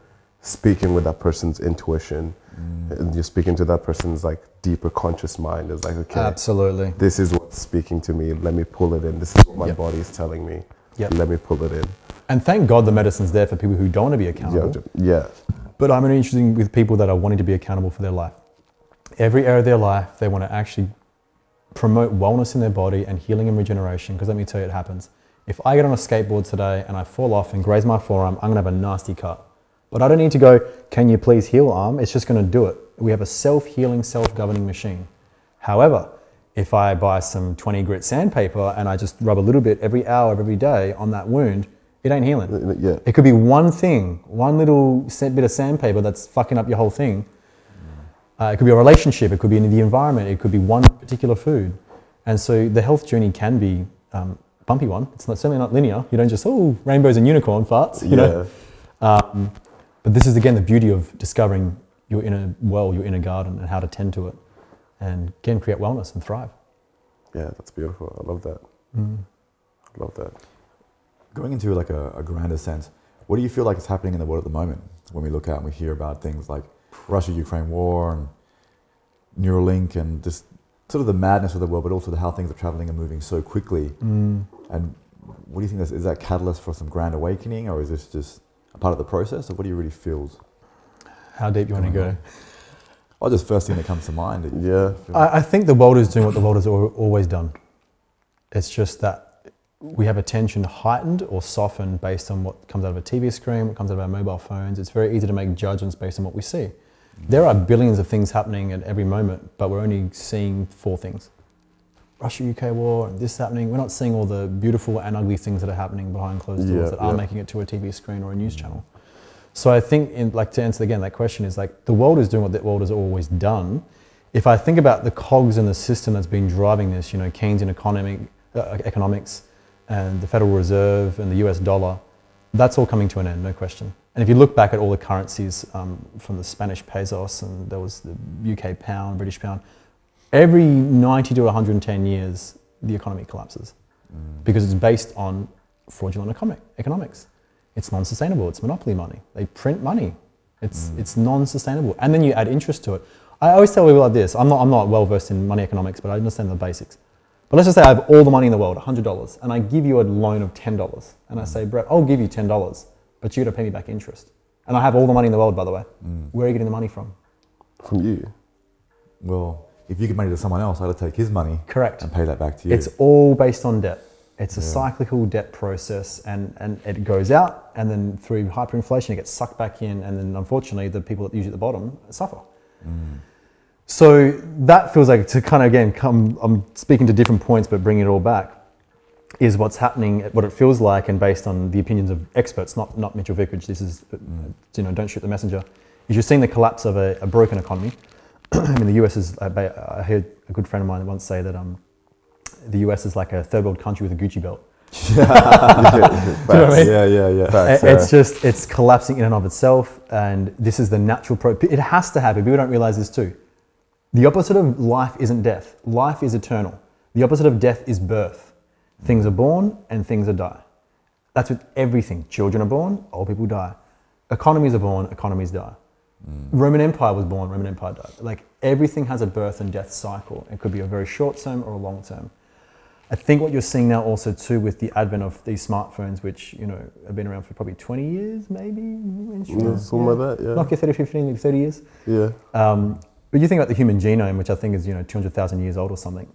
speaking with that person's intuition. Mm. And you're speaking to that person's like deeper conscious mind. It's like, okay, absolutely, this is what's speaking to me. Let me pull it in. This is what my yep. body is telling me. Yep. Let me pull it in. And thank God the medicine's there for people who don't want to be accountable. Yeah. yeah. But I'm interested with people that are wanting to be accountable for their life. Every area of their life, they want to actually promote wellness in their body and healing and regeneration. Because let me tell you, it happens. If I get on a skateboard today and I fall off and graze my forearm, I'm going to have a nasty cut. But I don't need to go, can you please heal arm? It's just going to do it. We have a self-healing, self-governing machine. However, if I buy some twenty grit sandpaper and I just rub a little bit every hour of every day on that wound, it ain't healing. Yeah. It could be one thing, one little bit of sandpaper that's fucking up your whole thing. Uh, it could be a relationship. It could be in the environment. It could be one particular food. And so the health journey can be um, a bumpy one. It's not, certainly not linear. You don't just, oh, rainbows and unicorn farts. You yeah. know? Um, But this is, again, the beauty of discovering your inner well, your inner garden, and how to tend to it and, again, create wellness and thrive. Yeah, that's beautiful. I love that. Mm. I love that. Going into, like, a, a grander sense, what do you feel like is happening in the world at the moment when we look out and we hear about things like Russia-Ukraine war and Neuralink and just sort of the madness of the world, but also the how things are traveling and moving so quickly? Mm. And what do you think this, is that catalyst for some grand awakening, or is this just a part of the process, or what do you really feel? How deep do you want to go? Oh, just first thing that comes to mind. Yeah. I, I think the world is doing what the world has always done. It's just that we have attention heightened or softened based on what comes out of a T V screen, what comes out of our mobile phones. It's very easy to make judgments based on what we see. There are billions of things happening at every moment, but we're only seeing four things. Russia-U K war, and this happening. We're not seeing all the beautiful and ugly things that are happening behind closed doors yeah, that are yeah. making it to a T V screen or a news channel. So I think, in, like to answer again that question, is like the world is doing what the world has always done. If I think about the cogs in the system that's been driving this, you know, Keynesian economic, uh, economics and the Federal Reserve and the U S dollar, that's all coming to an end, no question. And if you look back at all the currencies um, from the Spanish pesos, and there was the U K pound, British pound, every ninety to one hundred ten years, the economy collapses mm. because it's based on fraudulent economic, economics. It's non-sustainable, it's monopoly money. They print money, it's, mm. it's non-sustainable. And then you add interest to it. I always tell people like this, I'm not, I'm not well versed in money economics, but I understand the basics. But let's just say I have all the money in the world, one hundred dollars, and I give you a loan of ten dollars. And I say, Brett, I'll give you ten dollars. But you got to pay me back interest. And I have all the money in the world, by the way. Mm. Where are you getting the money from? From you. Well, if you give money to someone else, I'd take his money. Correct. And pay that back to you. It's all based on debt. It's yeah. a cyclical debt process, and, and it goes out, and then through hyperinflation, it gets sucked back in, and then unfortunately, the people that usually at the bottom suffer. Mm. So that feels like, to kind of again, come, I'm speaking to different points, but bring it all back. Is what's happening, what it feels like, and based on the opinions of experts, not not Mitchell Vickridge. This is, mm. you know, don't shoot the messenger. Is you're seeing the collapse of a, a broken economy. I mean, the U S is. I heard a good friend of mine once say that um, the U S is like a third world country with a Gucci belt. Yeah, you know what I mean? yeah, yeah, yeah. Facts, it's yeah. just it's collapsing in and of itself, and this is the natural. Pro- it has to happen. People don't realize this too. The opposite of life isn't death. Life is eternal. The opposite of death is birth. Things are born and things are die. That's with everything. Children are born, old people die. Economies are born, economies die. Mm. Roman Empire was born, Roman Empire died. Like everything has a birth and death cycle. It could be a very short term or a long term. I think what you're seeing now also too with the advent of these smartphones, which, you know, have been around for probably twenty years, maybe? Yeah, something like that, yeah. Nokia thirty fifteen, thirty years. Yeah. Um, but you think about the human genome, which I think is, you know, two hundred thousand years old or something.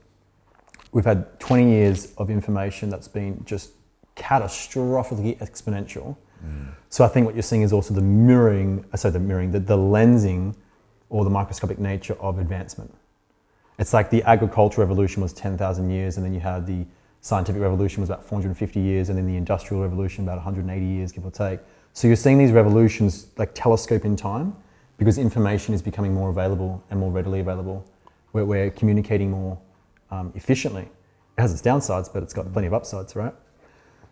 We've had twenty years of information that's been just catastrophically exponential. Mm. So I think what you're seeing is also the mirroring, sorry, the mirroring, the, the lensing or the microscopic nature of advancement. It's like the agricultural revolution was ten thousand years, and then you had the scientific revolution was about four hundred fifty years, and then the industrial revolution about one hundred eighty years, give or take. So you're seeing these revolutions like telescope in time because information is becoming more available and more readily available. We're, we're communicating more Um, efficiently. It has its downsides, but it's got plenty of upsides, right?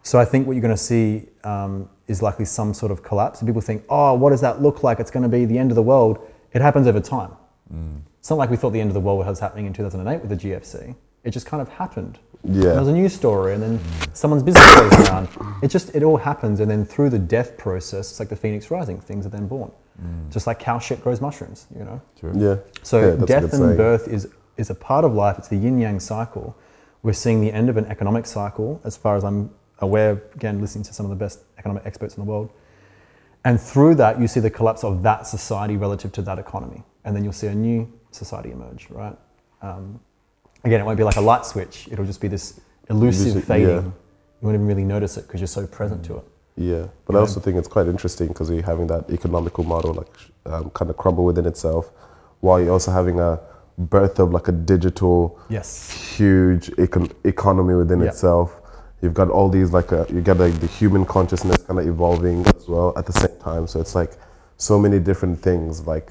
So I think what you're going to see um, is likely some sort of collapse. And people think, oh, what does that look like? It's going to be the end of the world. It happens over time. Mm. It's not like we thought the end of the world was happening in two thousand eight with the G F C. It just kind of happened. Yeah. There was a news story, and then mm. someone's business goes down. It just, it all happens. And then through the death process, it's like the phoenix rising. Things are then born. Mm. Just like cow shit grows mushrooms, you know? True. Yeah. So yeah, death and saying. birth is... is a part of life. It's the yin-yang cycle. We're seeing the end of an economic cycle, as far as I'm aware, again, listening to some of the best economic experts in the world. And through that, you see the collapse of that society relative to that economy. And then you'll see a new society emerge, right? Um, again, it won't be like a light switch. It'll just be this elusive, elusive fading. Yeah. You won't even really notice it because you're so present mm. to it. Yeah, but you I also know? think it's quite interesting because you're having that economical model like um, kind of crumble within itself, while you're also having a birth of like a digital yes. huge econ- economy within yep. itself. You've got all these like a, you get like the human consciousness kind of evolving as well at the same time. So it's like so many different things like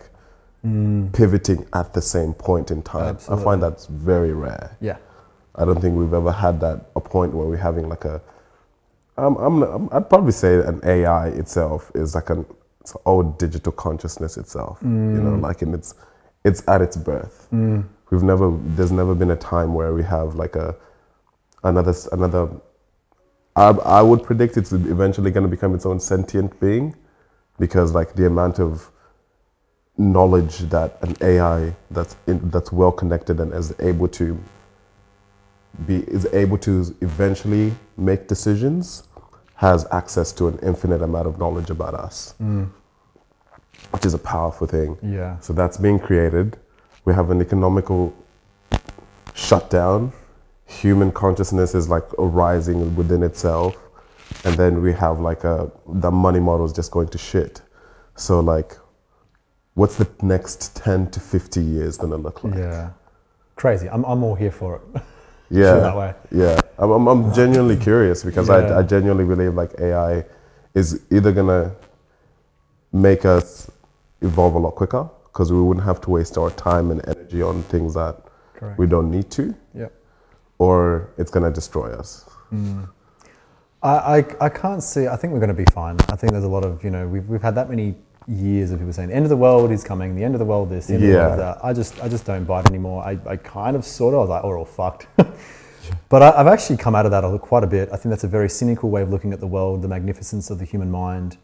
mm. pivoting at the same point in time. Absolutely. I find that's very rare. Yeah, I don't think we've ever had that a point where we're having like a. Um, I'm, I'm I'd probably say an A I itself is like an it's all digital consciousness itself. Mm. You know, like in its. It's at its birth. Mm. We've never, there's never been a time where we have like a, another, another. I, I would predict it's eventually going to become its own sentient being, because like the amount of knowledge that an A I that's in, that's well connected and is able to be is able to eventually make decisions has access to an infinite amount of knowledge about us. Mm. Which is a powerful thing. Yeah. So that's being created. We have an economical shutdown. Human consciousness is like arising within itself, and then we have like a the money model is just going to shit. So like, what's the next ten to fifty years gonna look like? Yeah. Crazy. I'm I'm all here for it. Yeah. Sure that way. Yeah. I'm I'm, I'm genuinely curious because yeah. I I genuinely believe like A I is either gonna make us evolve a lot quicker because we wouldn't have to waste our time and energy on things that Correct. we don't need to, yep. or it's going to destroy us. Mm. I, I I can't see. I think we're going to be fine. I think there's a lot of, you know, we've we've had that many years of people saying the end of the world is coming, the end of the world this, the end yeah. of the world that. I just I just don't buy it anymore. I, I kind of sort of I was like, oh, we're all fucked. But I, I've actually come out of that quite a bit. I think that's a very cynical way of looking at the world, the magnificence of the human mind,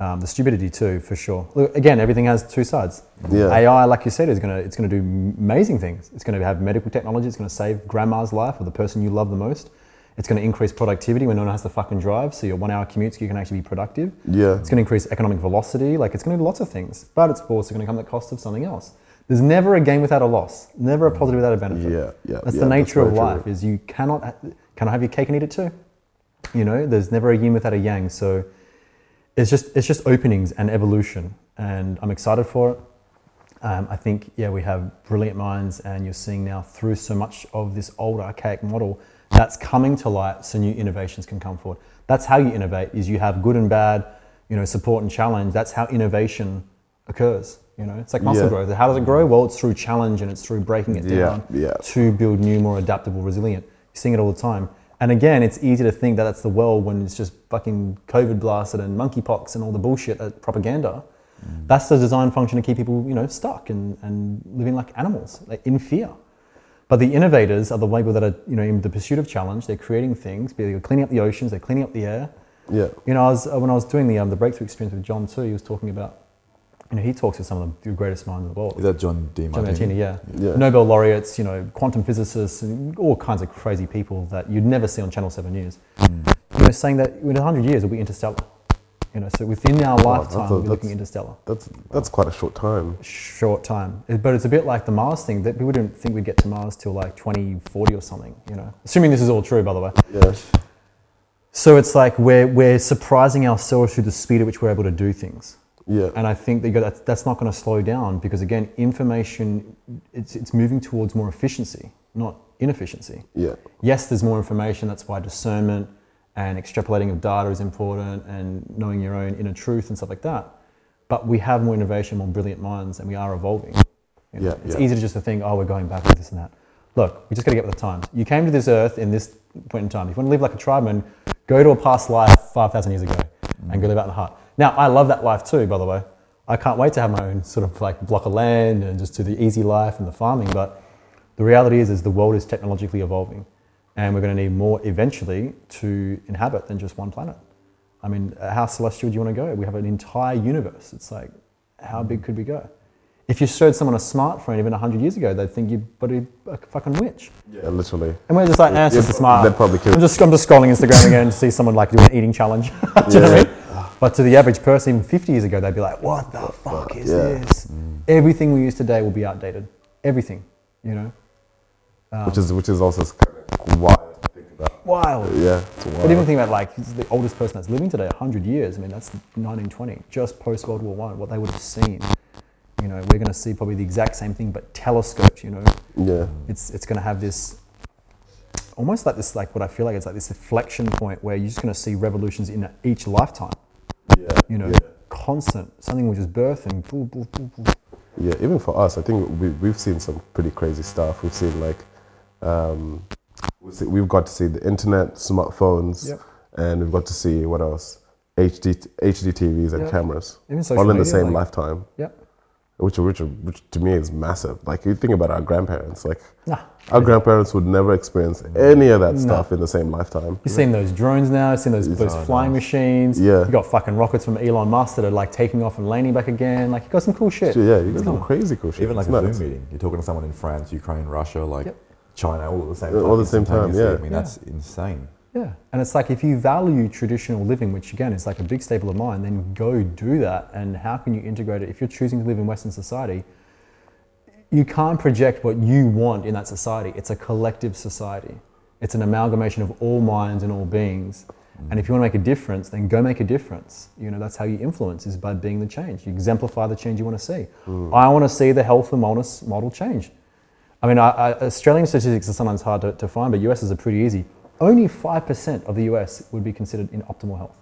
um, the stupidity too, for sure. Look, again, everything has two sides. Yeah. A I, like you said, is gonna it's gonna do amazing things. It's gonna have medical technology. It's gonna save grandma's life or the person you love the most. It's going to increase productivity when no one has to fucking drive, so your one-hour commutes you can actually be productive. Yeah. It's going to increase economic velocity. Like, it's going to do lots of things, but it's also going to come at the cost of something else. There's never a gain without a loss, never a positive without a benefit. Yeah, yeah. That's yeah, the nature that's of life. True. Is you cannot cannot have your cake and eat it too. You know, there's never a yin without a yang. So it's just it's just openings and evolution, and I'm excited for it. Um, I think yeah, we have brilliant minds, and you're seeing now through so much of this old archaic model. That's coming to light, so new innovations can come forward. That's how you innovate, is you have good and bad, you know, support and challenge. That's how innovation occurs, you know. It's like muscle yeah. growth. How does it grow? Well, it's through challenge and it's through breaking it down yeah, yeah. to build new, more adaptable, resilient. You're seeing it all the time. And again, it's easy to think that that's the world when it's just fucking COVID blasted and monkeypox and all the bullshit, that propaganda. Mm. That's the design function to keep people, you know, stuck and, and living like animals, like in fear. But the innovators are the people that are, you know, in the pursuit of challenge. They're creating things. They're cleaning up the oceans. They're cleaning up the air. Yeah. You know, I was, when I was doing the um, the breakthrough experience with John too, he was talking about, you know, he talks with some of the greatest minds in the world. Is that John Demartini? John Demartini, yeah. yeah. Nobel laureates, you know, quantum physicists, and all kinds of crazy people that you'd never see on Channel seven News. Mm. You know, saying that in a hundred years it'll be interstellar. You know, so within our lifetime, oh, a, we're looking interstellar. That's that's quite a short time. Short time. But it's a bit like the Mars thing, that people didn't think we'd get to Mars till like twenty forty or something, you know. Assuming this is all true, by the way. Yes. So it's like we're, we're surprising ourselves through the speed at which we're able to do things. Yeah. And I think that you go, that's, that's not going to slow down because, again, information, it's it's moving towards more efficiency, not inefficiency. Yeah. Yes, there's more information. That's why discernment and extrapolating of data is important, and knowing your own inner truth and stuff like that. But we have more innovation, more brilliant minds, and we are evolving. You know? Yeah, it's yeah. easy to just to think, oh, we're going back with this and that. Look, we just gotta get with the times. You came to this earth in this point in time. If you wanna live like a tribeman, go to a past life five thousand years ago mm. and go live out in the hut. Now, I love that life too, by the way. I can't wait to have my own sort of like block of land and just do the easy life and the farming. But the reality is, is the world is technologically evolving. And we're going to need more eventually to inhabit than just one planet. I mean, how celestial do you want to go? We have an entire universe. It's like, how big could we go? If you showed someone a smartphone even a hundred years ago, they'd think you'd be a fucking witch. Yeah, literally. And we're just like, eh, it's just a smart. They'd probably kill. I'm just, I'm just scrolling Instagram again to see someone like doing an eating challenge. Do you yeah. know what I mean? But to the average person, even fifty years ago, they'd be like, what the fuck but, is yeah. this? Mm. Everything we use today will be outdated. Everything, you know? Um, which is which is also wild to think about. Wild. Yeah, it's wild. But even think about like the oldest person that's living today, a hundred years. I mean, that's nineteen twenty, just post World War One. What they would have seen. You know, we're going to see probably the exact same thing, but telescopes. You know. Yeah. It's it's going to have this, almost like this, like what I feel like it's like this inflection point where you're just going to see revolutions in each lifetime. Yeah. You know, yeah. constant something which is birth and. Boo, boo, boo, boo. Yeah, even for us, I think we we've seen some pretty crazy stuff. We've seen like. Um, we've got to see the internet, smartphones, yep. and we've got to see what else? H D T Vs and yep. cameras, Even all in media, the same like, lifetime. Yep. Which, which, which to me is massive. Like you think about our grandparents, like nah, our really. grandparents would never experience any of that nah. stuff in the same lifetime. You've yeah. seen those drones now. You've seen those, those oh, flying nice. machines. Yeah. You got fucking rockets from Elon Musk that are like taking off and landing back again. Like you got some cool shit. Yeah, you got some on. crazy cool shit. Even like it's a nuts. Zoom meeting. You're talking to someone in France, Ukraine, Russia, like. Yep. China, all at the same time. All the same time, yeah. I mean, yeah. that's insane. Yeah, and it's like if you value traditional living, which again is like a big staple of mine, then go do that. And how can you integrate it? If you're choosing to live in Western society, you can't project what you want in that society. It's a collective society. It's an amalgamation of all minds and all beings. Mm. And if you want to make a difference, then go make a difference. You know, that's how you influence, is by being the change. You exemplify the change you want to see. Mm. I want to see the health and wellness model change. I mean, I, I, Australian statistics are sometimes hard to, to find, but U S's are pretty easy. Only five percent of the U S would be considered in optimal health.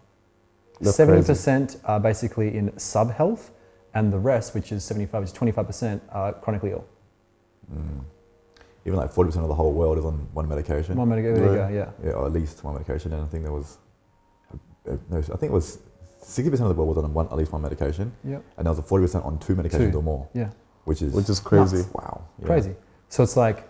That's seventy percent crazy. Are basically in sub-health, and the rest, which is seventy-five, is twenty-five percent, are chronically ill. Mm. Even like forty percent of the whole world is on one medication. One medication, right. yeah. Yeah, or at least one medication, and I think there was no, I think it was sixty percent of the world was on one, at least one medication, yep. and there was a forty percent on two medications two. or more, yeah, which is which is crazy. Nuts. Wow, yeah. crazy. So it's like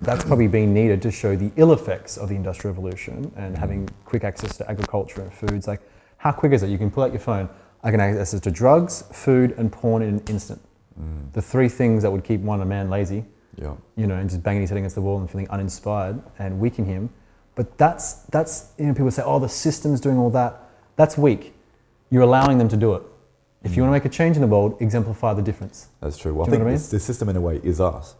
that's probably being needed to show the ill effects of the Industrial Revolution and mm. having quick access to agriculture and foods. Like, how quick is it? You can pull out your phone. I can have access to drugs, food, and porn in an instant. Mm. The three things that would keep one a man lazy. Yeah. You know, and just banging his head against the wall and feeling uninspired and weak in him. But that's, that's, you know, people say, oh, the system's doing all that. That's weak. You're allowing them to do it. If mm. you want to make a change in the world, exemplify the difference. That's true. Well, do I think I mean? the system in a way is us.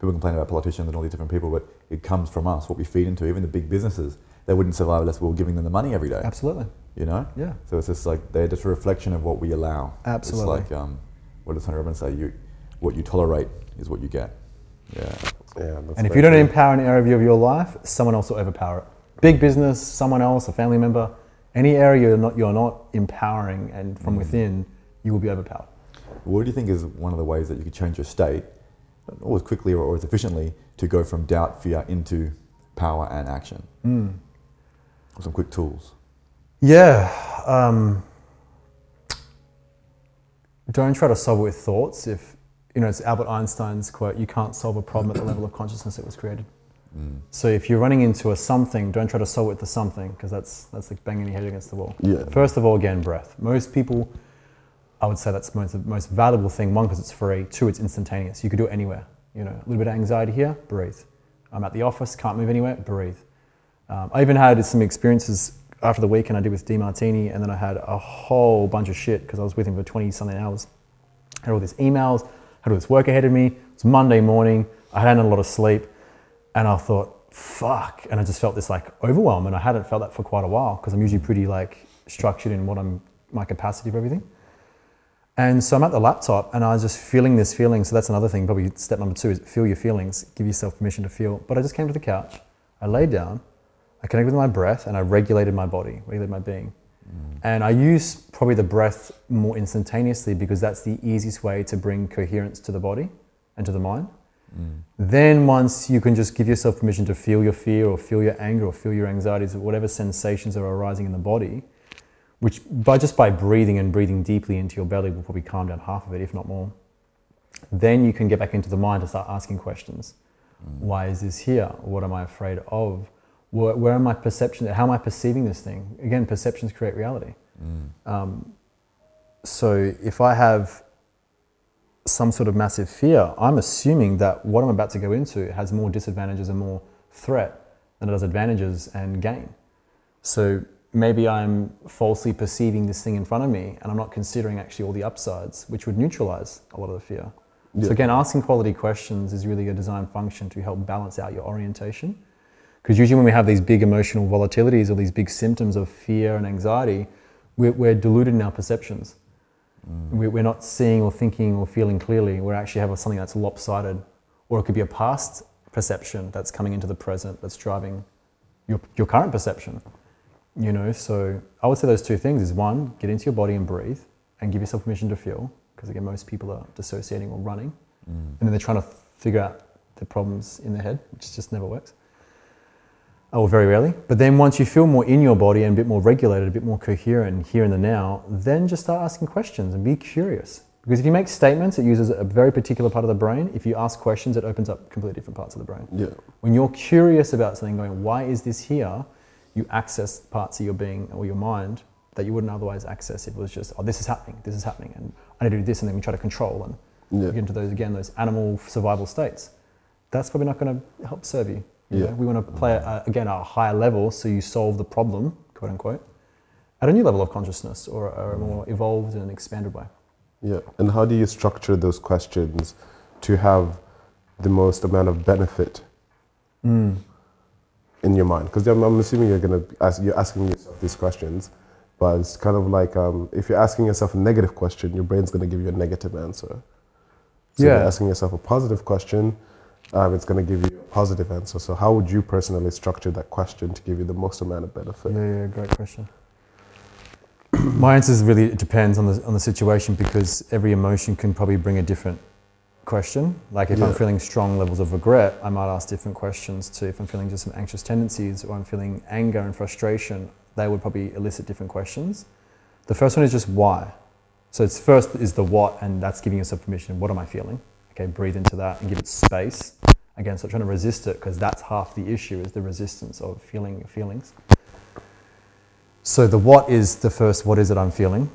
People complain about politicians and all these different people, but it comes from us, what we feed into. Even the big businesses, they wouldn't survive unless we were giving them the money every day. Absolutely. You know? Yeah. So it's just like, they're just a reflection of what we allow. Absolutely. It's like, um, what does Tony Robbins say? You, what you tolerate is what you get. Yeah. yeah and if you don't empower an area of your life, someone else will overpower it. Big business, someone else, a family member, any area you're not you're not empowering and from mm. within, you will be overpowered. What do you think is one of the ways that you could change your state, not always quickly or as efficiently, to go from doubt, fear, into power and action? Mm. Some quick tools. Yeah. Um, don't try to solve it with thoughts. If you know, it's Albert Einstein's quote, you can't solve a problem at the level of consciousness it was created. Mm. So if you're running into a something, don't try to solve it with the something, because that's that's like banging your head against the wall. Yeah. First of all, again, breath. Most people, I would say that's the most, most valuable thing. One, because it's free. Two, it's instantaneous. You could do it anywhere. You know, a little bit of anxiety here, breathe. I'm at the office, can't move anywhere, breathe. Um, I even had some experiences after the weekend I did with Demartini, and then I had a whole bunch of shit because I was with him for twenty something hours. I had all these emails, had all this work ahead of me. It's Monday morning. I hadn't had a lot of sleep, and I thought, fuck. And I just felt this like overwhelm, and I hadn't felt that for quite a while because I'm usually pretty like structured in what I'm my capacity for everything. And so I'm at the laptop and I was just feeling this feeling. So that's another thing, probably step number two is feel your feelings, give yourself permission to feel. But I just came to the couch, I laid down, I connected with my breath and I regulated my body, regulated my being. Mm. And I use probably the breath more instantaneously because that's the easiest way to bring coherence to the body and to the mind. Mm. Then once you can just give yourself permission to feel your fear or feel your anger or feel your anxieties or whatever sensations are arising in the body, which by just by breathing and breathing deeply into your belly will probably calm down half of it, if not more. Then you can get back into the mind to start asking questions. Mm. Why is this here? What am I afraid of? Where, where am I perception? How am I perceiving this thing? Again, perceptions create reality. Mm. Um, so if I have some sort of massive fear, I'm assuming that what I'm about to go into has more disadvantages and more threat than it does advantages and gain. So maybe I'm falsely perceiving this thing in front of me and I'm not considering actually all the upsides, which would neutralize a lot of the fear. Yeah. So again, asking quality questions is really a design function to help balance out your orientation. Because usually when we have these big emotional volatilities or these big symptoms of fear and anxiety, we're, we're deluded in our perceptions. Mm. We're not seeing or thinking or feeling clearly. We're actually having something that's lopsided, or it could be a past perception that's coming into the present that's driving your, your current perception. You know, so I would say those two things is one, get into your body and breathe and give yourself permission to feel, because again, most people are dissociating or running mm. and then they're trying to figure out the problems in their head, which just never works, or very rarely. But then once you feel more in your body and a bit more regulated, a bit more coherent here in the now, then just start asking questions and be curious. Because if you make statements, it uses a very particular part of the brain. If you ask questions, it opens up completely different parts of the brain. Yeah. When you're curious about something going, why is this here? You access parts of your being or your mind that you wouldn't otherwise access. It was just, oh, this is happening, this is happening, and I need to do this, and then we try to control and yeah. get into those, again, those animal survival states. That's probably not gonna help serve you. you yeah. know? We wanna play, uh, again, at a higher level so you solve the problem, quote unquote, at a new level of consciousness or a more evolved and expanded way. Yeah, and how do you structure those questions to have the most amount of benefit? Mm. In your mind, because I'm, I'm assuming you're gonna ask, you're asking yourself these questions, but it's kind of like um, if you're asking yourself a negative question, your brain's gonna give you a negative answer. So yeah. If you're asking yourself a positive question, um, it's gonna give you a positive answer. So how would you personally structure that question to give you the most amount of benefit? Yeah, yeah, great question. My answer is really it depends on the on the situation, because every emotion can probably bring a different question. Like if yeah. I'm feeling strong levels of regret, I might ask different questions to if I'm feeling just some anxious tendencies, or I'm feeling anger and frustration, they would probably elicit different questions. The first one is just why. So it's first is the what, and that's giving yourself permission. What am I feeling? Okay, breathe into that and give it space. Again, stop trying to resist it, because that's half the issue, is the resistance of feeling your feelings. So the what is the first, what is it I'm feeling?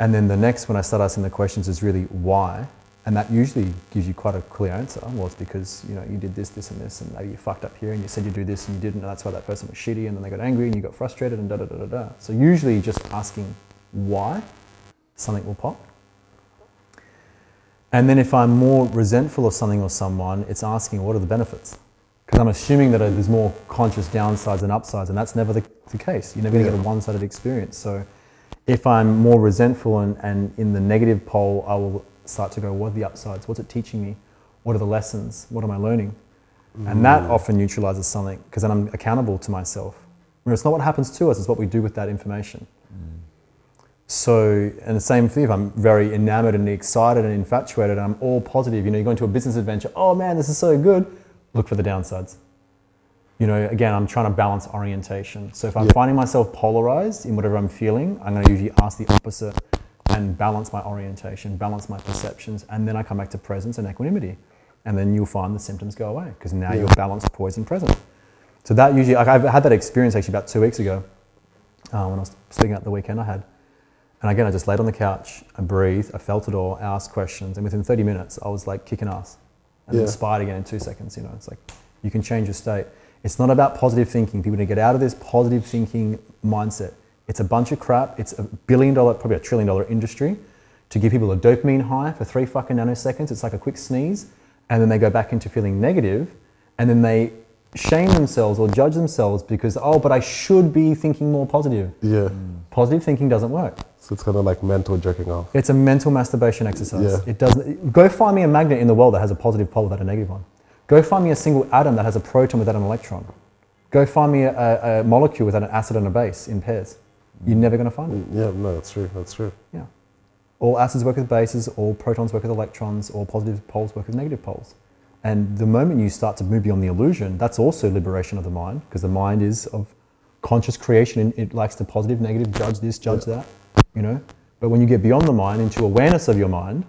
And then the next, when I start asking the questions, is really why. And that usually gives you quite a clear answer. Well, it's because, you know, you did this, this, and this, and maybe you fucked up here, and you said you do this, and you didn't, and that's why that person was shitty, and then they got angry, and you got frustrated, and da da da da da. So usually just asking why, something will pop. And then if I'm more resentful of something or someone, it's asking what are the benefits? Because I'm assuming that there's more conscious downsides than upsides, and that's never the, the case. You're never going to get a one-sided experience. So if I'm more resentful and, and in the negative pole, I will start to go, what are the upsides? What's it teaching me? What are the lessons? What am I learning? Mm. And that often neutralizes something, because then I'm accountable to myself. Remember, it's not what happens to us, it's what we do with that information. Mm. So, and the same thing, if I'm very enamored and excited and infatuated and I'm all positive, you know, you go into a business adventure, oh man, this is so good, look for the downsides. You know, again, I'm trying to balance orientation. So if I'm yep. finding myself polarized in whatever I'm feeling, I'm gonna usually ask the opposite and balance my orientation, balance my perceptions, and then I come back to presence and equanimity. And then you'll find the symptoms go away, because now yep. you're balanced, poised and present. So that usually, like, I've had that experience actually about two weeks ago uh, when I was speaking at the weekend I had. And again, I just laid on the couch, I breathed, I felt it all, I asked questions, and within thirty minutes, I was like kicking ass. And yeah. inspired again in two seconds, you know, it's like, you can change your state. It's not about positive thinking. People need to get out of this positive thinking mindset. It's a bunch of crap. It's a billion dollar, probably a trillion dollar industry to give people a dopamine high for three fucking nanoseconds. It's like a quick sneeze. And then they go back into feeling negative, and then they shame themselves or judge themselves because, oh, but I should be thinking more positive. Yeah. Mm. Positive thinking doesn't work. So it's kind of like mental jerking off. It's a mental masturbation exercise. Yeah. It doesn't. Go find me a magnet in the world that has a positive pole without a negative one. Go find me a single atom that has a proton without an electron. Go find me a, a molecule without an acid and a base in pairs. You're never going to find it. Yeah, no, that's true. That's true. Yeah. All acids work with bases, all protons work with electrons, all positive poles work with negative poles. And the moment you start to move beyond the illusion, that's also liberation of the mind, because the mind is of conscious creation and it likes to positive, negative, judge this, judge yeah. that, you know. But when you get beyond the mind into awareness of your mind,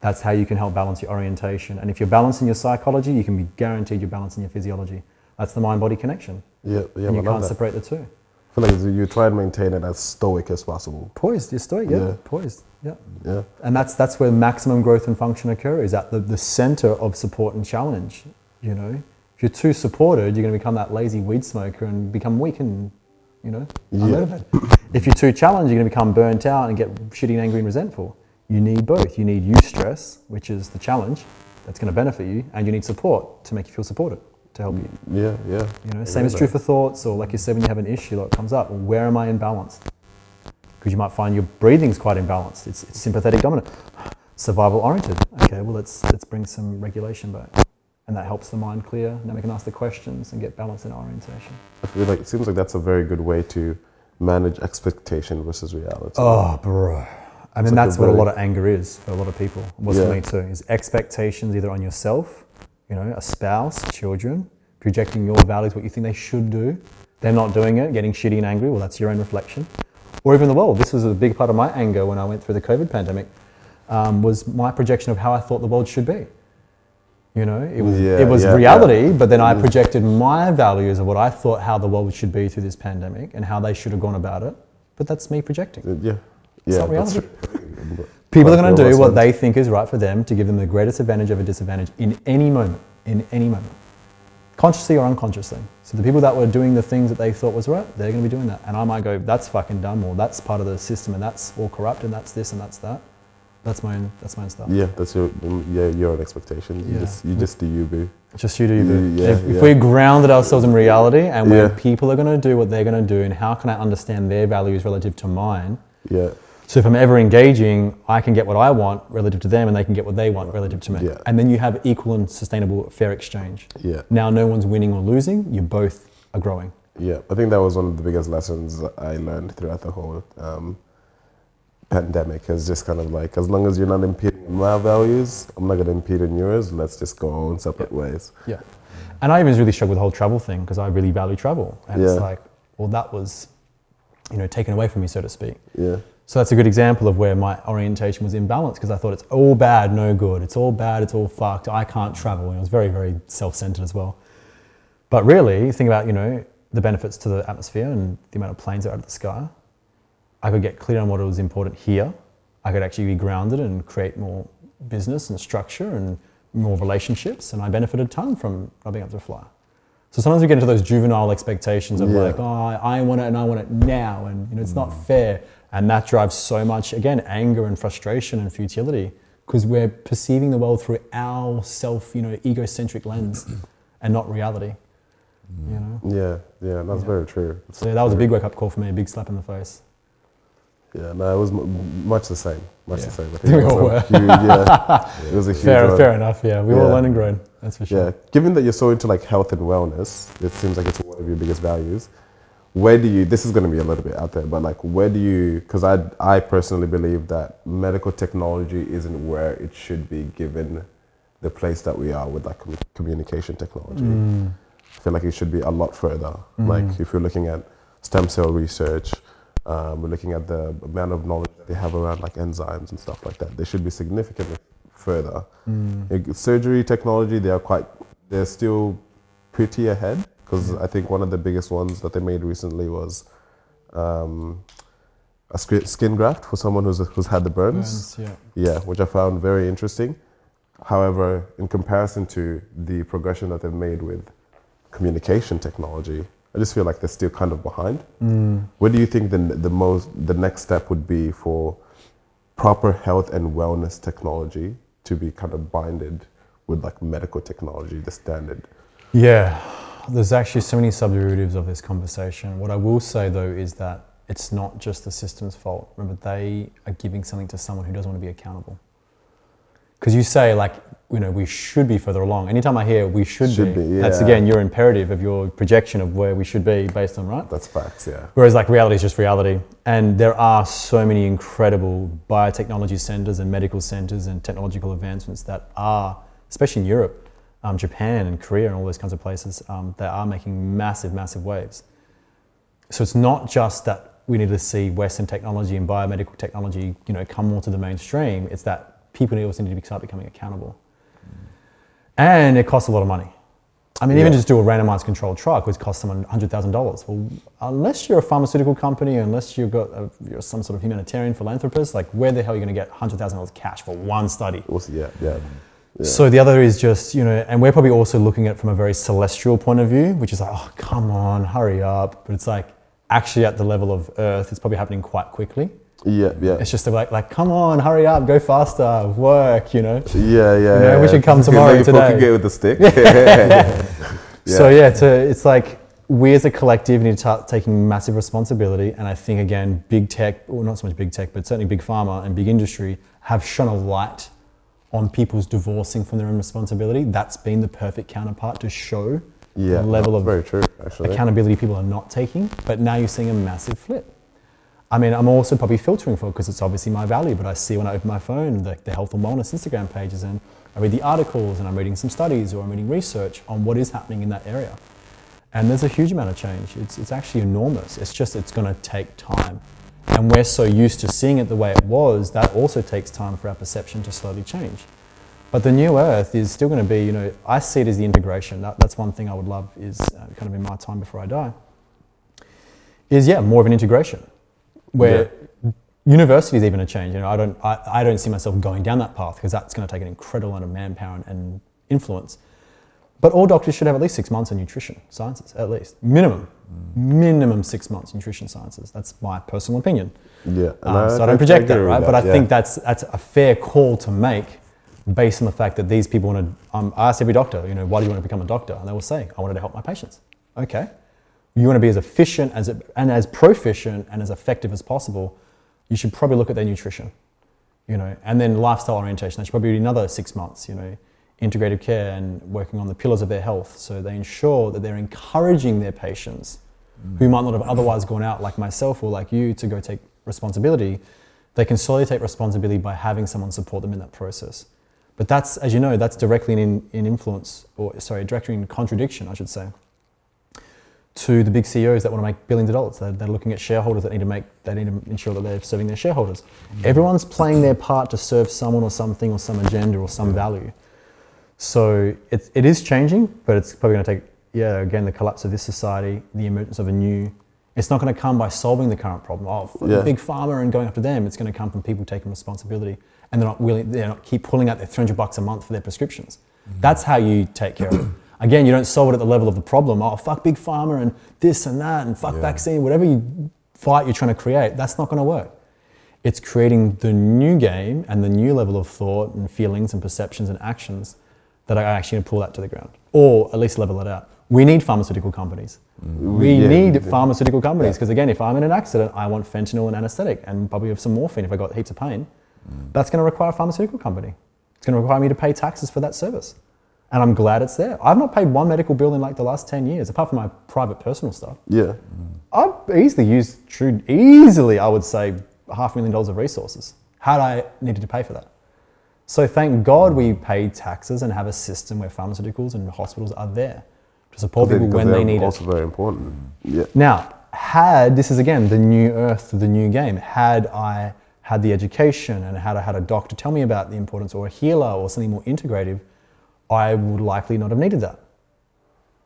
that's how you can help balance your orientation. And if you're balancing your psychology, you can be guaranteed you're balancing your physiology. That's the mind-body connection. Yeah, yeah. And you can't that. separate the two. I feel like you try and maintain it as stoic as possible. Poised, you're stoic, yeah. yeah. Poised, yeah. yeah. And that's that's where maximum growth and function occur, is at the, the center of support and challenge, you know. If you're too supported, you're going to become that lazy weed smoker and become weak and, you know, unmotivated. Yeah. If you're too challenged, you're going to become burnt out and get shitty and angry and resentful. You need both. You need eustress, which is the challenge that's going to benefit you, and you need support to make you feel supported, to help you. Yeah, yeah. You know, same is true for thoughts, or like you said, when you have an issue that comes up, where am I imbalanced? Because you might find your breathing's quite imbalanced. It's, it's sympathetic dominant, survival oriented. Okay, well let's let's bring some regulation back, and that helps the mind clear. Now we can ask the questions and get balance in orientation. I feel like it seems like that's a very good way to manage expectation versus reality. Oh, bro. I mean, that's what a lot of anger is for a lot of people. What's for me too is expectations either on yourself, you know, a spouse, children, projecting your values, what you think they should do. They're not doing it, getting shitty and angry. Well, that's your own reflection. Or even the world. This was a big part of my anger when I went through the COVID pandemic, um, was my projection of how I thought the world should be. You know, it was, yeah, it was yeah, reality, yeah. but then I projected my values of what I thought how the world should be through this pandemic and how they should have gone about it. But that's me projecting. Yeah. It's yeah, not reality. People are going to do what they think is right for them to give them the greatest advantage over disadvantage in any moment, in any moment, consciously or unconsciously. So the people that were doing the things that they thought was right, they're going to be doing that. And I might go, that's fucking dumb, or that's part of the system, and that's all corrupt, and that's this, and that's that. That's my own, that's my own stuff. Yeah, that's your, yeah, your own expectation. You yeah. just, you just do you, boo. Just you do you, boo. Yeah, if yeah. if we grounded ourselves in reality and where yeah. people are going to do what they're going to do, and how can I understand their values relative to mine? Yeah. So if I'm ever engaging, I can get what I want relative to them, and they can get what they want relative to me. Yeah. And then you have equal and sustainable fair exchange. Yeah. Now no one's winning or losing, you both are growing. Yeah, I think that was one of the biggest lessons I learned throughout the whole um, pandemic. It's just kind of like, as long as you're not impeding my values, I'm not going to impede on yours, let's just go our own separate yeah. ways. Yeah. And I even really struggled with the whole travel thing, because I really value travel. And yeah. it's like, well, that was you know, taken away from me, so to speak. Yeah. So that's a good example of where my orientation was imbalanced, because I thought it's all bad, no good. It's all bad, it's all fucked. I can't travel. And I was very, very self-centered as well. But really, think about, you know, the benefits to the atmosphere and the amount of planes that are out of the sky. I could get clear on what was important here. I could actually be grounded and create more business and structure and more relationships. And I benefited a ton from not being able to fly. So sometimes we get into those juvenile expectations of yeah. like, oh, I want it and I want it now. And you know, it's mm. not fair. And that drives so much, again, anger and frustration and futility, because we're perceiving the world through our self, you know, egocentric lens and not reality, mm. you know? Yeah, yeah, that's yeah. very true. That's so yeah, that was a big wake-up call for me, a big slap in the face. Yeah, no, it was m- much the same, much yeah. the same. I think we all were. Huge, yeah, it was a huge fair, fair enough, yeah. We yeah. all learn and grown, that's for sure. Yeah, given that you're so into like health and wellness, it seems like it's one of your biggest values. Where do you, this is going to be a little bit out there, but like where do you, because I, I personally believe that medical technology isn't where it should be given the place that we are with like communication technology. Mm. I feel like it should be a lot further. Mm. Like if you're looking at stem cell research, um, we're looking at the amount of knowledge that they have around like enzymes and stuff like that. They should be significantly further. Mm. Like, surgery technology, they are quite, they're still pretty ahead. Because I think one of the biggest ones that they made recently was um, a skin graft for someone who's who's had the burns. burns yeah. yeah, which I found very interesting. However, in comparison to the progression that they've made with communication technology, I just feel like they're still kind of behind. Mm. What do you think the the most the next step would be for proper health and wellness technology to be kind of binded with like medical technology, the standard? Yeah. There's actually so many subderivatives of this conversation. What I will say though is that it's not just the system's fault. Remember, they are giving something to someone who doesn't want to be accountable. Because you say like, you know, we should be further along. Anytime I hear we should, should be, be yeah. that's again your imperative of your projection of where we should be based on, right? That's facts, yeah. Whereas like reality is just reality. And there are so many incredible biotechnology centers and medical centers and technological advancements that are, especially in Europe, Um, Japan and Korea and all those kinds of places, um, they are making massive, massive waves. So it's not just that we need to see Western technology and biomedical technology, you know, come more to the mainstream. It's that people also need to start becoming accountable. Mm. And it costs a lot of money. I mean, yeah. even just do a randomized controlled trial could cost someone one hundred thousand dollars. Well, unless you're a pharmaceutical company, unless you've got a, you're some sort of humanitarian philanthropist, like where the hell are you going to get one hundred thousand dollars cash for one study? Also, yeah, yeah. Yeah. So the other is just, you know, and we're probably also looking at it from a very celestial point of view, which is like, oh, come on, hurry up. But it's like, actually at the level of Earth, it's probably happening quite quickly. Yeah, yeah. It's just like, like come on, hurry up, go faster, work, you know. Yeah, yeah, you know, yeah. We should come tomorrow, today. You get with the stick. yeah. Yeah. So yeah, to, it's like, we as a collective need to start taking massive responsibility. And I think, again, big tech, well, not so much big tech, but certainly big pharma and big industry have shone a light on people's divorcing from their own responsibility. That's been the perfect counterpart to show yeah, the level of very true, actually. Accountability people are not taking, but now you're seeing a massive flip. I mean, I'm also probably filtering for it because it's obviously my value, but I see when I open my phone, the, the health and wellness Instagram pages, and I read the articles and I'm reading some studies or I'm reading research on what is happening in that area. And there's a huge amount of change. It's, it's actually enormous. It's just, it's gonna take time. And we're so used to seeing it the way it was, that also takes time for our perception to slowly change. But the new Earth is still going to be, you know, I see it as the integration. That, that's one thing I would love is uh, kind of in my time before I die, is, yeah, more of an integration where yeah. university is even a change. You know, I don't, I, I don't see myself going down that path because that's going to take an incredible amount of manpower and, and influence. But all doctors should have at least six months in nutrition sciences, at least. Minimum. Mm. Minimum six months in nutrition sciences. That's my personal opinion. Yeah. Um, I, so I don't project that, right? That, but I yeah. think that's that's a fair call to make based on the fact that these people want to... Um, I ask every doctor, you know, why do you want to become a doctor? And they will say, I wanted to help my patients. Okay. You want to be as efficient as it, and as proficient and as effective as possible. You should probably look at their nutrition, you know, and then lifestyle orientation. That should probably be another six months, you know. Integrative care and working on the pillars of their health, so they ensure that they're encouraging their patients mm. who might not have otherwise gone out like myself or like you to go take responsibility. They can solely take responsibility by having someone support them in that process. But that's, as you know, that's directly in, in influence or sorry directly in contradiction I should say to the big C E Os that want to make billions of dollars. They're, they're looking at shareholders that need to make, they need to ensure that they're serving their shareholders. Mm-hmm. Everyone's playing their part to serve someone or something or some agenda or some yeah. value. So it, it is changing, but it's probably going to take, yeah, again, the collapse of this society, the emergence of a new, it's not going to come by solving the current problem of yeah. big pharma and going after them. It's going to come from people taking responsibility, and they're not willing, they're not keep pulling out their three hundred bucks a month for their prescriptions. Mm-hmm. That's how you take care of it. Again, you don't solve it at the level of the problem. Oh, fuck big pharma and this and that and fuck yeah. vaccine, whatever you fight you're trying to create, that's not going to work. It's creating the new game and the new level of thought and feelings and perceptions and actions that are actually going to pull that to the ground, or at least level it out. We need pharmaceutical companies. Mm-hmm. We yeah, need we pharmaceutical companies because, yeah. again, if I'm in an accident, I want fentanyl and anesthetic and probably have some morphine if I got heaps of pain. Mm. That's going to require a pharmaceutical company. It's going to require me to pay taxes for that service. And I'm glad it's there. I've not paid one medical bill in like the last ten years, apart from my private personal stuff. Yeah. Mm. I've easily used, true, easily, I would say, half a million dollars of resources had I needed to pay for that. So thank God we pay taxes and have a system where pharmaceuticals and hospitals are there to support people when they need it. That's also very important. Yeah. Now, had, this is again, the new earth, the new game, had I had the education and had I had a doctor tell me about the importance, or a healer or something more integrative, I would likely not have needed that.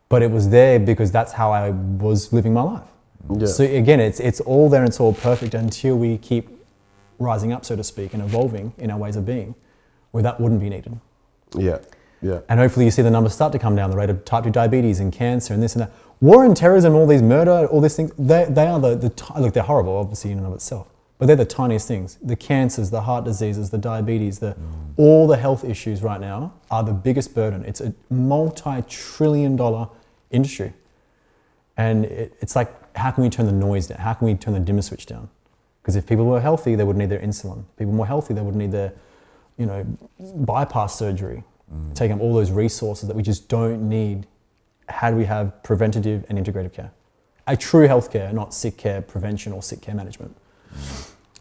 But it was there because that's how I was living my life. Yeah. So again, it's it's all there and it's all perfect until we keep rising up, so to speak, and evolving in our ways of being, where that wouldn't be needed. Yeah, yeah. And hopefully you see the numbers start to come down, the rate of type two diabetes and cancer and this and that. War and terrorism, all these murder, all these things, they, they are the, the t- look, they're horrible, obviously, in and of itself. But they're the tiniest things. The cancers, the heart diseases, the diabetes, the, mm. all the health issues right now are the biggest burden. It's a multi-trillion dollar industry. And it, it's like, how can we turn the noise down? How can we turn the dimmer switch down? Because if people were healthy, they would need their insulin. If people were more healthy, they would need their, you know, bypass surgery. Mm. Taking up all those resources that we just don't need. How do we have preventative and integrative care? A true health care, not sick care prevention or sick care management.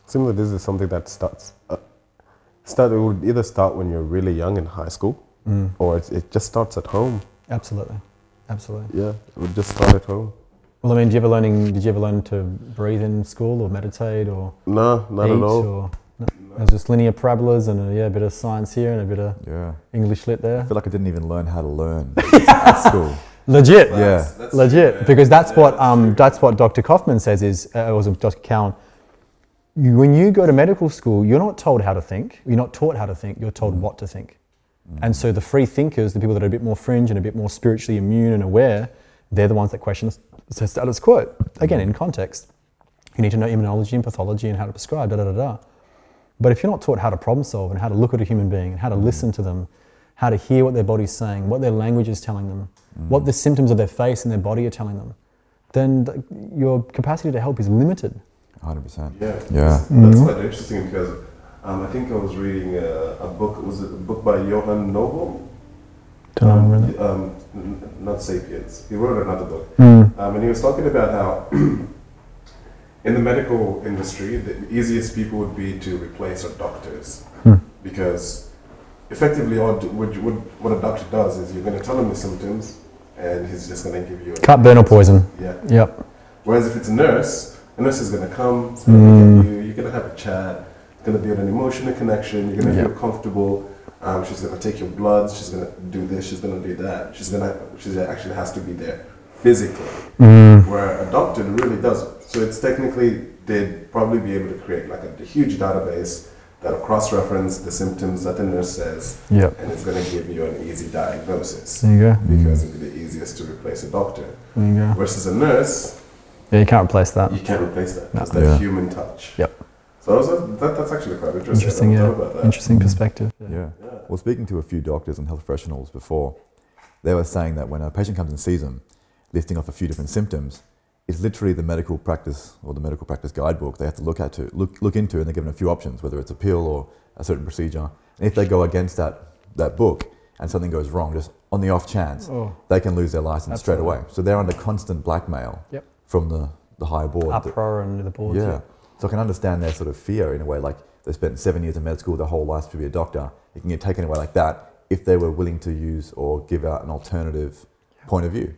Similar, this is something that starts, uh, start, it would either start when you're really young in high school, mm. or it's, it just starts at home. Absolutely, absolutely. Yeah, it would just start at home. Well, I mean, did you ever learning? Did you ever learn to breathe in school or meditate or no, not eat at all. Or, no, no. It was just linear parabolas and a, yeah, a bit of science here and a bit of yeah. English lit there. I feel like I didn't even learn how to learn at school. Legit, that's, yeah, that's legit, true, because that's yeah, what that's, um, that's what Doctor Kaufman says is uh, it was Doctor Cowan. When you go to medical school, you're not told how to think. You're not taught how to think. You're told mm. what to think. Mm. And so the free thinkers, the people that are a bit more fringe and a bit more spiritually immune and aware, they're the ones that question the status quo. Again, in context, you need to know immunology and pathology and how to prescribe, da, da, da, da. But if you're not taught how to problem solve and how to look at a human being and how to mm. listen to them, how to hear what their body's saying, what their language is telling them, mm. what the symptoms of their face and their body are telling them, then th- your capacity to help is limited. one hundred percent. Yeah, yeah. That's, that's quite interesting because um, I think I was reading a, a book. Was it a book by Johann Noble? Don't um, remember. Um, n- not *Sapiens*. He wrote another book, mm. um, and he was talking about how in the medical industry, the easiest people would be to replace our doctors mm. because effectively, what, what a doctor does is you're going to tell him the symptoms, and he's just going to give you a cut, burn, or poison. Yeah. Yep. Whereas if it's a nurse. A nurse is going to come, it's going to look at you, you're going to have a chat, it's going to build an emotional connection, you're going to yep. feel comfortable, um, she's going to take your bloods, she's going to do this, she's going to do that, she's going to, she actually has to be there physically, mm. where a doctor really doesn't. So it's technically, they'd probably be able to create like a huge database that'll cross-reference the symptoms that the nurse says, yep. and it's going to give you an easy diagnosis. There you go. Because it'd be the easiest to replace a doctor. There you go. Versus a nurse, yeah, you can't replace that. You can't replace that. No. It's that yeah. human touch. Yep. So that, that, that's actually quite interesting. Interesting, yeah. About that. Interesting perspective. Yeah. Yeah. yeah. Well, speaking to a few doctors and health professionals before, they were saying that when a patient comes and sees them, listing off a few different symptoms, it's literally the medical practice or the medical practice guidebook they have to look at to look look into, and they're given a few options, whether it's a pill or a certain procedure. And if they go against that that book and something goes wrong, just on the off chance, oh. they can lose their license Absolutely. straight away. So they're under constant blackmail. Yep. From the, the higher board. Uproar and the board. Yeah. yeah. So I can understand their sort of fear in a way, like they spent seven years in med school, their whole lives to be a doctor. It can get taken away like that if they were willing to use or give out an alternative yeah. point of view.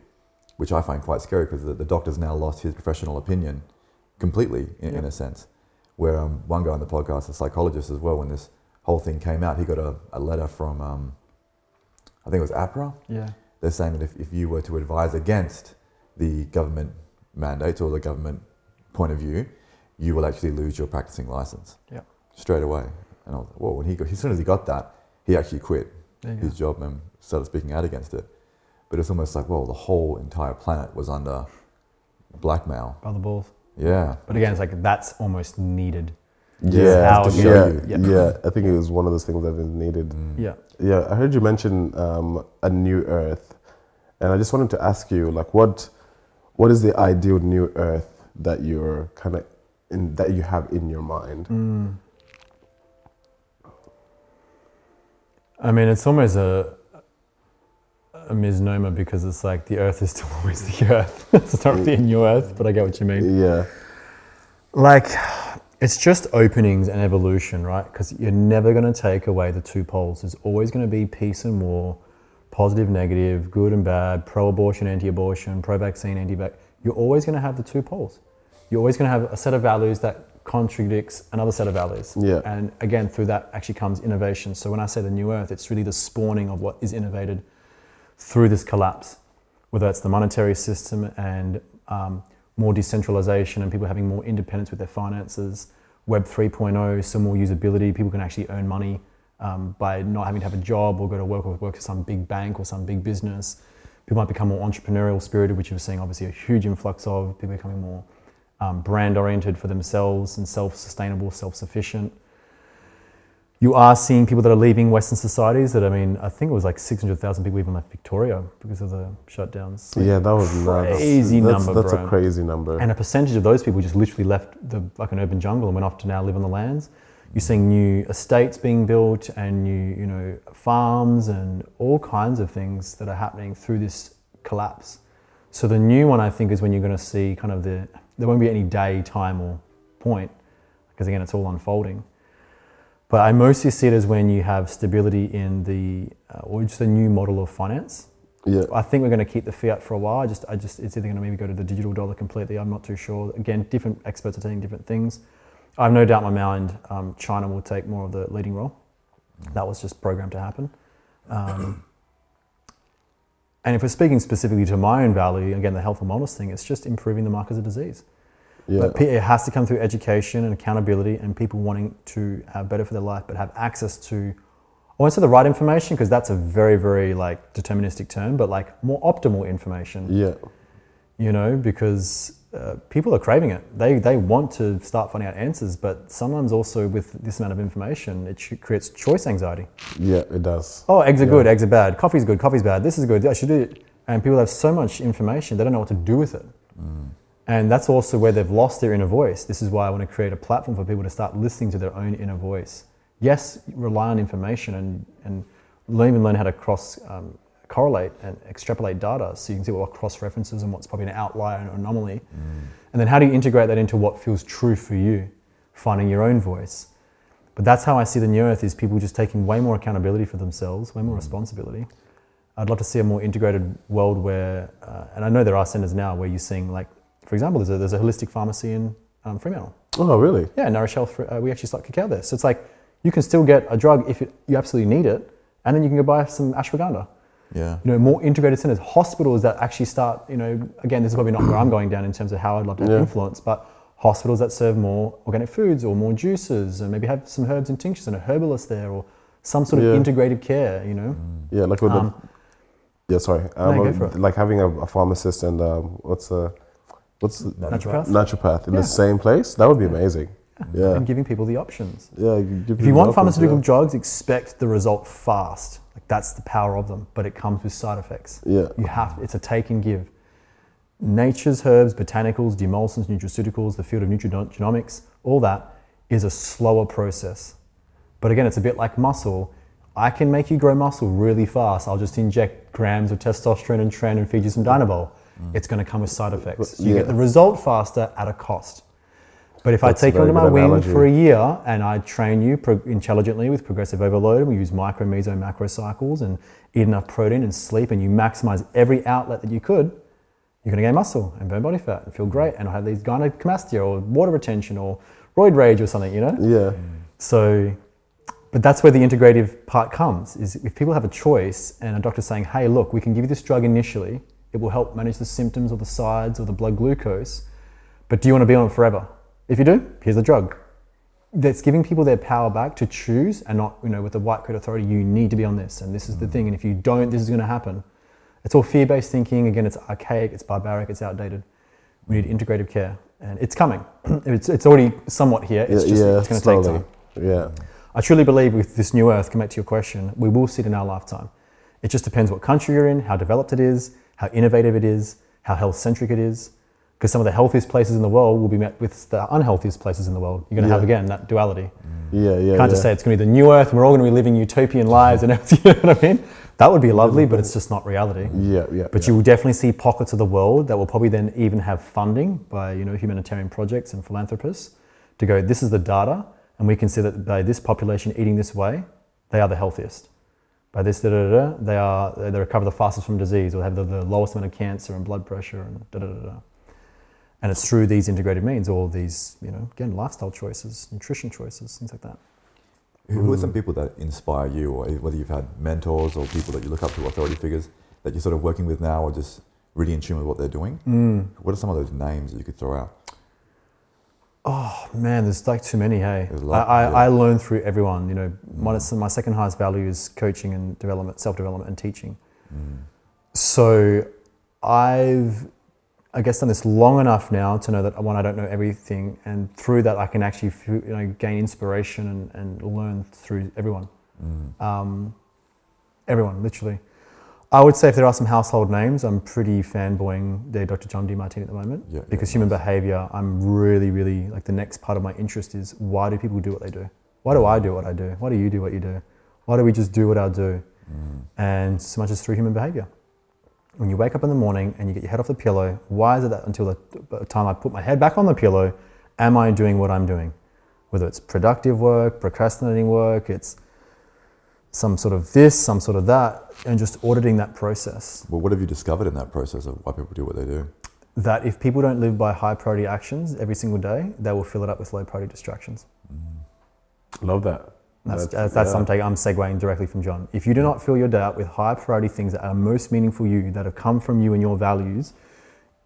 which I find quite scary because the, the doctor's now lost his professional opinion completely, in, yeah. in a sense. Where um, one guy on the podcast, a psychologist as well, when this whole thing came out, he got a, a letter from, um, I think it was APRA. Yeah. They're saying that if, if you were to advise against the government mandates or the government point of view, you will actually lose your practicing license. Yeah. Straight away. And I was like, whoa, when he got, as soon as he got that, he actually quit his go. job and started speaking out against it. But it's almost like, well, the whole entire planet was under blackmail. By the balls. Yeah. But again, it's like, that's almost needed. Yeah. Yeah. Yeah. yeah. yeah. I think it was one of those things that is needed. Mm. Yeah. Yeah. I heard you mention um, a new earth. And I just wanted to ask you, like, what, what is the ideal new earth that you're kind of in, that you have in your mind? Mm. I mean, it's almost a a misnomer because it's like the earth is still always the earth. It's not really a new earth, but I get what you mean. Yeah. Like, it's just openings and evolution, right? Because you're never going to take away the two poles. There's always going to be peace and war, positive, negative, good and bad, pro-abortion, anti-abortion, pro-vaccine, anti-vaccine. You're always going to have the two poles. You're always going to have a set of values that contradicts another set of values. Yeah. And again, through that actually comes innovation. So when I say the new earth, it's really the spawning of what is innovated through this collapse, whether it's the monetary system and um, more decentralization and people having more independence with their finances, Web three point oh, so more usability, people can actually earn money um, by not having to have a job or go to work or work at some big bank or some big business. People might become more entrepreneurial spirited, which you're seeing obviously a huge influx of, people becoming more Um, brand oriented for themselves and self-sustainable, self-sufficient. You are seeing people that are leaving Western societies that, I mean, I think it was like six hundred thousand people even left Victoria because of the shutdowns. Like, yeah, that was crazy nuts. That's, number, that's bro. a crazy number. And a percentage of those people just literally left the fucking urban jungle and went off to now live on the lands. You're seeing new estates being built and new, you know, farms and all kinds of things that are happening through this collapse. So the new one, I think, is when you're going to see kind of the... There won't be any day, time, or point, because again, it's all unfolding. But I mostly see it as when you have stability in the, uh, or just a new model of finance. Yeah. I think we're going to keep the fiat for a while. I just, I just, it's either going to maybe go to the digital dollar completely. I'm not too sure. Again, different experts are saying different things. I have no doubt in my mind, um, China will take more of the leading role. That was just programmed to happen. Um, And if we're speaking specifically to my own value, again, the health and wellness thing, it's just improving the markers of disease. Yeah. But it has to come through education and accountability and people wanting to have better for their life, but have access to, I won't say the right information, because that's a very, very like deterministic term, but like more optimal information. Yeah. You know, because uh, people are craving it. They they want to start finding out answers, but sometimes also with this amount of information, it sh- creates choice anxiety. Yeah, it does. Oh, eggs are yeah. good, eggs are bad. Coffee's good, coffee's bad. This is good, I should do it. And people have so much information, they don't know what to do with it. Mm. And that's also where they've lost their inner voice. This is why I want to create a platform for people to start listening to their own inner voice. Yes, rely on information and, and learn, even learn how to cross... Um, correlate and extrapolate data so you can see what cross-references and what's probably an outlier and anomaly. Mm. And then how do you integrate that into what feels true for you, finding your own voice. But that's how I see the new earth, is people just taking way more accountability for themselves, way more mm. responsibility. I'd love to see a more integrated world where, uh, and I know there are centers now where you're seeing, like, for example, there's a, there's a holistic pharmacy in um, Fremantle. Oh, really? Yeah, Nourish Health, uh, we actually stock cacao there. So it's like, you can still get a drug if it, you absolutely need it, and then you can go buy some ashwagandha. Yeah. You know, more integrated centers, hospitals that actually start, you know, again, this is probably not where I'm going down in terms of how I'd love to have yeah. influence, but hospitals that serve more organic foods or more juices and maybe have some herbs and tinctures and a herbalist there or some sort yeah. of integrative care, you know? Yeah, like with um, the, yeah, sorry. Um, no, go for it. Like having a, a pharmacist and um, what's a, what's naturopath, naturopath in yeah. the same place, that would be yeah. amazing. Yeah. yeah. And giving people the options. Yeah. Give if you want options, pharmaceutical yeah. drugs, expect the result fast. Like, that's the power of them, but it comes with side effects. Yeah. You have, it's a take and give. Nature's herbs, botanicals, demulcents, nutraceuticals, the field of nutrigenomics, all that is a slower process. But again, it's a bit like muscle. I can make you grow muscle really fast. I'll just inject grams of testosterone and tren and feed you some Dynabol. Mm. It's going to come with side effects. So you yeah. get the result faster at a cost. But if That's I take you under my wing analogy. for a year and I train you pro- intelligently with progressive overload, and we use micro, meso, macro cycles and eat enough protein and sleep, and you maximize every outlet that you could, you're going to gain muscle and burn body fat and feel great, and I have these gynecomastia or water retention or roid rage or something, you know? Yeah. So, but that's where the integrative part comes, is if people have a choice and a doctor's saying, hey, look, we can give you this drug initially. It will help manage the symptoms or the sides or the blood glucose. But do you want to be on it forever? If you do, here's the drug. That's giving people their power back to choose and not, you know, with the white coat authority, you need to be on this and this is mm. the thing. And if you don't, this is going to happen. It's all fear-based thinking. Again, it's archaic, it's barbaric, it's outdated. We need integrative care. And it's coming. it's it's already somewhat here. It's yeah, just yeah, it's going to take time. Yeah. I truly believe with this new earth, come back to your question, we will see it in our lifetime. It just depends what country you're in, how developed it is, how innovative it is, how health-centric it is. Because some of the healthiest places in the world will be met with the unhealthiest places in the world. You're going to yeah. have, again, that duality. Yeah, yeah, You can't yeah. just say it's going to be the new earth and we're all going to be living utopian lives and everything, you know what I mean? That would be lovely, but it's just not reality. Yeah, yeah. But yeah. you will definitely see pockets of the world that will probably then even have funding by, you know, humanitarian projects and philanthropists to go, this is the data, and we can see that by this population eating this way, they are the healthiest. By this, da, da, da, da, they are they recover the fastest from disease, or have the, the lowest amount of cancer and blood pressure, and da, da, da, da. And it's through these integrated means, all these, you know, again, lifestyle choices, nutrition choices, things like that. Who are some people that inspire you, or whether you've had mentors or people that you look up to, authority figures that you're sort of working with now, or just really in tune with what they're doing? Mm. What are some of those names that you could throw out? Oh man, there's like too many, hey. I, I, I learn through everyone, you know. Mm. My second highest value is coaching and development, self-development and teaching. Mm. So I've, I guess, done this long enough now to know that, one, I don't know everything, and through that I can actually you know, gain inspiration and, and learn through everyone. Mm. Um, everyone, literally. I would say if there are some household names, I'm pretty fanboying there, Doctor John Demartini at the moment, yeah, because yeah, human nice. behavior, I'm really, really, like the next part of my interest is, why do people do what they do? Why do I do what I do? Why do you do what you do? Why do we just do what I do? Mm. And so much is through human behavior. When you wake up in the morning and you get your head off the pillow, why is it that until the time I put my head back on the pillow, am I doing what I'm doing? Whether it's productive work, procrastinating work, it's some sort of this, some sort of that, and just auditing that process. Well, what have you discovered in that process of why people do what they do? That if people don't live by high priority actions every single day, they will fill it up with low priority distractions. Mm. Love that. That's, that's, that's yeah. something I'm segueing directly from John. If you do not fill your day up with high priority things that are most meaningful you, that have come from you and your values,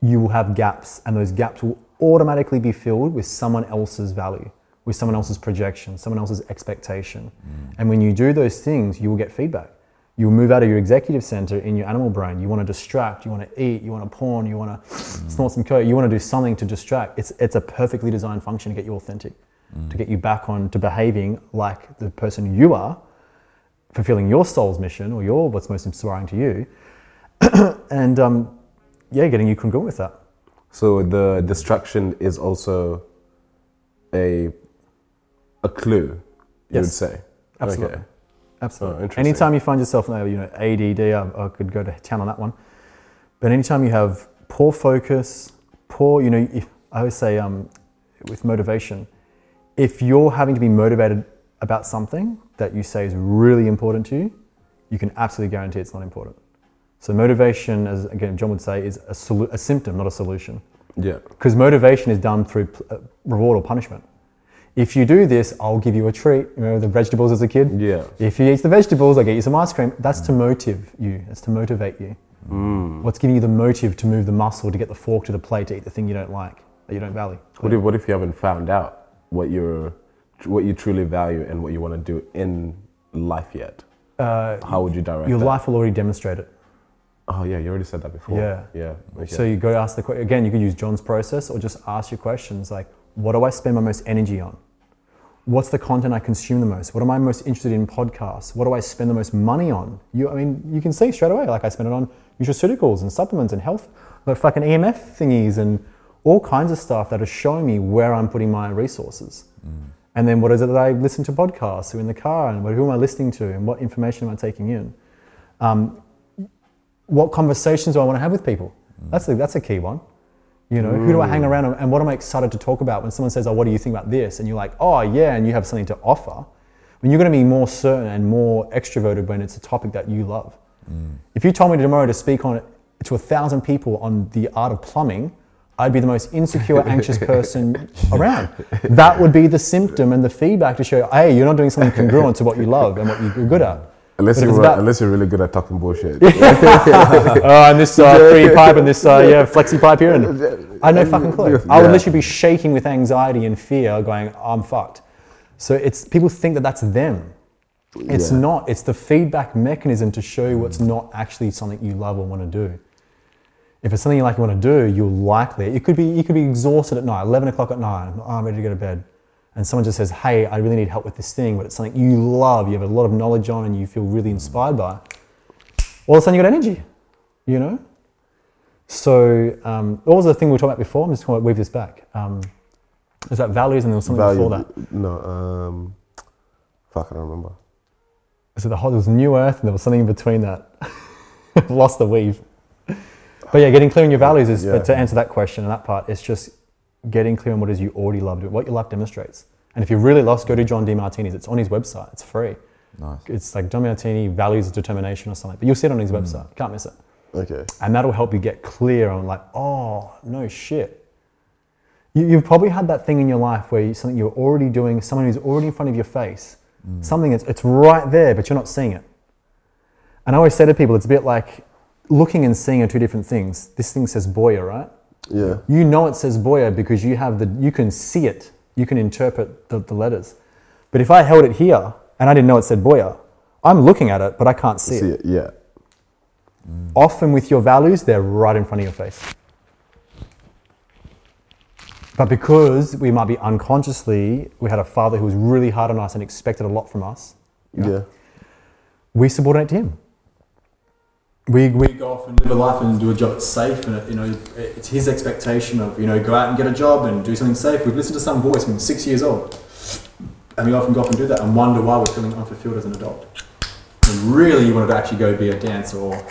you will have gaps, and those gaps will automatically be filled with someone else's value, with someone else's projection, someone else's expectation. Mm. And when you do those things, you will get feedback. You'll move out of your executive center in your animal brain. You want to distract, you want to eat, you want to porn, you want to mm. snort some coke, you want to do something to distract. It's it's a perfectly designed function to get you authentic, mm. to get you back on to behaving like the person you are, fulfilling your soul's mission or your what's most inspiring to you. and um, yeah, getting you congruent with that. So the distraction is also a A clue, you yes. would say. Absolutely. Okay. Absolutely. Oh, anytime you find yourself, you know, A D D, I, I could go to town on that one. But anytime you have poor focus, poor, you know, if, I always say um, with motivation, if you're having to be motivated about something that you say is really important to you, you can absolutely guarantee it's not important. So motivation, as again John would say, is a, solu- a symptom, not a solution. Yeah. Because motivation is done through uh, reward or punishment. If you do this, I'll give you a treat. Remember the vegetables as a kid? Yeah. If you eat the vegetables, I'll get you some ice cream. That's mm. to motive you. That's to motivate you. Mm. What's giving you the motive to move the muscle, to get the fork to the plate, to eat the thing you don't like, that you don't value? What if, what if you haven't found out what you're, what you truly value and what you want to do in life yet? Uh, How would you direct Your that? Life will already demonstrate it. Oh yeah, you already said that before. Yeah. Yeah. Okay. So you go ask the question. Again, you can use John's process or just ask your questions like, what do I spend my most energy on? What's the content I consume the most? What am I most interested in podcasts? What do I spend the most money on? You, I mean, you can see straight away, like I spend it on nutraceuticals and supplements and health, like fucking E M F thingies and all kinds of stuff that are showing me where I'm putting my resources. Mm. And then what is it that I listen to podcasts or in the car, and who am I listening to and what information am I taking in? Um, what conversations do I want to have with people? Mm. That's a, that's a key one. You know, mm. who do I hang around and what am I excited to talk about? When someone says, oh, what do you think about this? And you're like, oh yeah, and you have something to offer. When you're going to be more certain and more extroverted when it's a topic that you love. Mm. If you told me tomorrow to speak on to a thousand people on the art of plumbing, I'd be the most insecure, anxious person around. That would be the symptom and the feedback to show, hey, you're not doing something congruent to what you love and what you're good at. Unless you're, about, unless you're really good at talking bullshit. Oh, and this uh, free pipe and this uh, yeah flexi pipe here. And I had no fucking clue. I would literally be shaking with anxiety and fear going, oh, I'm fucked. So it's people think that that's them. It's yeah. not. It's the feedback mechanism to show you what's not actually something you love or want to do. If it's something you like you want to do, you'll likely, it could be, you could be exhausted at night, eleven o'clock at night, oh, I'm ready to go to bed. And someone just says, hey, I really need help with this thing, but it's something you love, you have a lot of knowledge on, and you feel really inspired by, all of a sudden you got energy, you know? So, um, what was the thing we were talking about before? I'm just going to weave this back. Um, was that values and there was something Value, before that? No, um, fuck, I don't remember. So the whole, there was New Earth and there was something in between that. I've lost the weave. But yeah, getting clear on your values is, yeah. but to answer that question and that part, it's just, getting clear on what it is you already love, what your life demonstrates. And if you're really lost, go to John Demartini's. It's on his website. It's free. Nice. It's like John Demartini values of determination or something. But you'll see it on his mm. website. Can't miss it. Okay. And that'll help you get clear on like, oh, no shit. You, you've probably had that thing in your life where you, something you're already doing, someone who's already in front of your face, mm. something that's it's right there, but you're not seeing it. And I always say to people, it's a bit like looking and seeing are two different things. This thing says Boya, right? Yeah. You know it says Boya because you have the you can see it, you can interpret the, the letters. But if I held it here and I didn't know it said Boya, I'm looking at it but I can't see, see it. it. Yeah. Mm. Often with your values, they're right in front of your face. But because we might be unconsciously, we had a father who was really hard on us and expected a lot from us. You know, yeah. We subordinate to him. We, we go off and live a life and do a job that's safe, and you know it's his expectation of you know go out and get a job and do something safe. We've listened to some voice when we're six years old, and we often go off and do that and wonder why we're feeling unfulfilled as an adult. And really, you wanted to actually go be a dancer or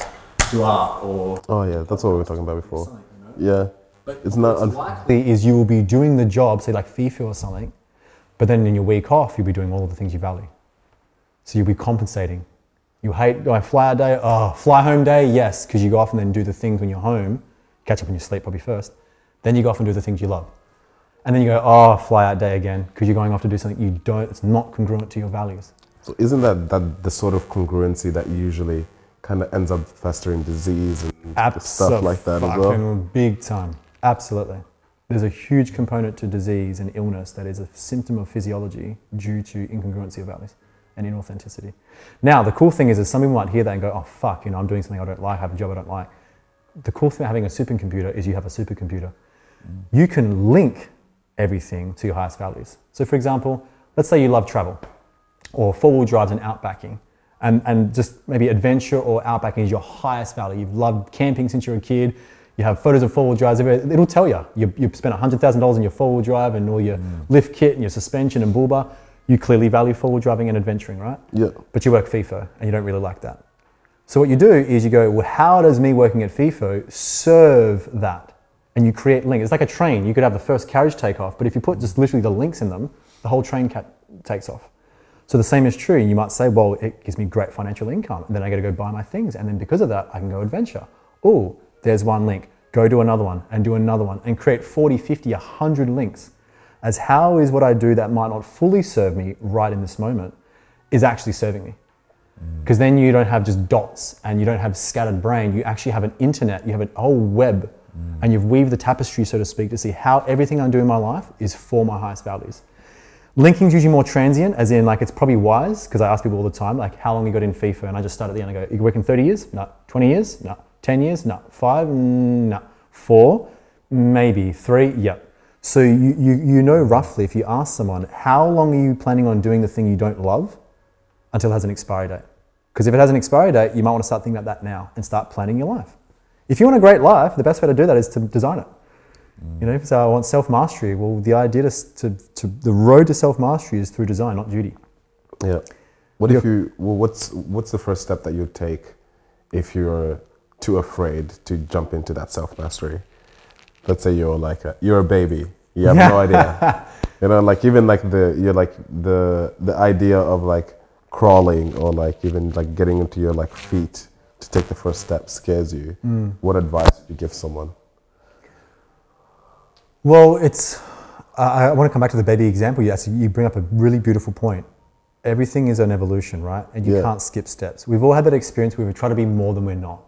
do art or oh yeah, that's what we were talking about before. You know? Yeah, but it's not unf- likely is you will be doing the job, say like FIFA or something, but then in your week off you'll be doing all of the things you value, so you'll be compensating. You hate, do I fly out day? Oh, fly home day? Yes, because you go off and then do the things when you're home, catch up on your sleep probably first, then you go off and do the things you love. And then you go, oh, fly out day again, because you're going off to do something you don't, it's not congruent to your values. So isn't that, that the sort of congruency that usually kind of ends up fostering disease and Absol- stuff like that as well? Big time, absolutely. There's a huge component to disease and illness that is a symptom of physiology due to incongruency of values and inauthenticity. Now, the cool thing is that some people might hear that and go, oh fuck, you know, I'm doing something I don't like, I have a job I don't like. The cool thing about having a supercomputer is you have a supercomputer. Mm. You can link everything to your highest values. So for example, let's say you love travel or four-wheel drives and outbacking and, and just maybe adventure or outbacking is your highest value. You've loved camping since you were a kid. You have photos of four-wheel drives everywhere. It'll tell you. You, you spent one hundred thousand dollars on your four-wheel drive and all your mm. lift kit and your suspension and bull bar. You clearly value forward driving and adventuring, right? Yeah. But you work FIFO and you don't really like that. So what you do is you go, well, how does me working at FIFO serve that? And you create links. It's like a train. You could have the first carriage take off, but if you put just literally the links in them, the whole train ca- takes off. So the same is true. You might say, well, it gives me great financial income. And then I got to go buy my things. And then because of that, I can go adventure. Oh, there's one link. Go do another one and do another one and create forty, fifty, one hundred links. As how is what I do that might not fully serve me right in this moment is actually serving me. Because mm. then you don't have just dots and you don't have scattered brain. You actually have an internet, you have a whole web mm. and you've weaved the tapestry, so to speak, to see how everything I do in my life is for my highest values. Linking's usually more transient, as in like it's probably wise, because I ask people all the time, like how long you got in FIFA, and I just start at the end and go, you working thirty years? No. twenty years? No. ten years? No. Five? No. Four? Maybe. Three? Yep. So you, you you know roughly, if you ask someone, how long are you planning on doing the thing you don't love until it has an expiry date? Because if it has an expiry date, you might want to start thinking about that now and start planning your life. If you want a great life, the best way to do that is to design it. Mm. You know, so I want self-mastery. Well, the idea to, to, to the road to self-mastery is through design, not duty. Yeah. What you're, if you, well, what's, what's the first step that you'd take if you're too afraid to jump into that self-mastery? Let's say you're like a, you're a baby. You have no idea. You know, like even like the you're like the the idea of like crawling or like even like getting into your like feet to take the first step scares you, mm. what advice would you give someone? Well, it's, I, I want to come back to the baby example. Yes, you bring up a really beautiful point. Everything is an evolution, right? And you yeah. can't skip steps. We've all had that experience where we try to be more than we're not.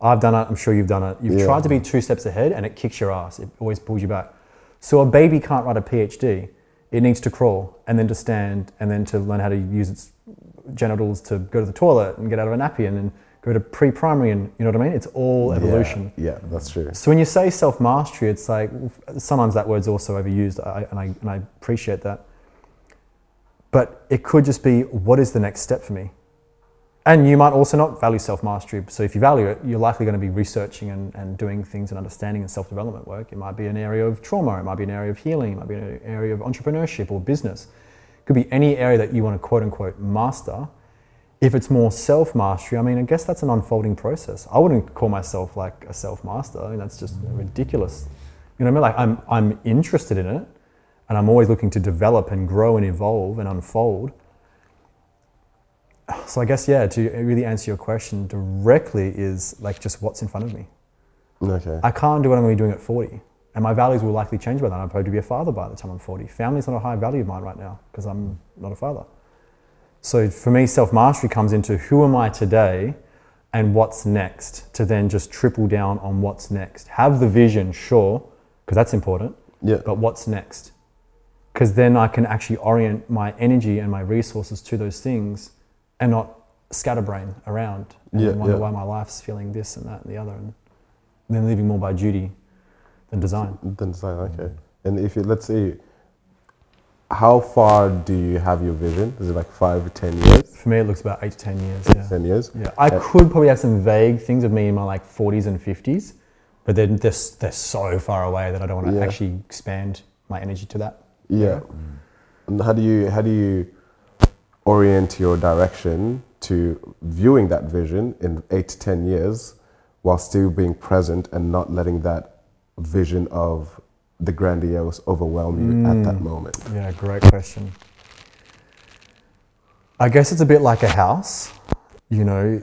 I've done it, I'm sure you've done it. You've yeah. tried to be two steps ahead and it kicks your ass. It always pulls you back. So a baby can't write a P H D. It needs to crawl and then to stand and then to learn how to use its genitals to go to the toilet and get out of a nappy and then go to pre-primary, and you know what I mean? It's all evolution. Yeah, yeah, that's true. So when you say self-mastery, it's like, sometimes that word's also overused, I, and, I, and I appreciate that. But it could just be, what is the next step for me? And you might also not value self-mastery. So if you value it, you're likely going to be researching and, and doing things and understanding and self-development work. It might be an area of trauma. It might be an area of healing. It might be an area of entrepreneurship or business. It could be any area that you want to quote-unquote master. If it's more self-mastery, I mean, I guess that's an unfolding process. I wouldn't call myself like a self-master. I mean, that's just ridiculous. You know what I mean? Like I'm, I'm interested in it and I'm always looking to develop and grow and evolve and unfold. So I guess, yeah, to really answer your question directly is like just what's in front of me. Okay. I can't do what I'm going to be doing at forty. And my values will likely change by then. I'm probably to be a father by the time I'm forty. Family's not a high value of mine right now because I'm not a father. So for me, self-mastery comes into who am I today and what's next, to then just triple down on what's next. Have the vision, sure, because that's important, yeah. but what's next? Because then I can actually orient my energy and my resources to those things and not scatterbrain around and yeah, wonder yeah. why my life's feeling this and that and the other, and then living more by duty than design. Than design, okay. And if you, let's say, how far do you have your vision? Is it like five or ten years? For me, it looks about eight to ten years. Yeah. Ten years. Yeah, I yeah. could probably have some vague things of me in my like forties and fifties, but they're just, they're so far away that I don't want to yeah. actually expand my energy to that. Yeah. yeah. Mm. And how do you? How do you? orient your direction to viewing that vision in eight to ten years while still being present and not letting that vision of the grandiose overwhelm you mm. at that moment? Yeah, great question. I guess it's a bit like a house. You know,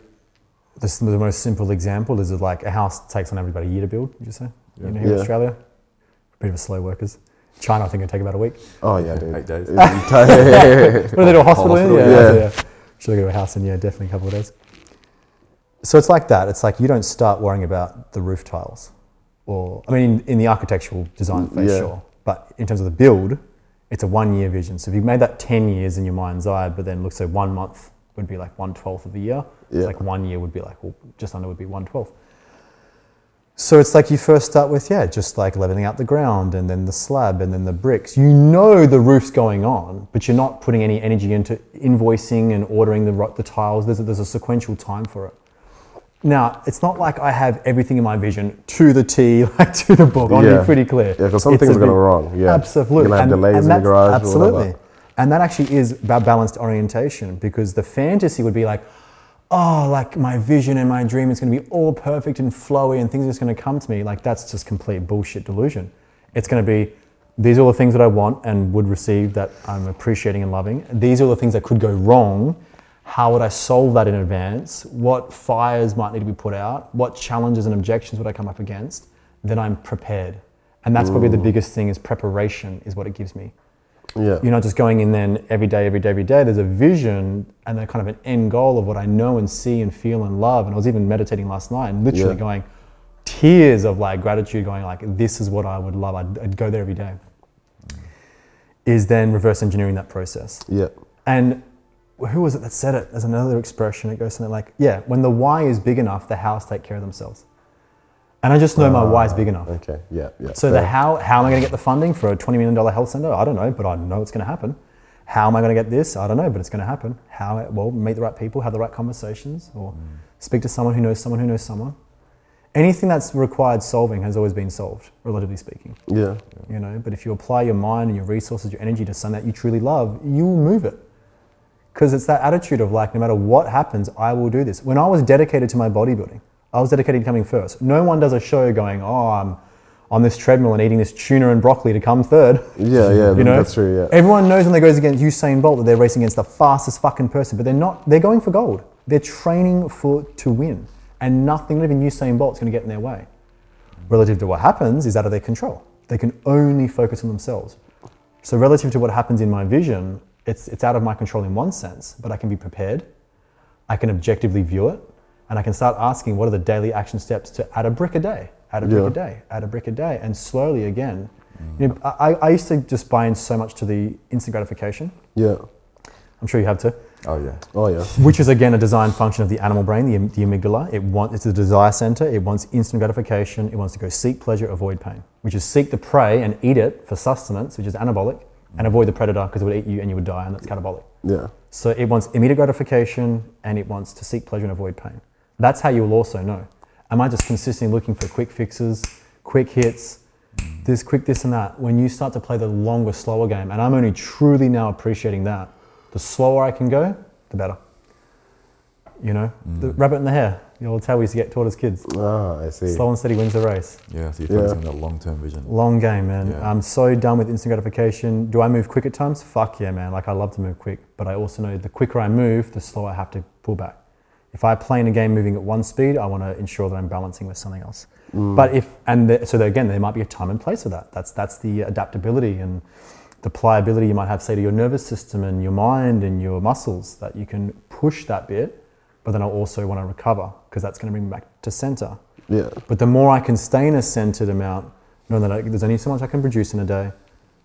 this, the most simple example is like a house takes on average about a year to build, would you say? Yeah. You know, here yeah. in Australia, a bit of a slow workers. China, I think it'd take about a week. Oh yeah, dude. Eight days. What do they do, a hospital in? Yeah, yeah. yeah. Should I go to a house in? Yeah, definitely a couple of days. So it's like that. It's like you don't start worrying about the roof tiles, or I mean, in, in the architectural design phase, yeah. sure. But in terms of the build, it's a one-year vision. So if you made that ten years in your mind's eye, but then look, so one month would be like one twelfth of the year. Yeah. It's like one year would be like, well, just under would be one twelfth. So it's like you first start with, yeah, just like leveling out the ground and then the slab and then the bricks. You know the roof's going on, but you're not putting any energy into invoicing and ordering the the tiles. There's a, there's a sequential time for it. Now, it's not like I have everything in my vision to the T, like to the book. I want to be pretty clear. Yeah, because some things are going wrong. Yeah, absolutely. You're going to have delays in the garage. Absolutely. And that actually is about balanced orientation, because the fantasy would be like, oh, like my vision and my dream is going to be all perfect and flowy and things are just going to come to me. Like that's just complete bullshit delusion. It's going to be, these are all the things that I want and would receive that I'm appreciating and loving. These are all the things that could go wrong. How would I solve that in advance? What fires might need to be put out? What challenges and objections would I come up against? Then I'm prepared. And that's Ooh. probably the biggest thing, is preparation is what it gives me. Yeah. You're not just going in then every day, every day, every day. There's a vision and a kind of an end goal of what I know and see and feel and love. And I was even meditating last night and literally yeah. going tears of like gratitude, going like, this is what I would love. I'd, I'd go there every day. Mm. Is then reverse engineering that process. Yeah. And who was it that said it? There's another expression. It goes something like, yeah, when the why is big enough, the hows take care of themselves. And I just know uh, my why is big enough. Okay, yeah, yeah. So fair. the how, how am I going to get the funding for a twenty million dollars health center? I don't know, but I know it's going to happen. How am I going to get this? I don't know, but it's going to happen. How? Well, meet the right people, have the right conversations, or mm. speak to someone who knows someone who knows someone. Anything that's required solving has always been solved, relatively speaking. Yeah. You know, but if you apply your mind and your resources, your energy to something that you truly love, you'll move it. Because it's that attitude of like, no matter what happens, I will do this. When I was dedicated to my bodybuilding, I was dedicated to coming first. No one does a show going, oh, I'm on this treadmill and eating this tuna and broccoli to come third. Yeah, yeah, you know? That's true, yeah. Everyone knows when they goes against Usain Bolt that they're racing against the fastest fucking person, but they're not, they're going for gold. They're training for to win. and nothing, not even Usain Bolt's going to get in their way. Relative to what happens is out of their control. They can only focus on themselves. So relative to what happens in my vision, it's it's out of my control in one sense, but I can be prepared. I can objectively view it, and I can start asking, what are the daily action steps to add a brick a day, add a brick yeah. a day, add a brick a day, and slowly again. Mm. You know, I, I used to just buy in so much to the instant gratification. Yeah. I'm sure you have too. Oh yeah. Oh yeah. Which is again a design function of the animal brain, the, the amygdala. It wants, it's a desire center. It wants instant gratification. It wants to go seek pleasure, avoid pain, which is seek the prey and eat it for sustenance, which is anabolic, and avoid the predator because it would eat you and you would die, and that's catabolic. Yeah. So it wants immediate gratification and it wants to seek pleasure and avoid pain. That's how you will also know. Am I just consistently looking for quick fixes, quick hits, this quick this and that? When you start to play the longer, slower game, and I'm only truly now appreciating that, the slower I can go, the better. You know, mm. the rabbit in the hare. You know, that's how we used to get taught as kids. Ah, I see. Slow and steady wins the race. Yeah, so you're yeah. focusing on that long-term vision. Long game, man. Yeah. I'm so done with instant gratification. Do I move quick at times? Fuck yeah, man. Like, I love to move quick, but I also know the quicker I move, the slower I have to pull back. If I play in a game moving at one speed, I want to ensure that I'm balancing with something else. Mm. But if, and the, so there, again, there might be a time and place for that. That's that's the adaptability and the pliability you might have, say, to your nervous system and your mind and your muscles, that you can push that bit, but then I also want to recover because that's going to bring me back to center. Yeah. But the more I can stay in a centered amount, knowing that I, there's only so much I can produce in a day,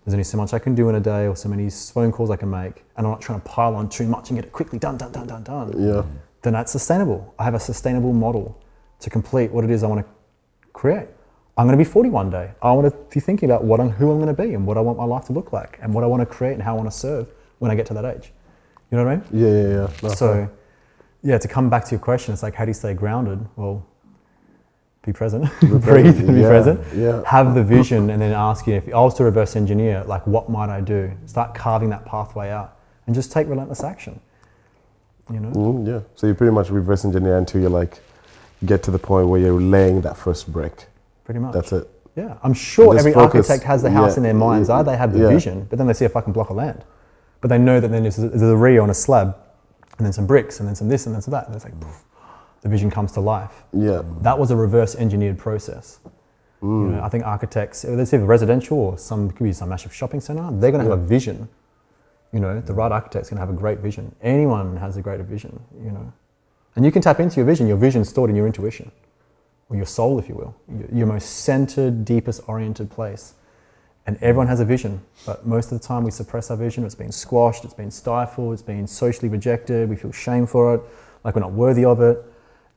there's only so much I can do in a day, or so many phone calls I can make, and I'm not trying to pile on too much and get it quickly done, done, done, done, done. Yeah. Then that's sustainable. I have a sustainable model to complete what it is I want to create. I'm going to be forty one day. I want to be thinking about what I'm, who I'm going to be and what I want my life to look like and what I want to create and how I want to serve when I get to that age. You know what I mean? Yeah, yeah, yeah. That's so, right. yeah, to come back to your question, it's like, how do you stay grounded? Well, be present, breathe, yeah, be present, yeah. have the vision, and then ask, you know, if I was to reverse engineer, like, what might I do? Start carving that pathway out and just take relentless action. You know? Mm, yeah. So you pretty much reverse engineer until you like get to the point where you're laying that first brick. Pretty much. That's it. Yeah. I'm sure every focus, architect has the house yeah, in their mind's eye. Yeah, they have the yeah. vision, but then they see a fucking block of land. But they know that then there's a, there's a reel on a slab, and then some bricks, and then some this, and then some that. And it's like, poof, the vision comes to life. Yeah. That was a reverse engineered process. Mm. You know, I think architects, let's say the residential or some, could be some massive shopping center, they're going to yeah. have a vision. You know, the right architect's going to have a great vision. Anyone has a greater vision, you know. And you can tap into your vision. Your vision's stored in your intuition, or your soul, if you will, your most centered, deepest oriented place. And everyone has a vision, but most of the time we suppress our vision. It's been squashed, it's been stifled, it's been socially rejected, we feel shame for it, like we're not worthy of it.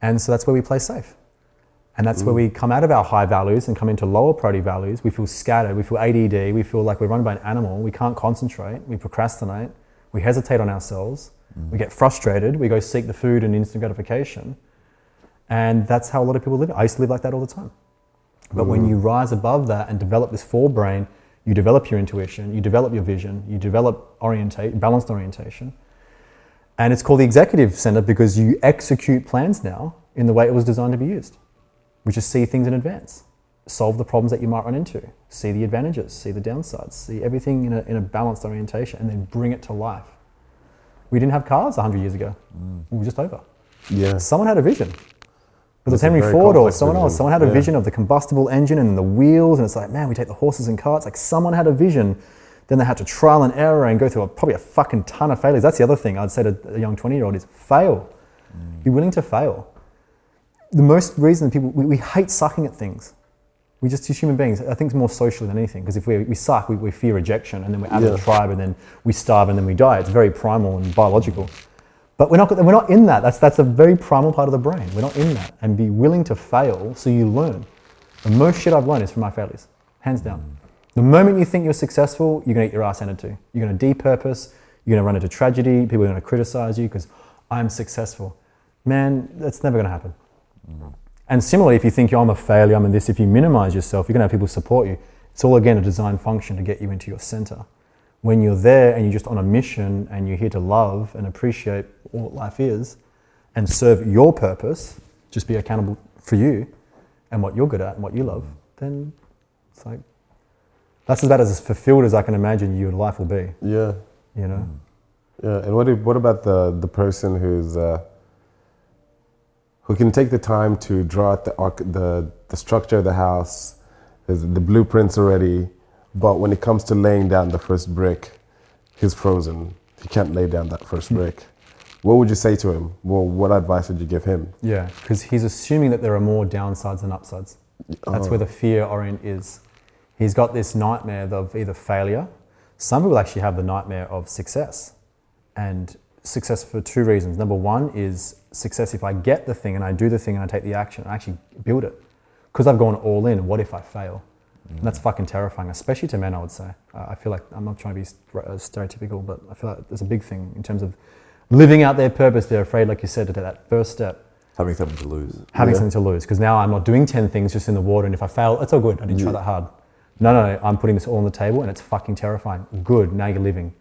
And so that's where we play safe. And that's mm. where we come out of our high values and come into lower priority values. We feel scattered, we feel A D D, we feel like we're run by an animal, we can't concentrate, we procrastinate, we hesitate on ourselves, mm. we get frustrated, we go seek the food and instant gratification. And that's how a lot of people live. I used to live like that all the time. But mm. when you rise above that and develop this forebrain, you develop your intuition, you develop your vision, you develop orientate, balanced orientation. And it's called the executive center because you execute plans now in the way it was designed to be used, which is see things in advance, solve the problems that you might run into, see the advantages, see the downsides, see everything in a, in a balanced orientation, and then bring it to life. We didn't have cars one hundred years ago. Mm. We were just over. Yeah. Someone had a vision. It was Henry Ford or someone vision. else. Someone had a yeah. vision of the combustible engine and the wheels, and it's like, man, we take the horses and carts. Like, someone had a vision. Then they had to trial and error and go through a, probably a fucking ton of failures. That's the other thing I'd say to a young twenty-year-old is fail. Mm. Be willing to fail. The most reason people, we, we hate sucking at things. We just, as human beings, I think it's more social than anything, because if we, we suck, we, we fear rejection, and then we're out yeah. of the tribe, and then we starve, and then we die. It's very primal and biological. But we're not, we're not in that. That's, that's a very primal part of the brain. We're not in that. And be willing to fail so you learn. The most shit I've learned is from my failures, hands down. The moment you think you're successful, you're going to eat your ass handed to. You're going to depurpose. You're going to run into tragedy. People are going to criticize you because I'm successful. Man, that's never going to happen. Mm-hmm. And similarly, if you think, oh, I'm a failure, I'm in this, if you minimize yourself, you're going to have people support you. It's all, again, a design function to get you into your center. When you're there and you're just on a mission and you're here to love and appreciate all that life is and serve your purpose, just be accountable for you and what you're good at and what you love, then it's like, that's about as fulfilled as I can imagine your life will be. Yeah. You know? Yeah. And what, what about the, the person who's, uh, who can take the time to draw out the, the, the structure of the house, the blueprints already, but when it comes to laying down the first brick, he's frozen. He can't lay down that first brick. What would you say to him? Well, what advice would you give him? Yeah, because he's assuming that there are more downsides than upsides. That's oh. where the fear orient is. He's got this nightmare of either failure. Some people actually have the nightmare of success. And success for two reasons. Number one is success if I get the thing and I do the thing and I take the action and I actually build it. Because I've gone all in, what if I fail? Mm. And that's fucking terrifying, especially to men, I would say. Uh, I feel like, I'm not trying to be stereotypical, but I feel like there's a big thing in terms of living out their purpose. They're afraid, like you said, to take that first step. Having something to lose. Having yeah. something to lose. Because now I'm not doing ten things just in the water, and if I fail, it's all good. I didn't yeah. try that hard. No, no, no, I'm putting this all on the table, and it's fucking terrifying. Good, now you're living.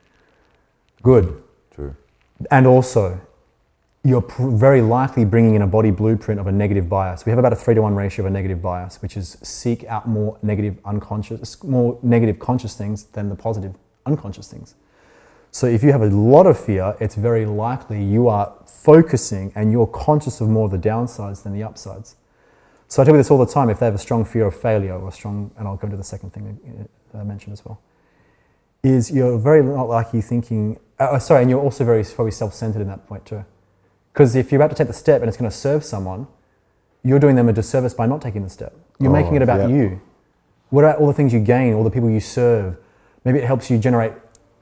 Good. True. And also, you're pr- very likely bringing in a body blueprint of a negative bias. We have about a three to one ratio of a negative bias, which is seek out more negative unconscious, more negative conscious things than the positive unconscious things. So if you have a lot of fear, it's very likely you are focusing and you're conscious of more of the downsides than the upsides. So I tell you this all the time, if they have a strong fear of failure or a strong, and I'll go into the second thing that I mentioned as well, is you're very not likely thinking, oh, sorry, and you're also very probably self-centered in that point too. Because if you're about to take the step and it's going to serve someone, you're doing them a disservice by not taking the step. You're oh, making it about yeah. you. What about all the things you gain, all the people you serve? Maybe it helps you generate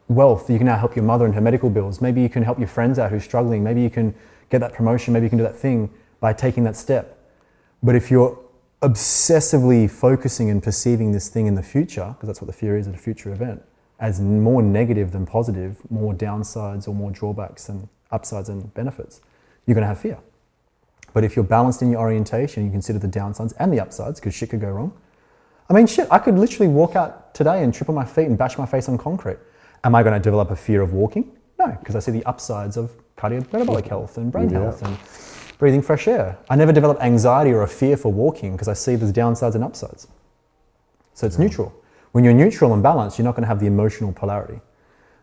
wealth. You can now help your mother and her medical bills. Maybe you can help your friends out who are struggling. Maybe you can get that promotion. Maybe you can do that thing by taking that step. But if you're obsessively focusing and perceiving this thing in the future, because that's what the fear is at a future event, as more negative than positive, more downsides or more drawbacks than upsides and benefits, you're going to have fear. But if you're balanced in your orientation, you consider the downsides and the upsides, because shit could go wrong. I mean, shit, I could literally walk out today and trip on my feet and bash my face on concrete. Am I going to develop a fear of walking? No, because I see the upsides of cardiometabolic health and brain yeah. health and breathing fresh air. I never develop anxiety or a fear for walking because I see there's downsides and upsides. So it's yeah. neutral. When you're neutral and balanced, you're not going to have the emotional polarity.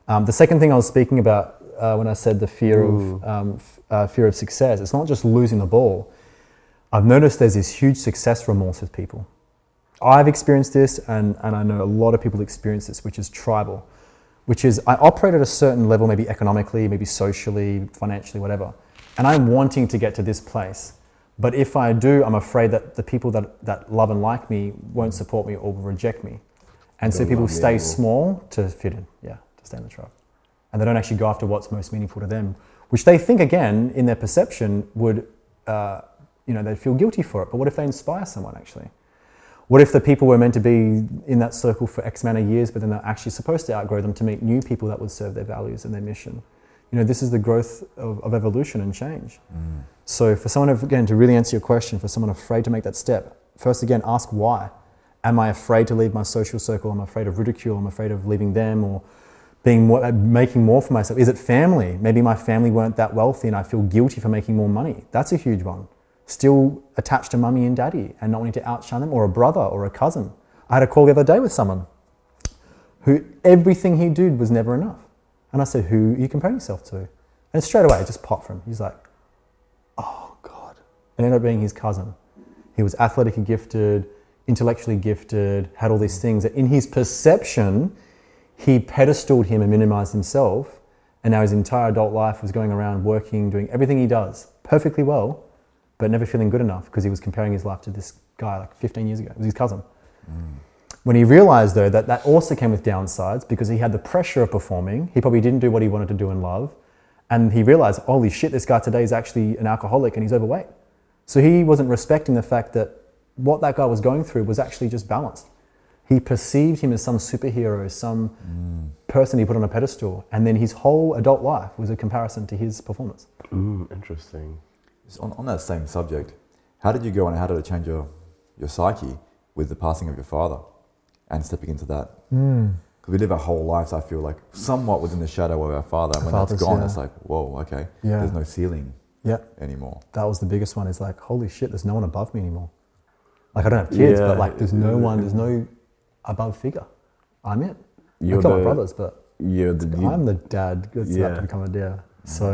Um, the second thing I was speaking about Uh, when I said the fear Ooh. of um, f- uh, fear of success, it's not just losing the ball. I've noticed there's this huge success remorse with people. I've experienced this, and, and I know a lot of people experience this, which is tribal, which is I operate at a certain level, maybe economically, maybe socially, financially, whatever, and I'm wanting to get to this place. But if I do, I'm afraid that the people that, that love and like me won't support me or will reject me. And so people stay small to fit in, yeah, to stay in the tribe. And they don't actually go after what's most meaningful to them, which they think, again, in their perception, would, uh, you know, they'd feel guilty for it. But what if they inspire someone, actually? What if the people were meant to be in that circle for X amount of years, but then they're actually supposed to outgrow them to meet new people that would serve their values and their mission? You know, this is the growth of, of evolution and change. Mm. So for someone, again, to really answer your question, for someone afraid to make that step, first, again, ask why. Am I afraid to leave my social circle? I'm afraid of ridicule. I'm afraid of leaving them or being more, making more for myself. Is it family? Maybe my family weren't that wealthy and I feel guilty for making more money. That's a huge one. Still attached to mummy and daddy and not wanting to outshine them, or a brother or a cousin. I had a call the other day with someone who everything he did was never enough. And I said, who are you comparing yourself to? And straight away, it just popped for him. He's like, oh God. And it ended up being his cousin. He was athletically gifted, intellectually gifted, had all these things that in his perception, he pedestaled him and minimized himself, and now his entire adult life was going around working, doing everything he does perfectly well, but never feeling good enough because he was comparing his life to this guy like fifteen years ago. It was his cousin. Mm. When he realized, though, that that also came with downsides because he had the pressure of performing. He probably didn't do what he wanted to do in love, and he realized, holy shit, this guy today is actually an alcoholic and he's overweight. So he wasn't respecting the fact that what that guy was going through was actually just balanced. He perceived him as some superhero, some mm. person he put on a pedestal, and then his whole adult life was a comparison to his performance. Ooh, interesting. So on, on that same subject, how did you go and how did it change your, your psyche with the passing of your father and stepping into that? Because mm. we live our whole lives, I feel like, somewhat within the shadow of our father. And when Fathers, that's gone, yeah. it's like, whoa, okay, yeah. there's no ceiling yeah. anymore. That was the biggest one. It's like, holy shit, there's no one above me anymore. Like, I don't have kids, yeah. but like, there's no one, there's no... above figure. I'm it. You're I've got the, my brothers, but you're the, you, I'm the dad that's yeah. about to become a dad. So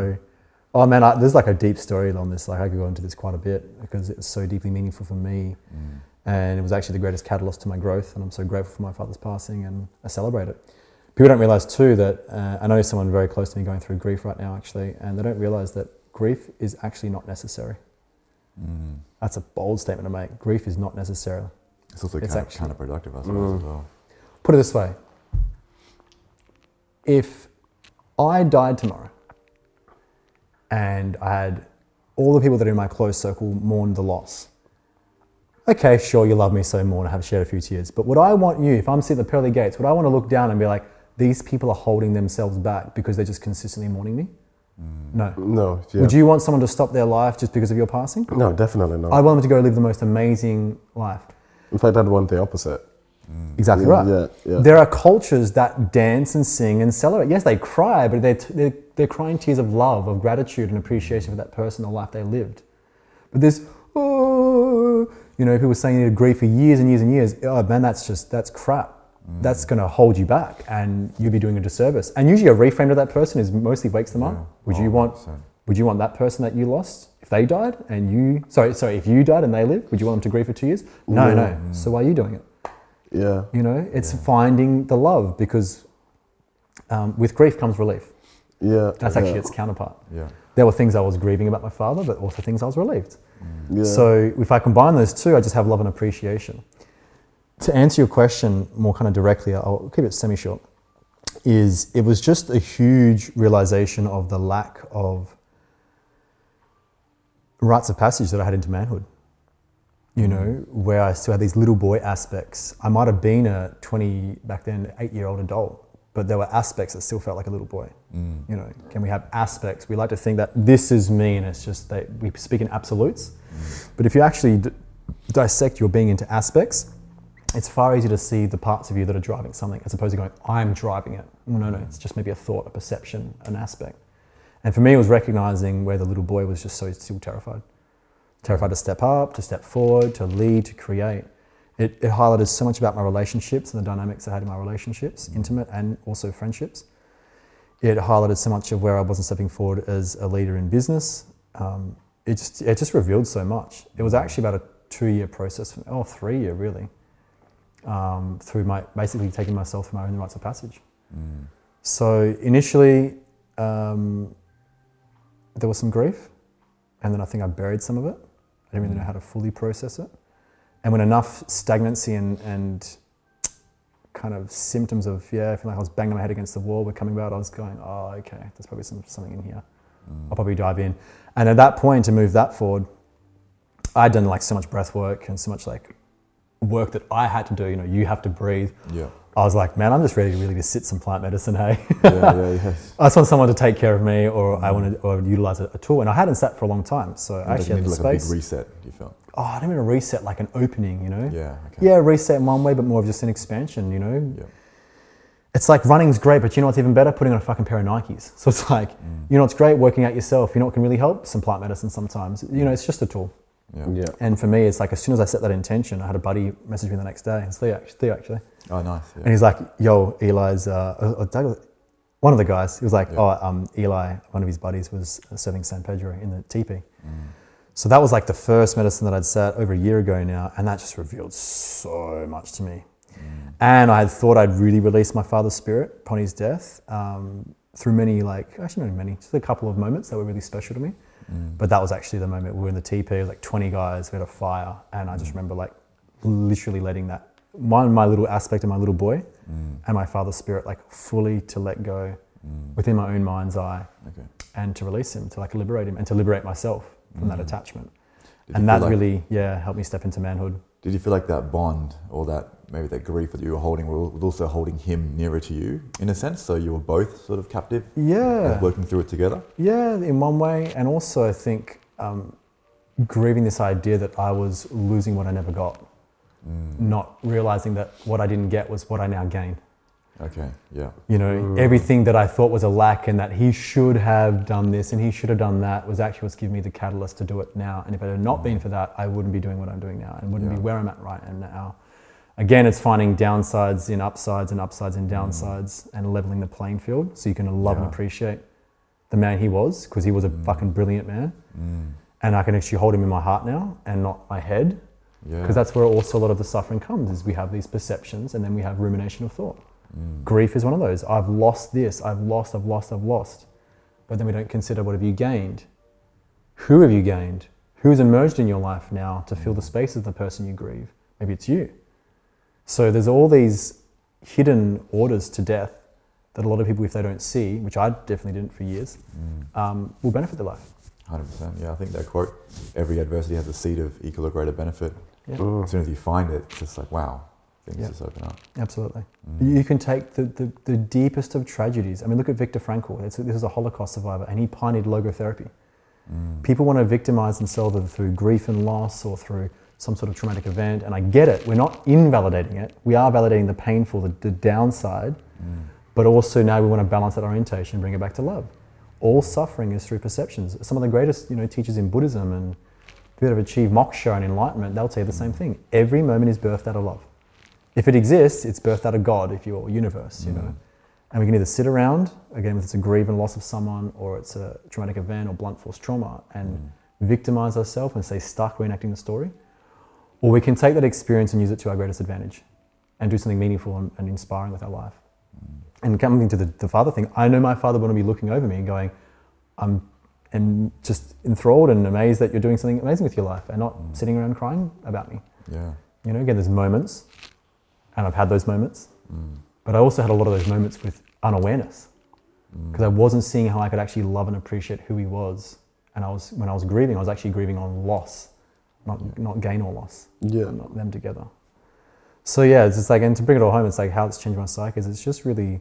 Oh man, I, there's like a deep story on this. Like I could go into this quite a bit because it was so deeply meaningful for me, mm. and it was actually the greatest catalyst to my growth. And I'm so grateful for my father's passing, and I celebrate it. People don't realize too that uh, I know someone very close to me going through grief right now, actually, and they don't realize that grief is actually not necessary. Mm. That's a bold statement to make. Grief is not necessary. It's also it's kind, actually, of counterproductive, I suppose, mm. as well. Put it this way: if I died tomorrow, and I had all the people that are in my close circle mourn the loss. Okay, sure, you love me so more and I have shared a few tears, but would I want you, if I'm sitting at the pearly gates, would I want to look down and be like, these people are holding themselves back because they're just consistently mourning me? Mm. No. No. Yeah. Would you want someone to stop their life just because of your passing? No, definitely not. I want them to go live the most amazing life. In fact, I'd want the opposite. Mm. Exactly yeah, right. Yeah, yeah. There are cultures that dance and sing and celebrate. Yes, they cry, but they're, t- they're, they're crying tears of love, of gratitude and appreciation for that person, the life they lived. But this, oh, you know, people saying you need to grieve for years and years and years. Oh man, that's just, that's crap. Mm. That's going to hold you back and you'll be doing a disservice. And usually a reframe to that person is mostly wakes them yeah. up. Would oh, you want, so. would you want that person that you lost? If they died and you, sorry, sorry, if you died and they lived, would you want them to grieve for two years? No, yeah. no. Mm. So why are you doing it? Yeah, you know, it's yeah. finding the love because um, with grief comes relief. Yeah, that's actually yeah. its counterpart. Yeah, there were things I was grieving about my father, but also things I was relieved. Mm. Yeah. So if I combine those two, I just have love and appreciation. To answer your question more kind of directly, I'll keep it semi-short. Is it was just a huge realization of the lack of rites of passage that I had into manhood. You know, where I still had these little boy aspects. I might have been a twenty, back then, eight-year-old adult, but there were aspects that still felt like a little boy. Mm. You know, can we have aspects? We like to think that this is me, and it's just that we speak in absolutes. Mm. But if you actually d- dissect your being into aspects, it's far easier to see the parts of you that are driving something, as opposed to going, I'm driving it. Well, no, no, it's just maybe a thought, a perception, an aspect. And for me, it was recognizing where the little boy was just so still terrified. Terrified to step up, to step forward, to lead, to create. It, it highlighted so much about my relationships and the dynamics I had in my relationships, intimate and also friendships. It highlighted so much of where I wasn't stepping forward as a leader in business. Um, it just it just revealed so much. It was actually about a two-year process, for, oh, three-year really, um, through my basically taking myself through my own rites of passage. Mm. So initially, um, there was some grief, and then I think I buried some of it. I didn't really know how to fully process it. And when enough stagnancy and, and kind of symptoms of, yeah, I feel like I was banging my head against the wall were coming about, I was going, oh, okay, there's probably some, something in here. Mm. I'll probably dive in. And at that point, to move that forward, I'd done like so much breath work and so much like work that I had to do, you know, you have to breathe. Yeah. I was like, man, I'm just ready to really just sit some plant medicine, hey? yeah, yeah, yes. I just want someone to take care of me, or mm-hmm. I wanted, or I would utilize a, a tool. And I hadn't sat for a long time, so I actually had the like space. A big reset, you felt? Oh, I didn't mean a reset, like an opening, you know? Yeah, okay. Yeah, reset in one way, but more of just an expansion, you know? Yeah. It's like running's great, but you know what's even better? Putting on a fucking pair of Nikes. So it's like, mm. you know what's great? Working out yourself. You know what can really help? Some plant medicine sometimes. You know, it's just a tool. Yeah. yeah. And for me, it's like as soon as I set that intention, I had a buddy message me the next day. It's Theo, actually. Oh, nice. Yeah. And he's like, yo, Eli's, uh, or Douglas, one of the guys, he was like, yeah. oh, um, Eli, one of his buddies was serving San Pedro in the teepee. Mm. So that was like the first medicine that I'd sat over a year ago now. And that just revealed so much to me. Mm. And I had thought I'd really released my father's spirit upon his death um, through many, like, actually not many, just a couple of moments that were really special to me. Mm. But that was actually the moment we were in the teepee, like twenty guys, we had a fire. And I just mm. remember like literally letting that, my, my little aspect of my little boy mm. and my father's spirit, like fully to let go mm. within my own mind's eye okay. and to release him, to like liberate him and to liberate myself from mm. that attachment. Did and that like, really, yeah, helped me step into manhood. Did you feel like that bond or that maybe that grief that you were holding was also holding him nearer to you in a sense? So you were both sort of captive yeah. and working through it together? Yeah, in one way. And also I think um, grieving this idea that I was losing what I never got. Mm. Not realizing that what I didn't get was what I now gain. Okay, yeah. You know, Ooh. everything that I thought was a lack and that he should have done this and he should have done that was actually what's giving me the catalyst to do it now. And if it had not mm. been for that, I wouldn't be doing what I'm doing now and wouldn't yeah. be where I'm at right now. Again, it's finding downsides in upsides and upsides in downsides mm. and leveling the playing field so you can love yeah. and appreciate the man he was, because he was a mm. fucking brilliant man. Mm. And I can actually hold him in my heart now and not my head. Because yeah. that's where also a lot of the suffering comes, is we have these perceptions and then we have rumination of thought. Mm. Grief is one of those. I've lost this, I've lost, I've lost, I've lost. But then we don't consider, what have you gained? Who have you gained? Who's emerged in your life now to fill the space of the person you grieve? Maybe it's you. So there's all these hidden orders to death that a lot of people, if they don't see, which I definitely didn't for years, mm. um, will benefit their life. one hundred percent. Yeah, I think that quote, every adversity has a seed of equal or greater benefit. Yeah. As soon as you find it, it's just like, wow, things yeah. just open up. Absolutely. Mm. You can take the, the, the deepest of tragedies. I mean, look at Viktor Frankl. It's, this is a Holocaust survivor, and he pioneered logotherapy. Mm. People want to victimize themselves either through grief and loss or through some sort of traumatic event, and I get it. We're not invalidating it. We are validating the painful, the, the downside, mm. but also now we want to balance that orientation and bring it back to love. All suffering is through perceptions. Some of the greatest, you know, teachers in Buddhism and people that have achieved moksha and enlightenment, they'll tell you the same thing. Every moment is birthed out of love. If it exists, it's birthed out of God, if you will, universe, you mm. know. And we can either sit around, again, if it's a grief and loss of someone, or it's a traumatic event or blunt force trauma, and mm. victimize ourselves and stay stuck reenacting the story. Or we can take that experience and use it to our greatest advantage and do something meaningful and, and inspiring with our life. Mm. And coming to the, the father thing, I know my father wouldn't be looking over me and going, I'm and just enthralled and amazed that you're doing something amazing with your life and not mm. sitting around crying about me. Yeah. You know, again, there's moments, and I've had those moments, mm. but I also had a lot of those moments with unawareness, because mm. I wasn't seeing how I could actually love and appreciate who he was. And I was, when I was grieving, I was actually grieving on loss, not yeah. not gain or loss, yeah. not them together. So yeah, it's just like, and to bring it all home, it's like how it's changed my psyche is it's just really,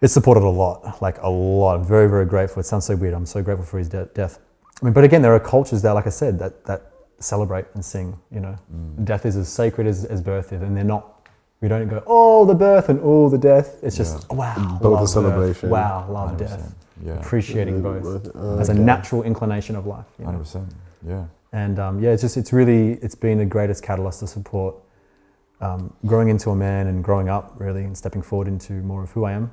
it's supported a lot, like a lot. I'm very, very grateful. It sounds so weird. I'm so grateful for his de- death. I mean, but again, there are cultures that, like I said, that that celebrate and sing, you know. Mm. Death is as sacred as, as birth is, and they're not, we don't go, oh, the birth and oh, the death. It's yeah. just, wow, both love a celebration. Birth. Wow, love one hundred percent. Death. Yeah. Appreciating yeah. both uh, as a yeah. natural inclination of life. You know? one hundred percent, yeah. And um, yeah, it's just, it's really, it's been the greatest catalyst to support um, growing into a man and growing up really and stepping forward into more of who I am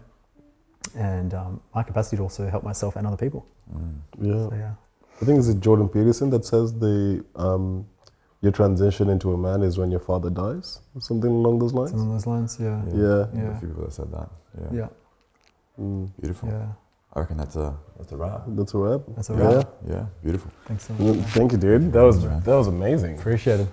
and um, my capacity to also help myself and other people. Mm. Yeah. So, yeah. I think it's Jordan Peterson that says the um, your transition into a man is when your father dies, something along those lines. Something along those lines, yeah. Yeah. yeah. yeah. A few people that said that. Yeah. yeah. Mm. Beautiful. Yeah. I reckon that's a that's a wrap. That's a wrap. That's a wrap. Yeah, yeah. Beautiful. Thanks so much. Thank you, dude. That was that was amazing. Appreciate it.